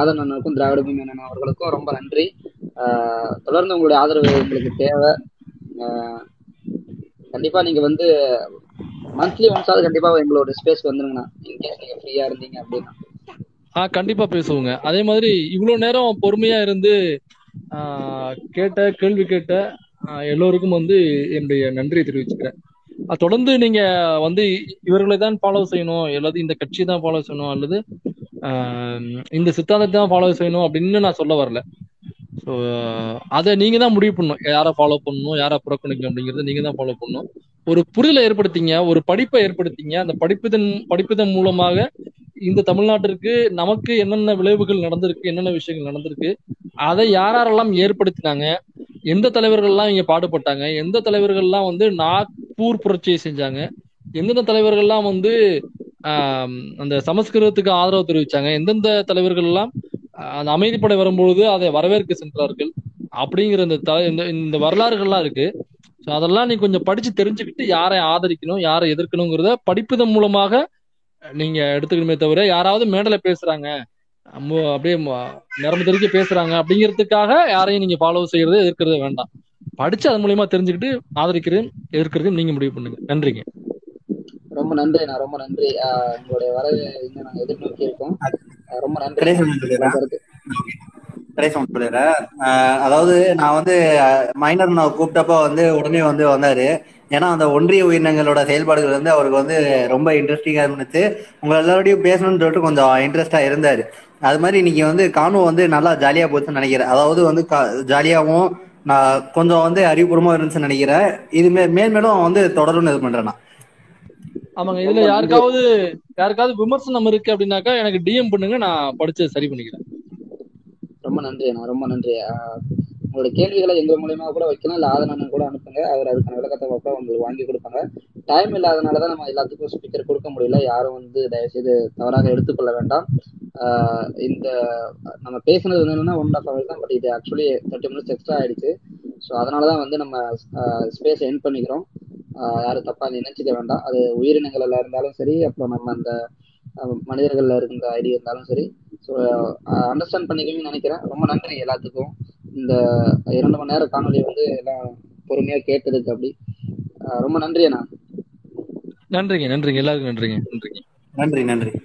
ஆதரவனுக்கும் திராவிட பூமி அண்ணன் அவர்களுக்கும் ரொம்ப நன்றி. தொடர்ந்து உங்களுடைய ஆதரவு எங்களுக்கு தேவை. கண்டிப்பா நீங்க வந்து மந்த்லி ஒன்ஸாவது கண்டிப்பா எங்களோட ஸ்பேஸ் வந்துருங்கண்ணா. இன்கேஸ் நீங்க ஃப்ரீயா இருந்தீங்க அப்படின்னா கண்டிப்பா பேசுவோங்க. அதே மாதிரி இவ்வளவு நேரம் பொறுமையா இருந்து கேள்வி கேட்ட எல்லோருக்கும் வந்து என்னுடைய நன்றியை தெரிவிச்சுக்கிறேன். தொடர்ந்து நீங்க வந்து இவர்களை தான் ஃபாலோ செய்யணும், அல்லது இந்த கட்சி தான் ஃபாலோ செய்யணும், அல்லது இந்த சித்தாந்தத்தை தான் ஃபாலோ செய்யணும் அப்படின்னு நான் சொல்ல வரல. ஸோ அதை நீங்க தான் முடிவு பண்ணணும். யாரை ஃபாலோ பண்ணணும், யாரை புறக்கணிக்கணும் அப்படிங்கிறத நீங்க தான் ஃபாலோ பண்ணணும். ஒரு புரிதலை ஏற்படுத்திங்க, ஒரு படிப்பை ஏற்படுத்திங்க. அந்த படிப்புதன் மூலமாக இந்த தமிழ்நாட்டிற்கு நமக்கு என்னென்ன விளைவுகள் நடந்திருக்கு, என்னென்ன விஷயங்கள் நடந்திருக்கு, அதை யாரெல்லாம் ஏற்படுத்தினாங்க, எந்த தலைவர்கள்லாம் இங்க பாடுபட்டாங்க, எந்த தலைவர்கள்லாம் வந்து நாக்பூர் புரட்சியை செஞ்சாங்க, எந்தெந்த தலைவர்கள்லாம் வந்து அந்த சமஸ்கிருதத்துக்கு ஆதரவு தெரிவிச்சாங்க, எந்தெந்த தலைவர்கள்லாம் அந்த அமைதிப்படை வரும்பொழுது அதை வரவேற்க சென்றார்கள், அப்படிங்கிற இந்த வரலாறுகள்லாம் இருக்கு. ஸோ அதெல்லாம் நீ கொஞ்சம் படிச்சு தெரிஞ்சுக்கிட்டு யாரை ஆதரிக்கணும் யாரை எதிர்க்கணுங்கிறத படிப்பதன் மூலமாக நீங்க எடுத்துக்கணுமே தவிர, யாராவது மேடல பேசுறாங்க அப்படியே நிரம்ப தெரிஞ்சு பேசுறாங்க அப்படிங்கிறதுக்காக யாரையும் நீங்க ஃபாலோ செய்யறது எதிர்க்கிறது வேண்டாம். படிச்சு அது மூலமா தெரிஞ்சுக்கிட்டு ஆதரிக்கிறது எதிர்க்கிறது நீங்க முடிவு பண்ணுங்க. நன்றிங்க, ரொம்ப நன்றி. நான் ரொம்ப நன்றி உங்களுடைய வரவே இன்னும் நாங்கள் எதிர்நோக்கி இருக்கோம். ரொம்ப நன்றி. அதாவது நான் வந்து மைனர் நான் கூப்பிட்டப்ப வந்து உடனே வந்து வந்தாரு. ஏன்னா அந்த ஒன்றிய உயிரினங்களோட செயல்பாடுகள் வந்து அவருக்கு வந்து ரொம்ப இன்ட்ரெஸ்டிங்காக இருந்துச்சு. உங்களை எல்லாரோடையும் பேசணும்னு சொல்லிட்டு கொஞ்சம் இன்ட்ரெஸ்டாக இருந்தார். அது மாதிரி இன்னைக்கு வந்து காணும் வந்து நல்லா ஜாலியாக போச்சுன்னு நினைக்கிறேன். அதாவது வந்து ஜாலியாகவும் நான் கொஞ்சம் வந்து அறிவுபூர்வமாக இருந்துச்சுன்னு நினைக்கிறேன். இது மேலும் வந்து தொடரும்னு இது பண்ணுறேன்னா. ஆமாங்க, இதுல யாருக்காவது விமர்சனம் இருக்கு அப்படின்னாக்கா எனக்கு டிஎம் பண்ணுங்க, நான் படிச்சு சரி பண்ணிக்கிறேன். ரொம்ப நன்றி. ரொம்ப நன்றி. உங்களோட கேள்விகளை எங்க மூலியமா கூட வைக்கலாம், இல்ல ஆதரவு கூட அனுப்புங்க. அவர் அதுக்கான விளக்கத்தை அப்புறம் உங்களுக்கு வாங்கி கொடுப்பாங்க. டைம் இல்லாதனாலதான் நம்ம எல்லாத்துக்கும் ஸ்பீக்கர் கொடுக்க முடியல. யாரும் வந்து தயவுசெய்து தவறாக எடுத்துக்கொள்ள வேண்டாம். இந்த நம்ம பேசுனது வந்து என்னன்னா 1.5 hours தான், பட் இது ஆக்சுவலி 30 minutes எக்ஸ்ட்ரா ஆயிடுச்சு. ஸோ அதனாலதான் வந்து நம்ம ஸ்பேஸ் எண்ட் பண்ணிக்கிறோம். யாரும் தப்பா நினைச்சிக்க வேண்டாம். அது உயிரினங்கள் எல்லாம் இருந்தாலும் சரி, அப்புறம் நம்ம அந்த மனிதர்கள்ல இருந்த ஐடியா இருந்தாலும் சரி. ஸோ அண்டர்ஸ்டாண்ட் பண்ணிக்கணும்னு நினைக்கிறேன். ரொம்ப நன்றி எல்லாத்துக்கும். இந்த 2 மணி நேரம் காணொலி வந்து எல்லாம் பொறுமையா கேட்டதுக்கு அப்படி ரொம்ப நன்றி. நன்றிங்க எல்லாருக்கும். நன்றிங்க.